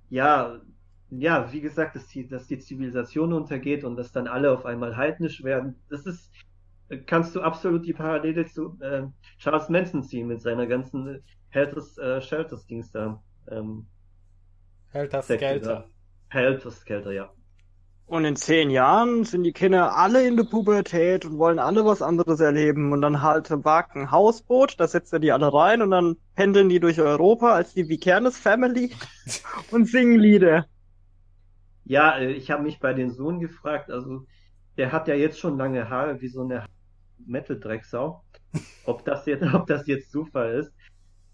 Ja, ja, wie gesagt, dass die, dass die Zivilisation untergeht und dass dann alle auf einmal heidnisch werden, das ist, kannst du absolut die Parallele zu äh, Charles Manson ziehen mit seiner ganzen Helter Skelter-Dings da. Ähm, Helter Skelter. Helter Skelter, ja. Und in zehn Jahren sind die Kinder alle in der Pubertät und wollen alle was anderes erleben. Und dann halt Varg ein Hausboot, da setzt er die alle rein und dann pendeln die durch Europa als die Vikernes Family und singen Lieder. Ja, ich habe mich bei den Sohn gefragt, also der hat ja jetzt schon lange Haare wie so eine Metal-Drecksau, ob das jetzt, ob das jetzt Zufall ist.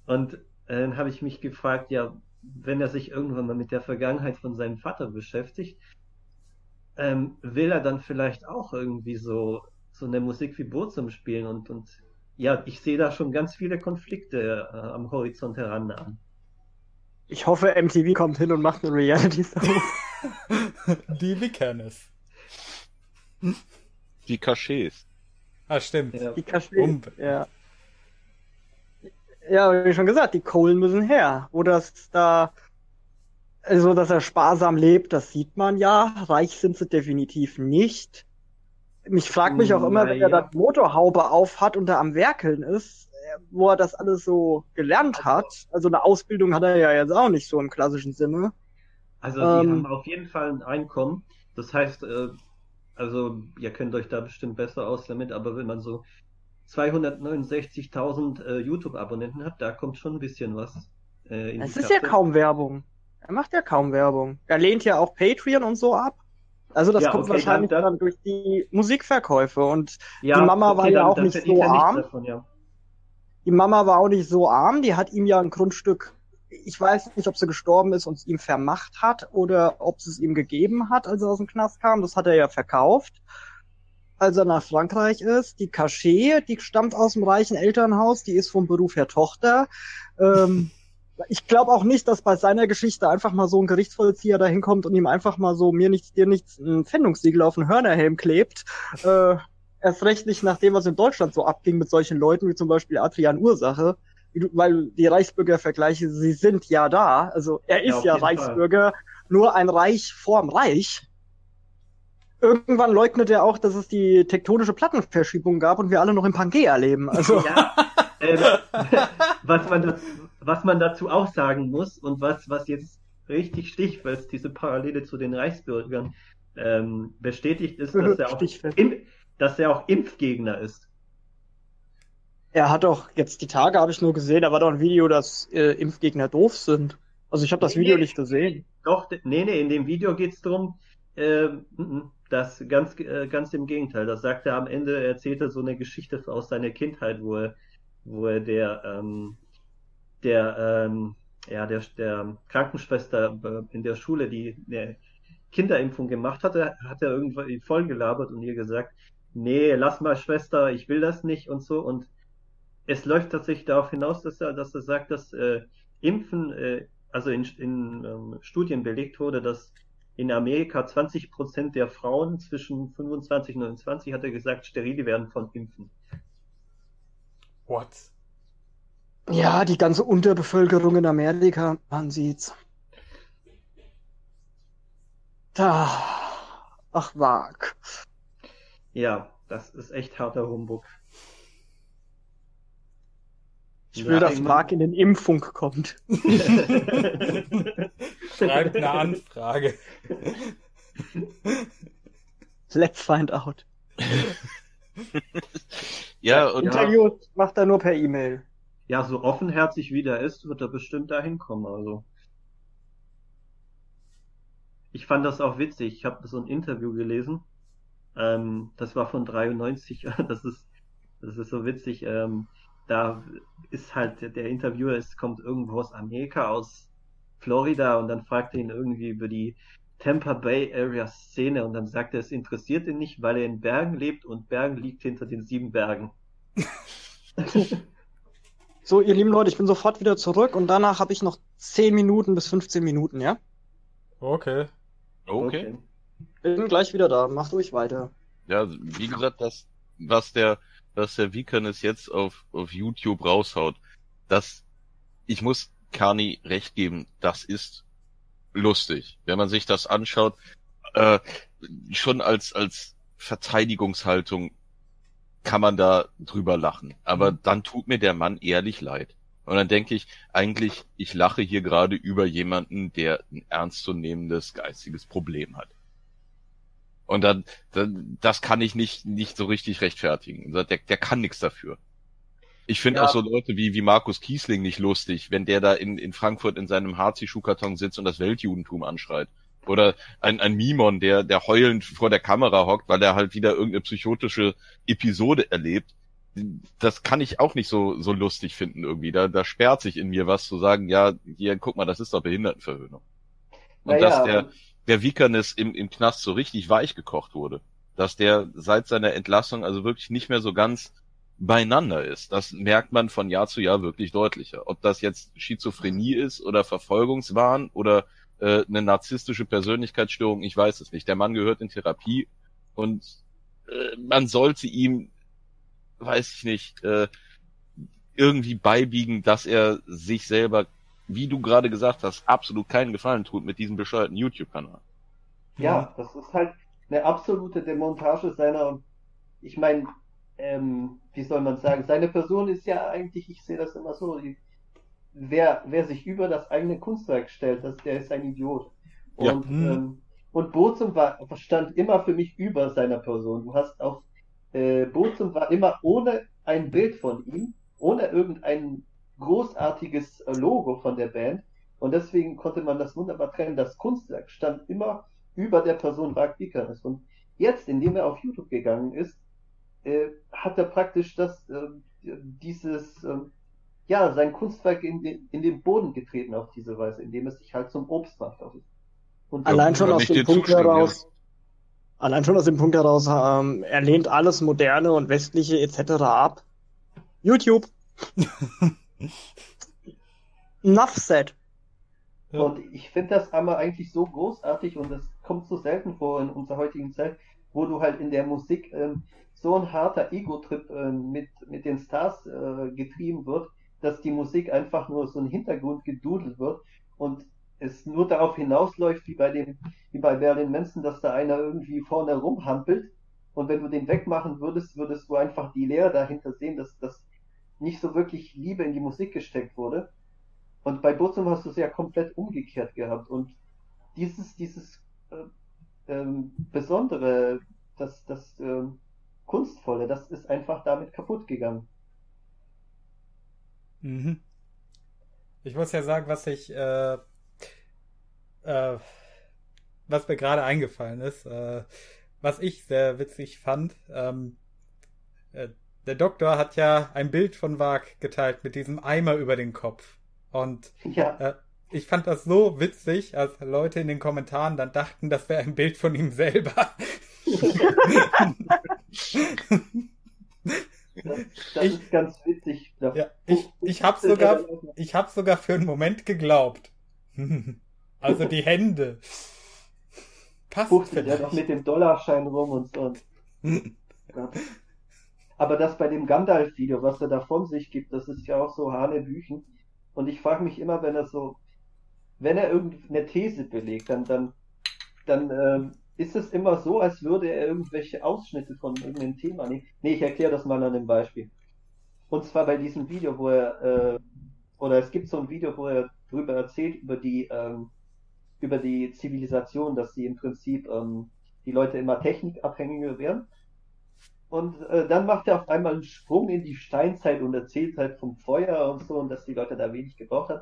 Und äh, dann habe ich mich gefragt, ja, wenn er sich irgendwann mal mit der Vergangenheit von seinem Vater beschäftigt, Ähm, will er dann vielleicht auch irgendwie so, so eine Musik wie Burzum spielen und, und ja, ich sehe da schon ganz viele Konflikte äh, am Horizont herannahen. Ich hoffe, M T V kommt hin und macht eine Reality-Show. Die Vikernes. Die Cachets. Ah, stimmt. Ja. Die Cachets, ja. Ja, wie schon gesagt, die Kohlen müssen her. Oder es da... Also, dass er sparsam lebt, das sieht man ja. Reich sind sie definitiv nicht. Ich frage mich auch immer, Na, wenn er ja. da Motorhaube auf hat und da am Werkeln ist, wo er das alles so gelernt hat. Also eine Ausbildung hat er ja jetzt auch nicht so im klassischen Sinne. Also sie ähm, haben auf jeden Fall ein Einkommen. Das heißt, äh, also ihr könnt euch da bestimmt besser aus damit, aber wenn man so zweihundertneunundsechzigtausend äh, YouTube-Abonnenten hat, da kommt schon ein bisschen was. Äh, in es die ist Karte. Ja kaum Werbung. Er macht ja kaum Werbung. Er lehnt ja auch Patreon und so ab. Also das ja, kommt okay, wahrscheinlich dann, dann durch die Musikverkäufe. Und ja, die Mama okay, war ja auch nicht so arm. Davon, ja. Die Mama war auch nicht so arm. Die hat ihm ja ein Grundstück, ich weiß nicht, ob sie gestorben ist und es ihm vermacht hat oder ob sie es ihm gegeben hat, als er aus dem Knast kam. Das hat er ja verkauft, als er nach Frankreich ist. Die Cachet, die stammt aus dem reichen Elternhaus. Die ist vom Beruf her Tochter. Ähm... Ich glaube auch nicht, dass bei seiner Geschichte einfach mal so ein Gerichtsvollzieher da hinkommt und ihm einfach mal so mir nichts, dir nichts ein Pfändungssiegel auf den Hörnerhelm klebt. Äh, erst recht nicht nach dem, was in Deutschland so abging mit solchen Leuten wie zum Beispiel Adrian Ursache. weil die Reichsbürgervergleiche, sie sind ja da. Also er ist ja, ja Reichsbürger, Fall. Nur ein Reich vorm Reich. Irgendwann leugnet er auch, dass es die tektonische Plattenverschiebung gab und wir alle noch im Pangea leben. Also ja, äh, was, man dazu, was man dazu auch sagen muss und was, was jetzt richtig stichfest diese Parallele zu den Reichsbürgern ähm, bestätigt ist, dass er, auch im, dass er auch Impfgegner ist. Er hat doch, jetzt die Tage habe ich nur gesehen, da war doch ein Video, dass äh, Impfgegner doof sind. Also ich habe das nee, Video nicht gesehen. Doch, nee, nee, in dem Video geht es darum, äh, das ganz, ganz im Gegenteil. Das sagt er am Ende, er erzählte so eine Geschichte aus seiner Kindheit, wo er, wo er der, ähm, der, ähm, ja, der, der Krankenschwester in der Schule, die eine Kinderimpfung gemacht hatte, hat er irgendwie voll gelabert und ihr gesagt, nee, lass mal Schwester, ich will das nicht und so. Und es läuft tatsächlich darauf hinaus, dass er, dass er sagt, dass äh, Impfen, äh, also in, in ähm, Studien belegt wurde, dass in Amerika zwanzig Prozent der Frauen zwischen fünfundzwanzig und neunundzwanzig, hat er gesagt, sterile werden von Impfen. What? Ja, die ganze Unterbevölkerung in Amerika, man sieht's. Da. Ach, Varg. Ja, das ist echt harter Humbug. Ich will, ja, dass Varg in den Impfung kommt. Schreibt eine Anfrage. Let's find out. Ja, und Interviews ja. macht er nur per E-Mail. Ja, so offenherzig wie der ist, wird er bestimmt da hinkommen. Also. Ich fand das auch witzig. Ich habe so ein Interview gelesen. Ähm, das war von dreiundneunzig. Das ist, das ist so witzig. Ähm, Da ist halt, der Interviewer ist, kommt irgendwo aus Amerika, aus Florida, und dann fragt er ihn irgendwie über die Tampa Bay Area Szene und dann sagt er, es interessiert ihn nicht, weil er in Bergen lebt und Bergen liegt hinter den sieben Bergen. So, ihr lieben Leute, ich bin sofort wieder zurück und danach habe ich noch zehn Minuten bis fünfzehn Minuten, ja? Okay. Okay. Bin gleich wieder da, macht ruhig weiter. Ja, wie gesagt, das, was der was der Vikernes jetzt auf, auf YouTube raushaut, das, ich muss Kani recht geben, das ist lustig. Wenn man sich das anschaut, äh, schon als, als Verteidigungshaltung kann man da drüber lachen. Aber dann tut mir der Mann ehrlich leid. Und dann denke ich, eigentlich, ich lache hier gerade über jemanden, der ein ernstzunehmendes geistiges Problem hat. Und dann, dann, das kann ich nicht, nicht so richtig rechtfertigen. Der, der kann nichts dafür. Ich finde ja. auch so Leute wie, wie Markus Kiesling nicht lustig, wenn der da in, in Frankfurt in seinem H C-Schuhkarton sitzt und das Weltjudentum anschreit. Oder ein, ein Mimon, der, der heulend vor der Kamera hockt, weil er halt wieder irgendeine psychotische Episode erlebt. Das kann ich auch nicht so, so lustig finden irgendwie. Da, da sperrt sich in mir was zu sagen, ja, hier, guck mal, das ist doch Behindertenverhöhnung. Und ja, dass ja. der, der Vikernes im, im Knast so richtig weich gekocht wurde, dass der seit seiner Entlassung also wirklich nicht mehr so ganz beieinander ist. Das merkt man von Jahr zu Jahr wirklich deutlicher. Ob das jetzt Schizophrenie ist oder Verfolgungswahn oder äh, eine narzisstische Persönlichkeitsstörung, ich weiß es nicht. Der Mann gehört in Therapie und äh, man sollte ihm, weiß ich nicht, äh, irgendwie beibiegen, dass er sich selber, wie du gerade gesagt hast, absolut keinen Gefallen tut mit diesem bescheuerten YouTube-Kanal. Ja, das ist halt eine absolute Demontage seiner, ich meine, ähm, wie soll man sagen, seine Person ist ja eigentlich, ich sehe das immer so, die, wer, wer sich über das eigene Kunstwerk stellt, das, der ist ein Idiot. Und, ja. ähm, und Burzum war, stand immer für mich über seiner Person. Du hast auch, äh, Burzum war immer ohne ein Bild von ihm, ohne irgendeinen großartiges Logo von der Band und deswegen konnte man das wunderbar trennen. Das Kunstwerk stand immer über der Person Varg Vikernes und jetzt, indem er auf YouTube gegangen ist, äh, hat er praktisch das, äh, dieses, äh, ja, sein Kunstwerk in den, in den Boden getreten auf diese Weise, indem es sich halt zum Obst macht. Und allein, schon aus dem Punkt heraus, ja. allein schon aus dem Punkt heraus, ähm, er lehnt alles Moderne und Westliche et cetera ab. YouTube! Enough said. Ja. Und ich finde das aber eigentlich so großartig und das kommt so selten vor in unserer heutigen Zeit, wo du halt in der Musik ähm, so ein harter Ego-Trip ähm, mit, mit den Stars äh, getrieben wird, dass die Musik einfach nur so im Hintergrund gedudelt wird und es nur darauf hinausläuft, wie bei dem, wie bei Marilyn Manson, dass da einer irgendwie vorne rumhampelt und wenn du den wegmachen würdest, würdest du einfach die Leere dahinter sehen, dass das nicht so wirklich Liebe in die Musik gesteckt wurde. Und bei Burzum hast du es ja komplett umgekehrt gehabt und dieses, dieses äh, ähm, Besondere, das, das äh, Kunstvolle, das ist einfach damit kaputt gegangen. Mhm. Ich muss ja sagen, was ich äh, äh, was mir gerade eingefallen ist, äh, was ich sehr witzig fand, ähm, äh, der Doktor hat ja ein Bild von Varg geteilt mit diesem Eimer über den Kopf und ja. äh, ich fand das so witzig, als Leute in den Kommentaren dann dachten, das wäre ein Bild von ihm selber. Das, das ich, ist ganz witzig. Ja, ja, ich ich habe sogar, hab sogar für einen Moment geglaubt. Also die Hände. Passt vielleicht. Ja, doch mit dem Dollarschein rum und so. Ja. Aber das bei dem Gandalf-Video, was er da von sich gibt, das ist ja auch so hanebüchen. Und ich frage mich immer, wenn er so, wenn er irgendeine These belegt, dann, dann, dann ähm, ist es immer so, als würde er irgendwelche Ausschnitte von irgendeinem Thema nehmen. Nee, ich erkläre das mal an einem Beispiel. Und zwar bei diesem Video, wo er, äh, oder es gibt so ein Video, wo er drüber erzählt, über die, ähm, über die Zivilisation, dass sie im Prinzip, ähm, die Leute immer technikabhängiger werden. Und äh, dann macht er auf einmal einen Sprung in die Steinzeit und erzählt halt vom Feuer und so und dass die Leute da wenig gebraucht haben.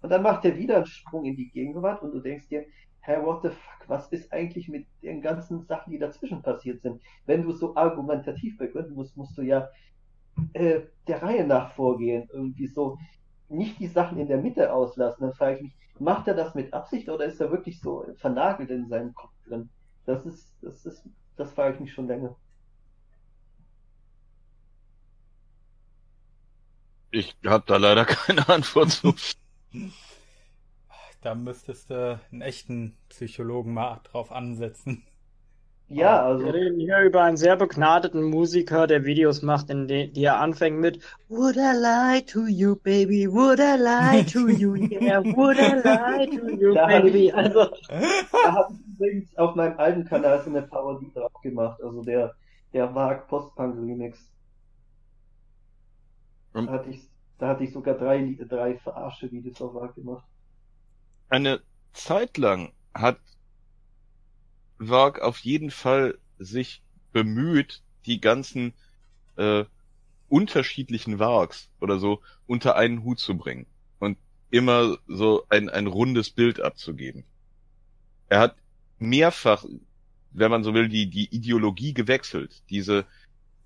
Und dann macht er wieder einen Sprung in die Gegenwart und du denkst dir, hey, what the fuck, was ist eigentlich mit den ganzen Sachen, die dazwischen passiert sind? Wenn du so argumentativ begründen musst, musst du ja äh, der Reihe nach vorgehen, irgendwie so nicht die Sachen in der Mitte auslassen. Dann frage ich mich, macht er das mit Absicht oder ist er wirklich so vernagelt in seinem Kopf drin? Das ist, das ist, das frage ich mich schon länger. Ich habe da leider keine Antwort zu. Da müsstest du einen echten Psychologen mal drauf ansetzen. Ja, also... Wir reden hier über einen sehr begnadeten Musiker, der Videos macht, in denen er anfängt mit Would I lie to you, baby? Would I lie to you? Yeah, would I lie to you, da baby? Ich, also, da habe ich übrigens auf meinem alten Kanal so eine Parodie drauf gemacht. Also der, der Varg Post-Punk-Remix. Da hatte ich, da hatte ich sogar drei, drei verarsche Videos auf Varg gemacht. Eine Zeit lang hat Varg auf jeden Fall sich bemüht, die ganzen äh, unterschiedlichen Vargs oder so unter einen Hut zu bringen und immer so ein, ein rundes Bild abzugeben. Er hat mehrfach, wenn man so will, die, die Ideologie gewechselt, diese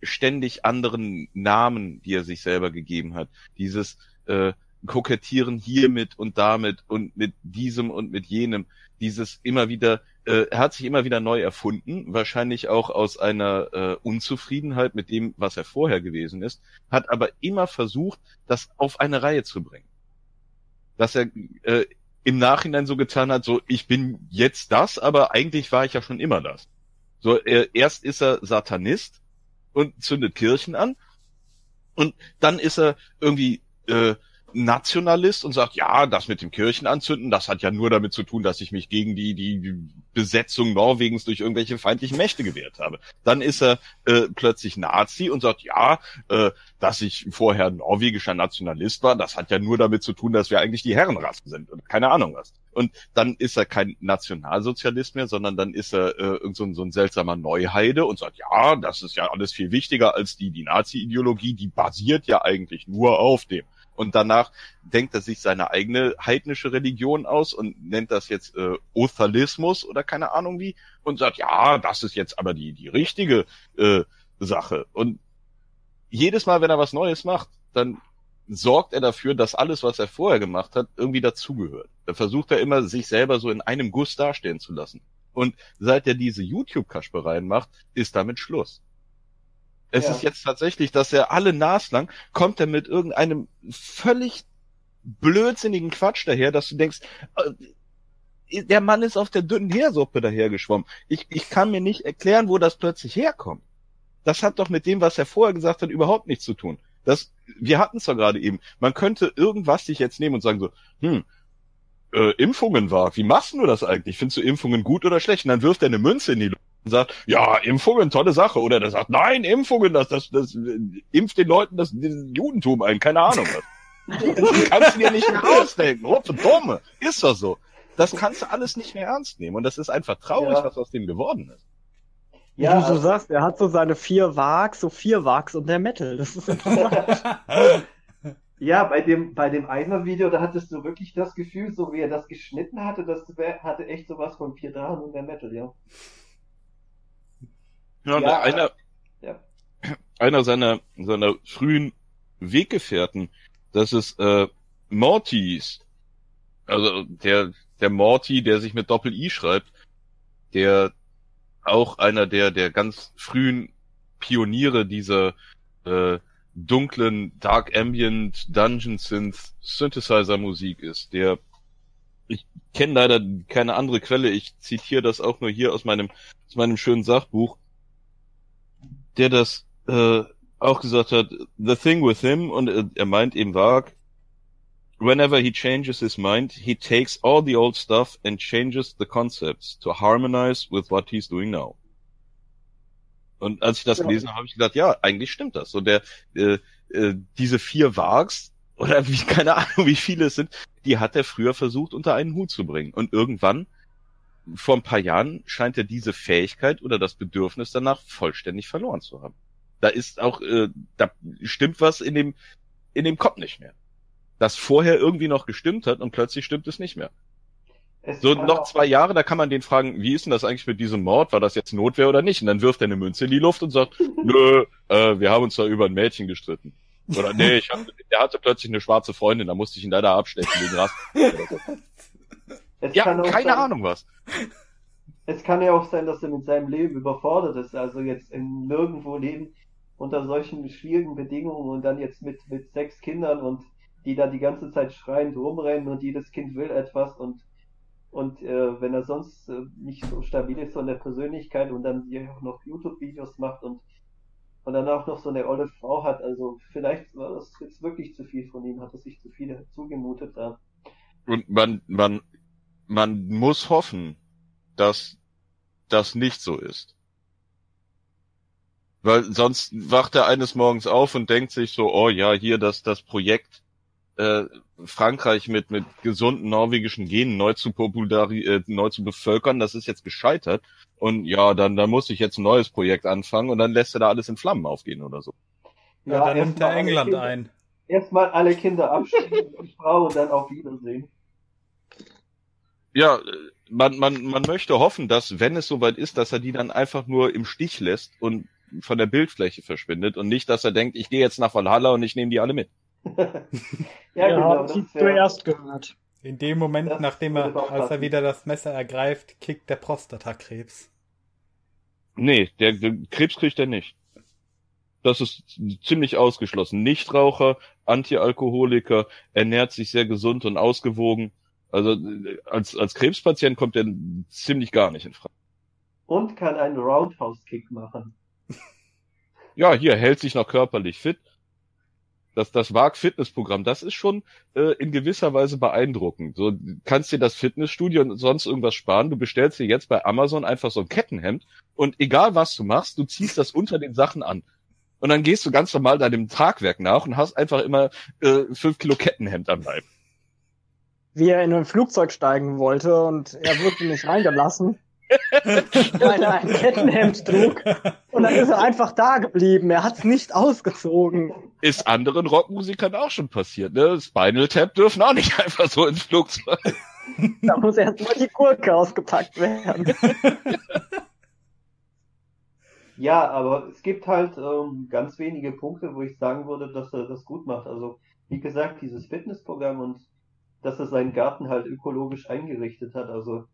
ständig anderen Namen, die er sich selber gegeben hat. Dieses äh, Kokettieren hiermit und damit und mit diesem und mit jenem. Dieses immer wieder, äh, er hat sich immer wieder neu erfunden, wahrscheinlich auch aus einer äh, Unzufriedenheit mit dem, was er vorher gewesen ist, hat aber immer versucht, das auf eine Reihe zu bringen. Dass er äh, im Nachhinein so getan hat, so ich bin jetzt das, aber eigentlich war ich ja schon immer das. So äh, erst ist er Satanist, und zündet Kirchen an und dann ist er irgendwie äh, Nationalist und sagt, ja, das mit dem Kirchenanzünden, das hat ja nur damit zu tun, dass ich mich gegen die die Besetzung Norwegens durch irgendwelche feindlichen Mächte gewehrt habe. Dann ist er äh, plötzlich Nazi und sagt, ja, äh, dass ich vorher norwegischer Nationalist war, das hat ja nur damit zu tun, dass wir eigentlich die Herrenrasse sind und keine Ahnung was. Und dann ist er kein Nationalsozialist mehr, sondern dann ist er äh, irgend so ein, so ein seltsamer Neuheide und sagt, ja, das ist ja alles viel wichtiger als die die Nazi-Ideologie, die basiert ja eigentlich nur auf dem. Und danach denkt er sich seine eigene heidnische Religion aus und nennt das jetzt äh, Othalismus oder keine Ahnung wie und sagt, ja, das ist jetzt aber die die richtige äh, Sache. Und jedes Mal, wenn er was Neues macht, dann sorgt er dafür, dass alles, was er vorher gemacht hat, irgendwie dazugehört. Da versucht er immer, sich selber so in einem Guss dastehen zu lassen. Und seit er diese YouTube-Kaspereien macht, ist damit Schluss. Es ja. ist jetzt tatsächlich, dass er alle naslang kommt er mit irgendeinem völlig blödsinnigen Quatsch daher, dass du denkst, der Mann ist auf der dünnen Heersuppe dahergeschwommen. Ich, ich kann mir nicht erklären, wo das plötzlich herkommt. Das hat doch mit dem, was er vorher gesagt hat, überhaupt nichts zu tun. Das wir hatten es ja gerade eben, man könnte irgendwas sich jetzt nehmen und sagen so, hm, äh, Impfungen war, wie machst du das eigentlich? Findest du Impfungen gut oder schlecht? Und dann wirft er eine Münze in die Luft und sagt, ja, Impfungen, tolle Sache. Oder der sagt, nein, Impfungen, das, das, das, das impft den Leuten das, das Judentum ein, keine Ahnung was. Das kannst du dir nicht mehr ausdenken. Oh, Dumme, ist doch so. Das kannst du alles nicht mehr ernst nehmen. Und das ist einfach traurig, ja, was aus dem geworden ist. Ja, wie du so sagst, er hat so seine vier Wags, so vier Wags und der Metal. Das ist interessant. Ja, bei dem, bei dem einen Video, da hattest du wirklich das Gefühl, so wie er das geschnitten hatte, das wär, hatte echt sowas von vier Drachen und der Metal, ja. Ja, ja, einer, ja. einer seiner, seiner frühen Weggefährten, das ist äh, Mortiis. Also der, der Morty, der sich mit Doppel-I schreibt, der auch einer der, der ganz frühen Pioniere dieser äh, dunklen Dark Ambient Dungeon Synth Synthesizer Musik ist. Der, ich kenne leider keine andere Quelle, ich zitiere das auch nur hier aus meinem, aus meinem schönen Sachbuch, der das äh, auch gesagt hat, the thing with him, und äh, er meint eben Varg, whenever he changes his mind, he takes all the old stuff and changes the concepts to harmonize with what he's doing now. Und als ich das gelesen habe, habe ich gedacht, ja, eigentlich stimmt das. So der, äh, äh, diese vier Vargs, oder wie, keine Ahnung, wie viele es sind, die hat er früher versucht, unter einen Hut zu bringen. Und irgendwann, vor ein paar Jahren, scheint er diese Fähigkeit oder das Bedürfnis danach vollständig verloren zu haben. Da ist auch, äh, da stimmt was in dem, in dem Kopf nicht mehr. Das vorher irgendwie noch gestimmt hat und plötzlich stimmt es nicht mehr. Es so noch zwei Jahre, da kann man den fragen, wie ist denn das eigentlich mit diesem Mord? War das jetzt Notwehr oder nicht? Und dann wirft er eine Münze in die Luft und sagt, nö, äh, wir haben uns da über ein Mädchen gestritten. Oder nee, ich hab, der hatte plötzlich eine schwarze Freundin, da musste ich ihn leider abstechen wegen Rassen. Ja, keine sein, Ahnung was. Es kann ja auch sein, dass er mit seinem Leben überfordert ist, also jetzt in nirgendwo leben unter solchen schwierigen Bedingungen und dann jetzt mit, mit sechs Kindern und die da die ganze Zeit schreiend rumrennen und jedes Kind will etwas und und äh, wenn er sonst äh, nicht so stabil ist von der Persönlichkeit und dann hier auch noch YouTube-Videos macht und und dann auch noch so eine olle Frau hat, also vielleicht war das jetzt wirklich zu viel von ihm, hat es sich zu viel zugemutet da. Und man man man muss hoffen, dass das nicht so ist. Weil sonst wacht er eines Morgens auf und denkt sich so, oh ja, hier das das Projekt Frankreich mit mit gesunden norwegischen Genen neu zu populari äh, neu zu bevölkern, das ist jetzt gescheitert und ja, dann dann muss ich jetzt ein neues Projekt anfangen und dann lässt er da alles in Flammen aufgehen oder so. Ja, ja dann nimmt er England Kinder, ein. Erstmal alle Kinder abschieben und Frau und dann auf Wiedersehen. Ja, man man man möchte hoffen, dass wenn es soweit ist, dass er die dann einfach nur im Stich lässt und von der Bildfläche verschwindet und nicht, dass er denkt, ich gehe jetzt nach Valhalla und ich nehme die alle mit. Ja, ja, genau, das zuerst gehört. In dem Moment, das nachdem er, als er wieder das Messer ergreift, kickt der Prostatakrebs. Nee, der, der Krebs kriegt er nicht. Das ist ziemlich ausgeschlossen. Nichtraucher, Antialkoholiker, ernährt sich sehr gesund und ausgewogen. Also als, als Krebspatient kommt er ziemlich gar nicht in Frage. Und kann einen Roundhouse-Kick machen. Ja, hier, hält sich noch körperlich fit. Das, das Varg-Fitnessprogramm, das ist schon äh, in gewisser Weise beeindruckend. So kannst dir das Fitnessstudio und sonst irgendwas sparen. Du bestellst dir jetzt bei Amazon einfach so ein Kettenhemd und egal was du machst, du ziehst das unter den Sachen an. Und dann gehst du ganz normal deinem Tragwerk nach und hast einfach immer äh, fünf Kilo Kettenhemd am Leib. Wie er in ein Flugzeug steigen wollte und er wurde nicht reingelassen, weil er ein Kettenhemd trug. Und dann ist er einfach da geblieben. Er hat es nicht ausgezogen. Ist anderen Rockmusikern auch schon passiert, ne? Spinal Tap dürfen auch nicht einfach so ins Flugzeug. Da muss erstmal die Gurke ausgepackt werden. Ja, aber es gibt halt ähm, ganz wenige Punkte, wo ich sagen würde, dass er das gut macht. Also, wie gesagt, dieses Fitnessprogramm und dass er seinen Garten halt ökologisch eingerichtet hat. Also,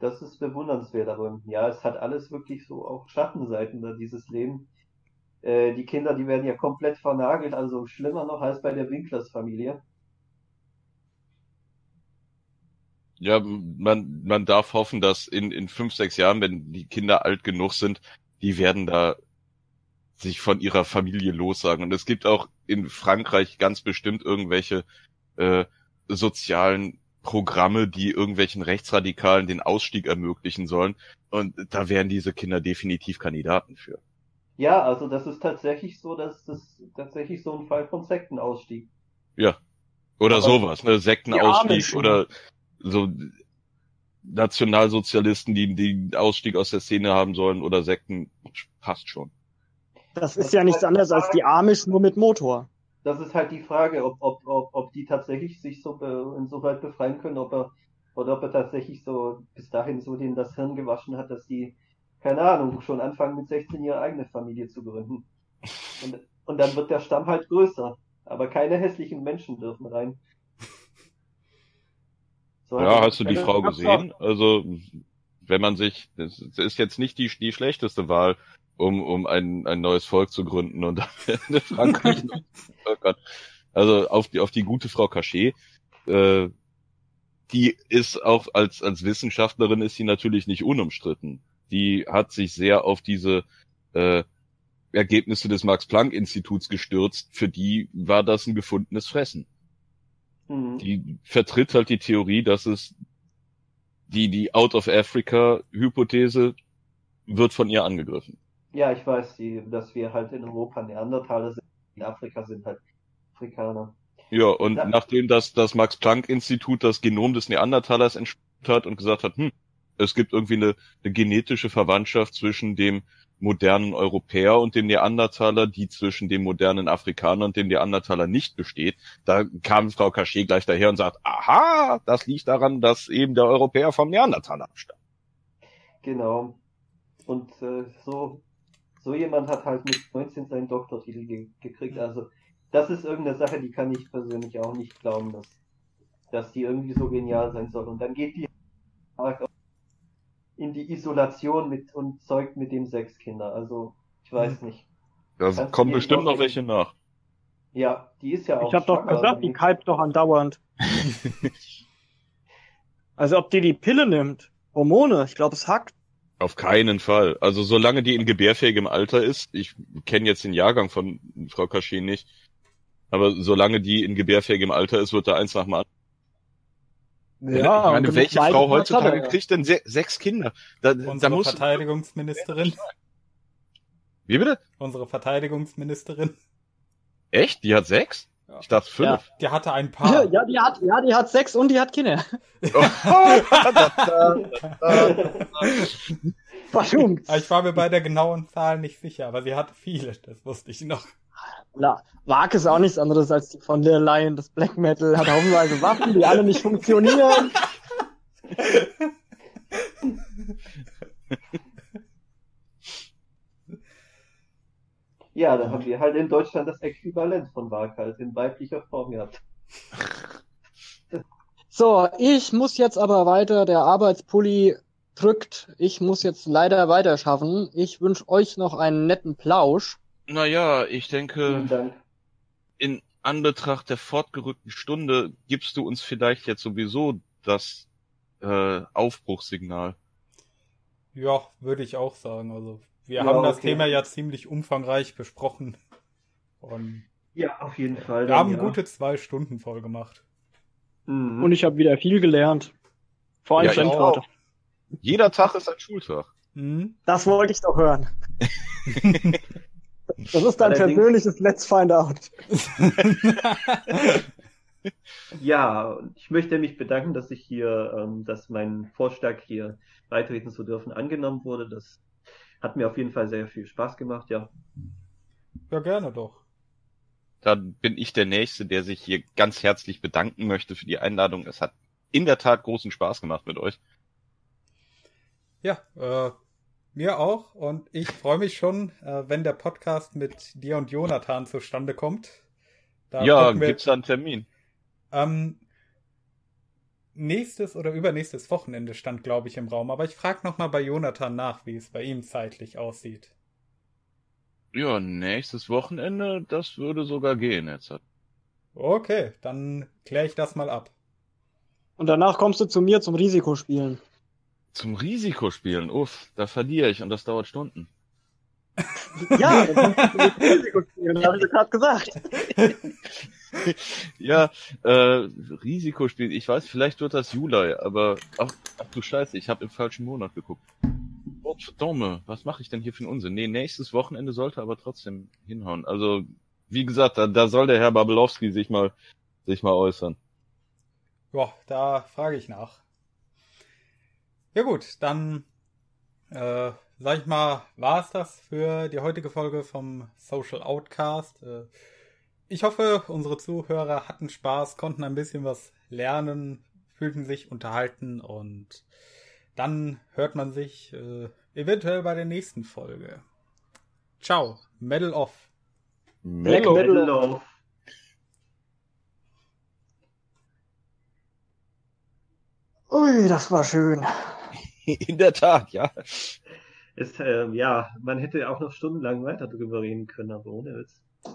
das ist bewundernswert, aber ja, es hat alles wirklich so auch Schattenseiten, da dieses Leben. Äh, die Kinder, die werden ja komplett vernagelt, also schlimmer noch als bei der Winklers-Familie. Ja, man man darf hoffen, dass in in fünf, sechs Jahren, wenn die Kinder alt genug sind, die werden da sich von ihrer Familie lossagen. Und es gibt auch in Frankreich ganz bestimmt irgendwelche äh, sozialen Programme, die irgendwelchen Rechtsradikalen den Ausstieg ermöglichen sollen. Und da wären diese Kinder definitiv Kandidaten für. Ja, also das ist tatsächlich so, dass das tatsächlich so ein Fall von Sektenausstieg. Ja, oder aber sowas, ne? Sektenausstieg oder so Nationalsozialisten, die den Ausstieg aus der Szene haben sollen, oder Sekten, passt schon. Das ist das ja ist nichts halt anderes als die Amish, nur mit Motor. Das ist halt die Frage, ob, ob, ob, ob die tatsächlich sich so be, insoweit befreien können, ob er, oder ob er tatsächlich so bis dahin so denen das Hirn gewaschen hat, dass die, keine Ahnung, schon anfangen mit sechzehn ihre eigene Familie zu gründen. Und, und dann wird der Stamm halt größer. Aber keine hässlichen Menschen dürfen rein. So, ja, hast du die Frau gesehen? Also, wenn man sich, das ist jetzt nicht die, die schlechteste Wahl, um, um ein, ein neues Volk zu gründen und dann Frankreich noch zu völkern. Also, auf die, auf die gute Frau Cachet, äh, die ist auch als, als Wissenschaftlerin ist sie natürlich nicht unumstritten. Die hat sich sehr auf diese, äh, Ergebnisse des Max-Planck-Instituts gestürzt. Für die war das ein gefundenes Fressen. Mhm. Die vertritt halt die Theorie, dass es die die Out-of-Africa-Hypothese wird von ihr angegriffen. Ja, ich weiß, die, dass wir halt in Europa Neandertaler sind, in Afrika sind halt Afrikaner. Ja, und ja. nachdem das, das Max-Planck-Institut das Genom des Neandertalers entschlüsselt hat und gesagt hat, hm, es gibt irgendwie eine, eine genetische Verwandtschaft zwischen dem modernen Europäer und dem Neandertaler, die zwischen dem modernen Afrikaner und dem Neandertaler nicht besteht. Da kam Frau Cachet gleich daher und sagt, aha, das liegt daran, dass eben der Europäer vom Neandertaler abstammt. Genau. Und äh, so so jemand hat halt mit neunzehn seinen Doktortitel ge- gekriegt. Also das ist irgendeine Sache, die kann ich persönlich auch nicht glauben, dass, dass die irgendwie so genial sein soll. Und dann geht die in die Isolation mit und zeugt mit dem sechs Kinder. Also, ich weiß nicht. Da Kannst kommen bestimmt noch welche nach. Ja, die ist ja auch. Ich hab doch gesagt, die kalbt doch andauernd. Also, ob die die Pille nimmt, Hormone, ich glaube, es hackt. Auf keinen Fall. Also, solange die in gebärfähigem Alter ist, ich kenne jetzt den Jahrgang von Frau Cachet nicht, aber solange die in gebärfähigem Alter ist, wird da eins nach dem anderen. Ja, ich meine, welche Frau heutzutage Vater, kriegt denn se- sechs Kinder? Da, Unsere da muss Verteidigungsministerin. Wie bitte? Unsere Verteidigungsministerin. Echt? Die hat sechs? Ja. Ich dachte fünf. Ja, die hatte ein paar. Ja, die hat, ja, die hat sechs und die hat Kinder. Oh. Ich war mir bei der genauen Zahl nicht sicher, aber sie hatte viele, das wusste ich noch. Na, Varg ist auch nichts anderes als die von der Lion, das Black Metal, hat haufenweise Waffen, die alle nicht funktionieren. Ja, da haben wir halt in Deutschland das Äquivalent von Varg halt in weiblicher Form gehabt. So, ich muss jetzt aber weiter, der Arbeitspulli drückt, ich muss jetzt leider weiter schaffen. Ich wünsche euch noch einen netten Plausch. Naja, ich denke, in Anbetracht der fortgerückten Stunde gibst du uns vielleicht jetzt sowieso das äh, Aufbruchssignal. Ja, würde ich auch sagen. Also wir ja, haben das okay. Thema ja ziemlich umfangreich besprochen. Und ja, auf jeden Fall. Wir haben ja. gute zwei Stunden voll gemacht. Mhm. Und ich habe wieder viel gelernt. Vor allem ja, jeder Tag ist ein Schultag. Mhm. Das wollte ich doch hören. Das ist dein Allerdings... persönliches Let's Find Out. Ja, ich möchte mich bedanken, dass ich hier, ähm, dass mein Vorschlag hier beitreten zu dürfen angenommen wurde. Das hat mir auf jeden Fall sehr viel Spaß gemacht, ja. Ja, gerne doch. Dann bin ich der Nächste, der sich hier ganz herzlich bedanken möchte für die Einladung. Es hat in der Tat großen Spaß gemacht mit euch. Ja, äh, mir auch, und ich freue mich schon, äh, wenn der Podcast mit dir und Jonathan zustande kommt. Da ja, wir... gibt's da einen Termin? Ähm, nächstes oder übernächstes Wochenende stand, glaube ich, im Raum, aber ich frage nochmal bei Jonathan nach, wie es bei ihm zeitlich aussieht. Ja, nächstes Wochenende, das würde sogar gehen jetzt. Okay, dann kläre ich das mal ab. Und danach kommst du zu mir zum Risikospielen. Zum Risikospielen, uff, da verliere ich und das dauert Stunden. Ja, dann kannst du nicht Risikospielen, habe ich gerade gesagt. Ja, äh, Risikospiel, ich weiß, vielleicht wird das Juli, aber ach, ach du Scheiße, ich habe im falschen Monat geguckt. Oh, verdammt, was mache ich denn hier für einen Unsinn? Nee, nächstes Wochenende sollte aber trotzdem hinhauen. Also, wie gesagt, da, da soll der Herr Babelowski sich mal, sich mal äußern. Ja, da frage ich nach. Ja gut, dann äh, sag ich mal, war es das für die heutige Folge vom Social Outcast. Äh, ich hoffe, unsere Zuhörer hatten Spaß, konnten ein bisschen was lernen, fühlten sich unterhalten und dann hört man sich äh, eventuell bei der nächsten Folge. Ciao, Medal off. Black Medal off. Ui, das war schön. In der Tat, ja. Ist, ähm, ja, man hätte auch noch stundenlang weiter drüber reden können, aber ohne Witz.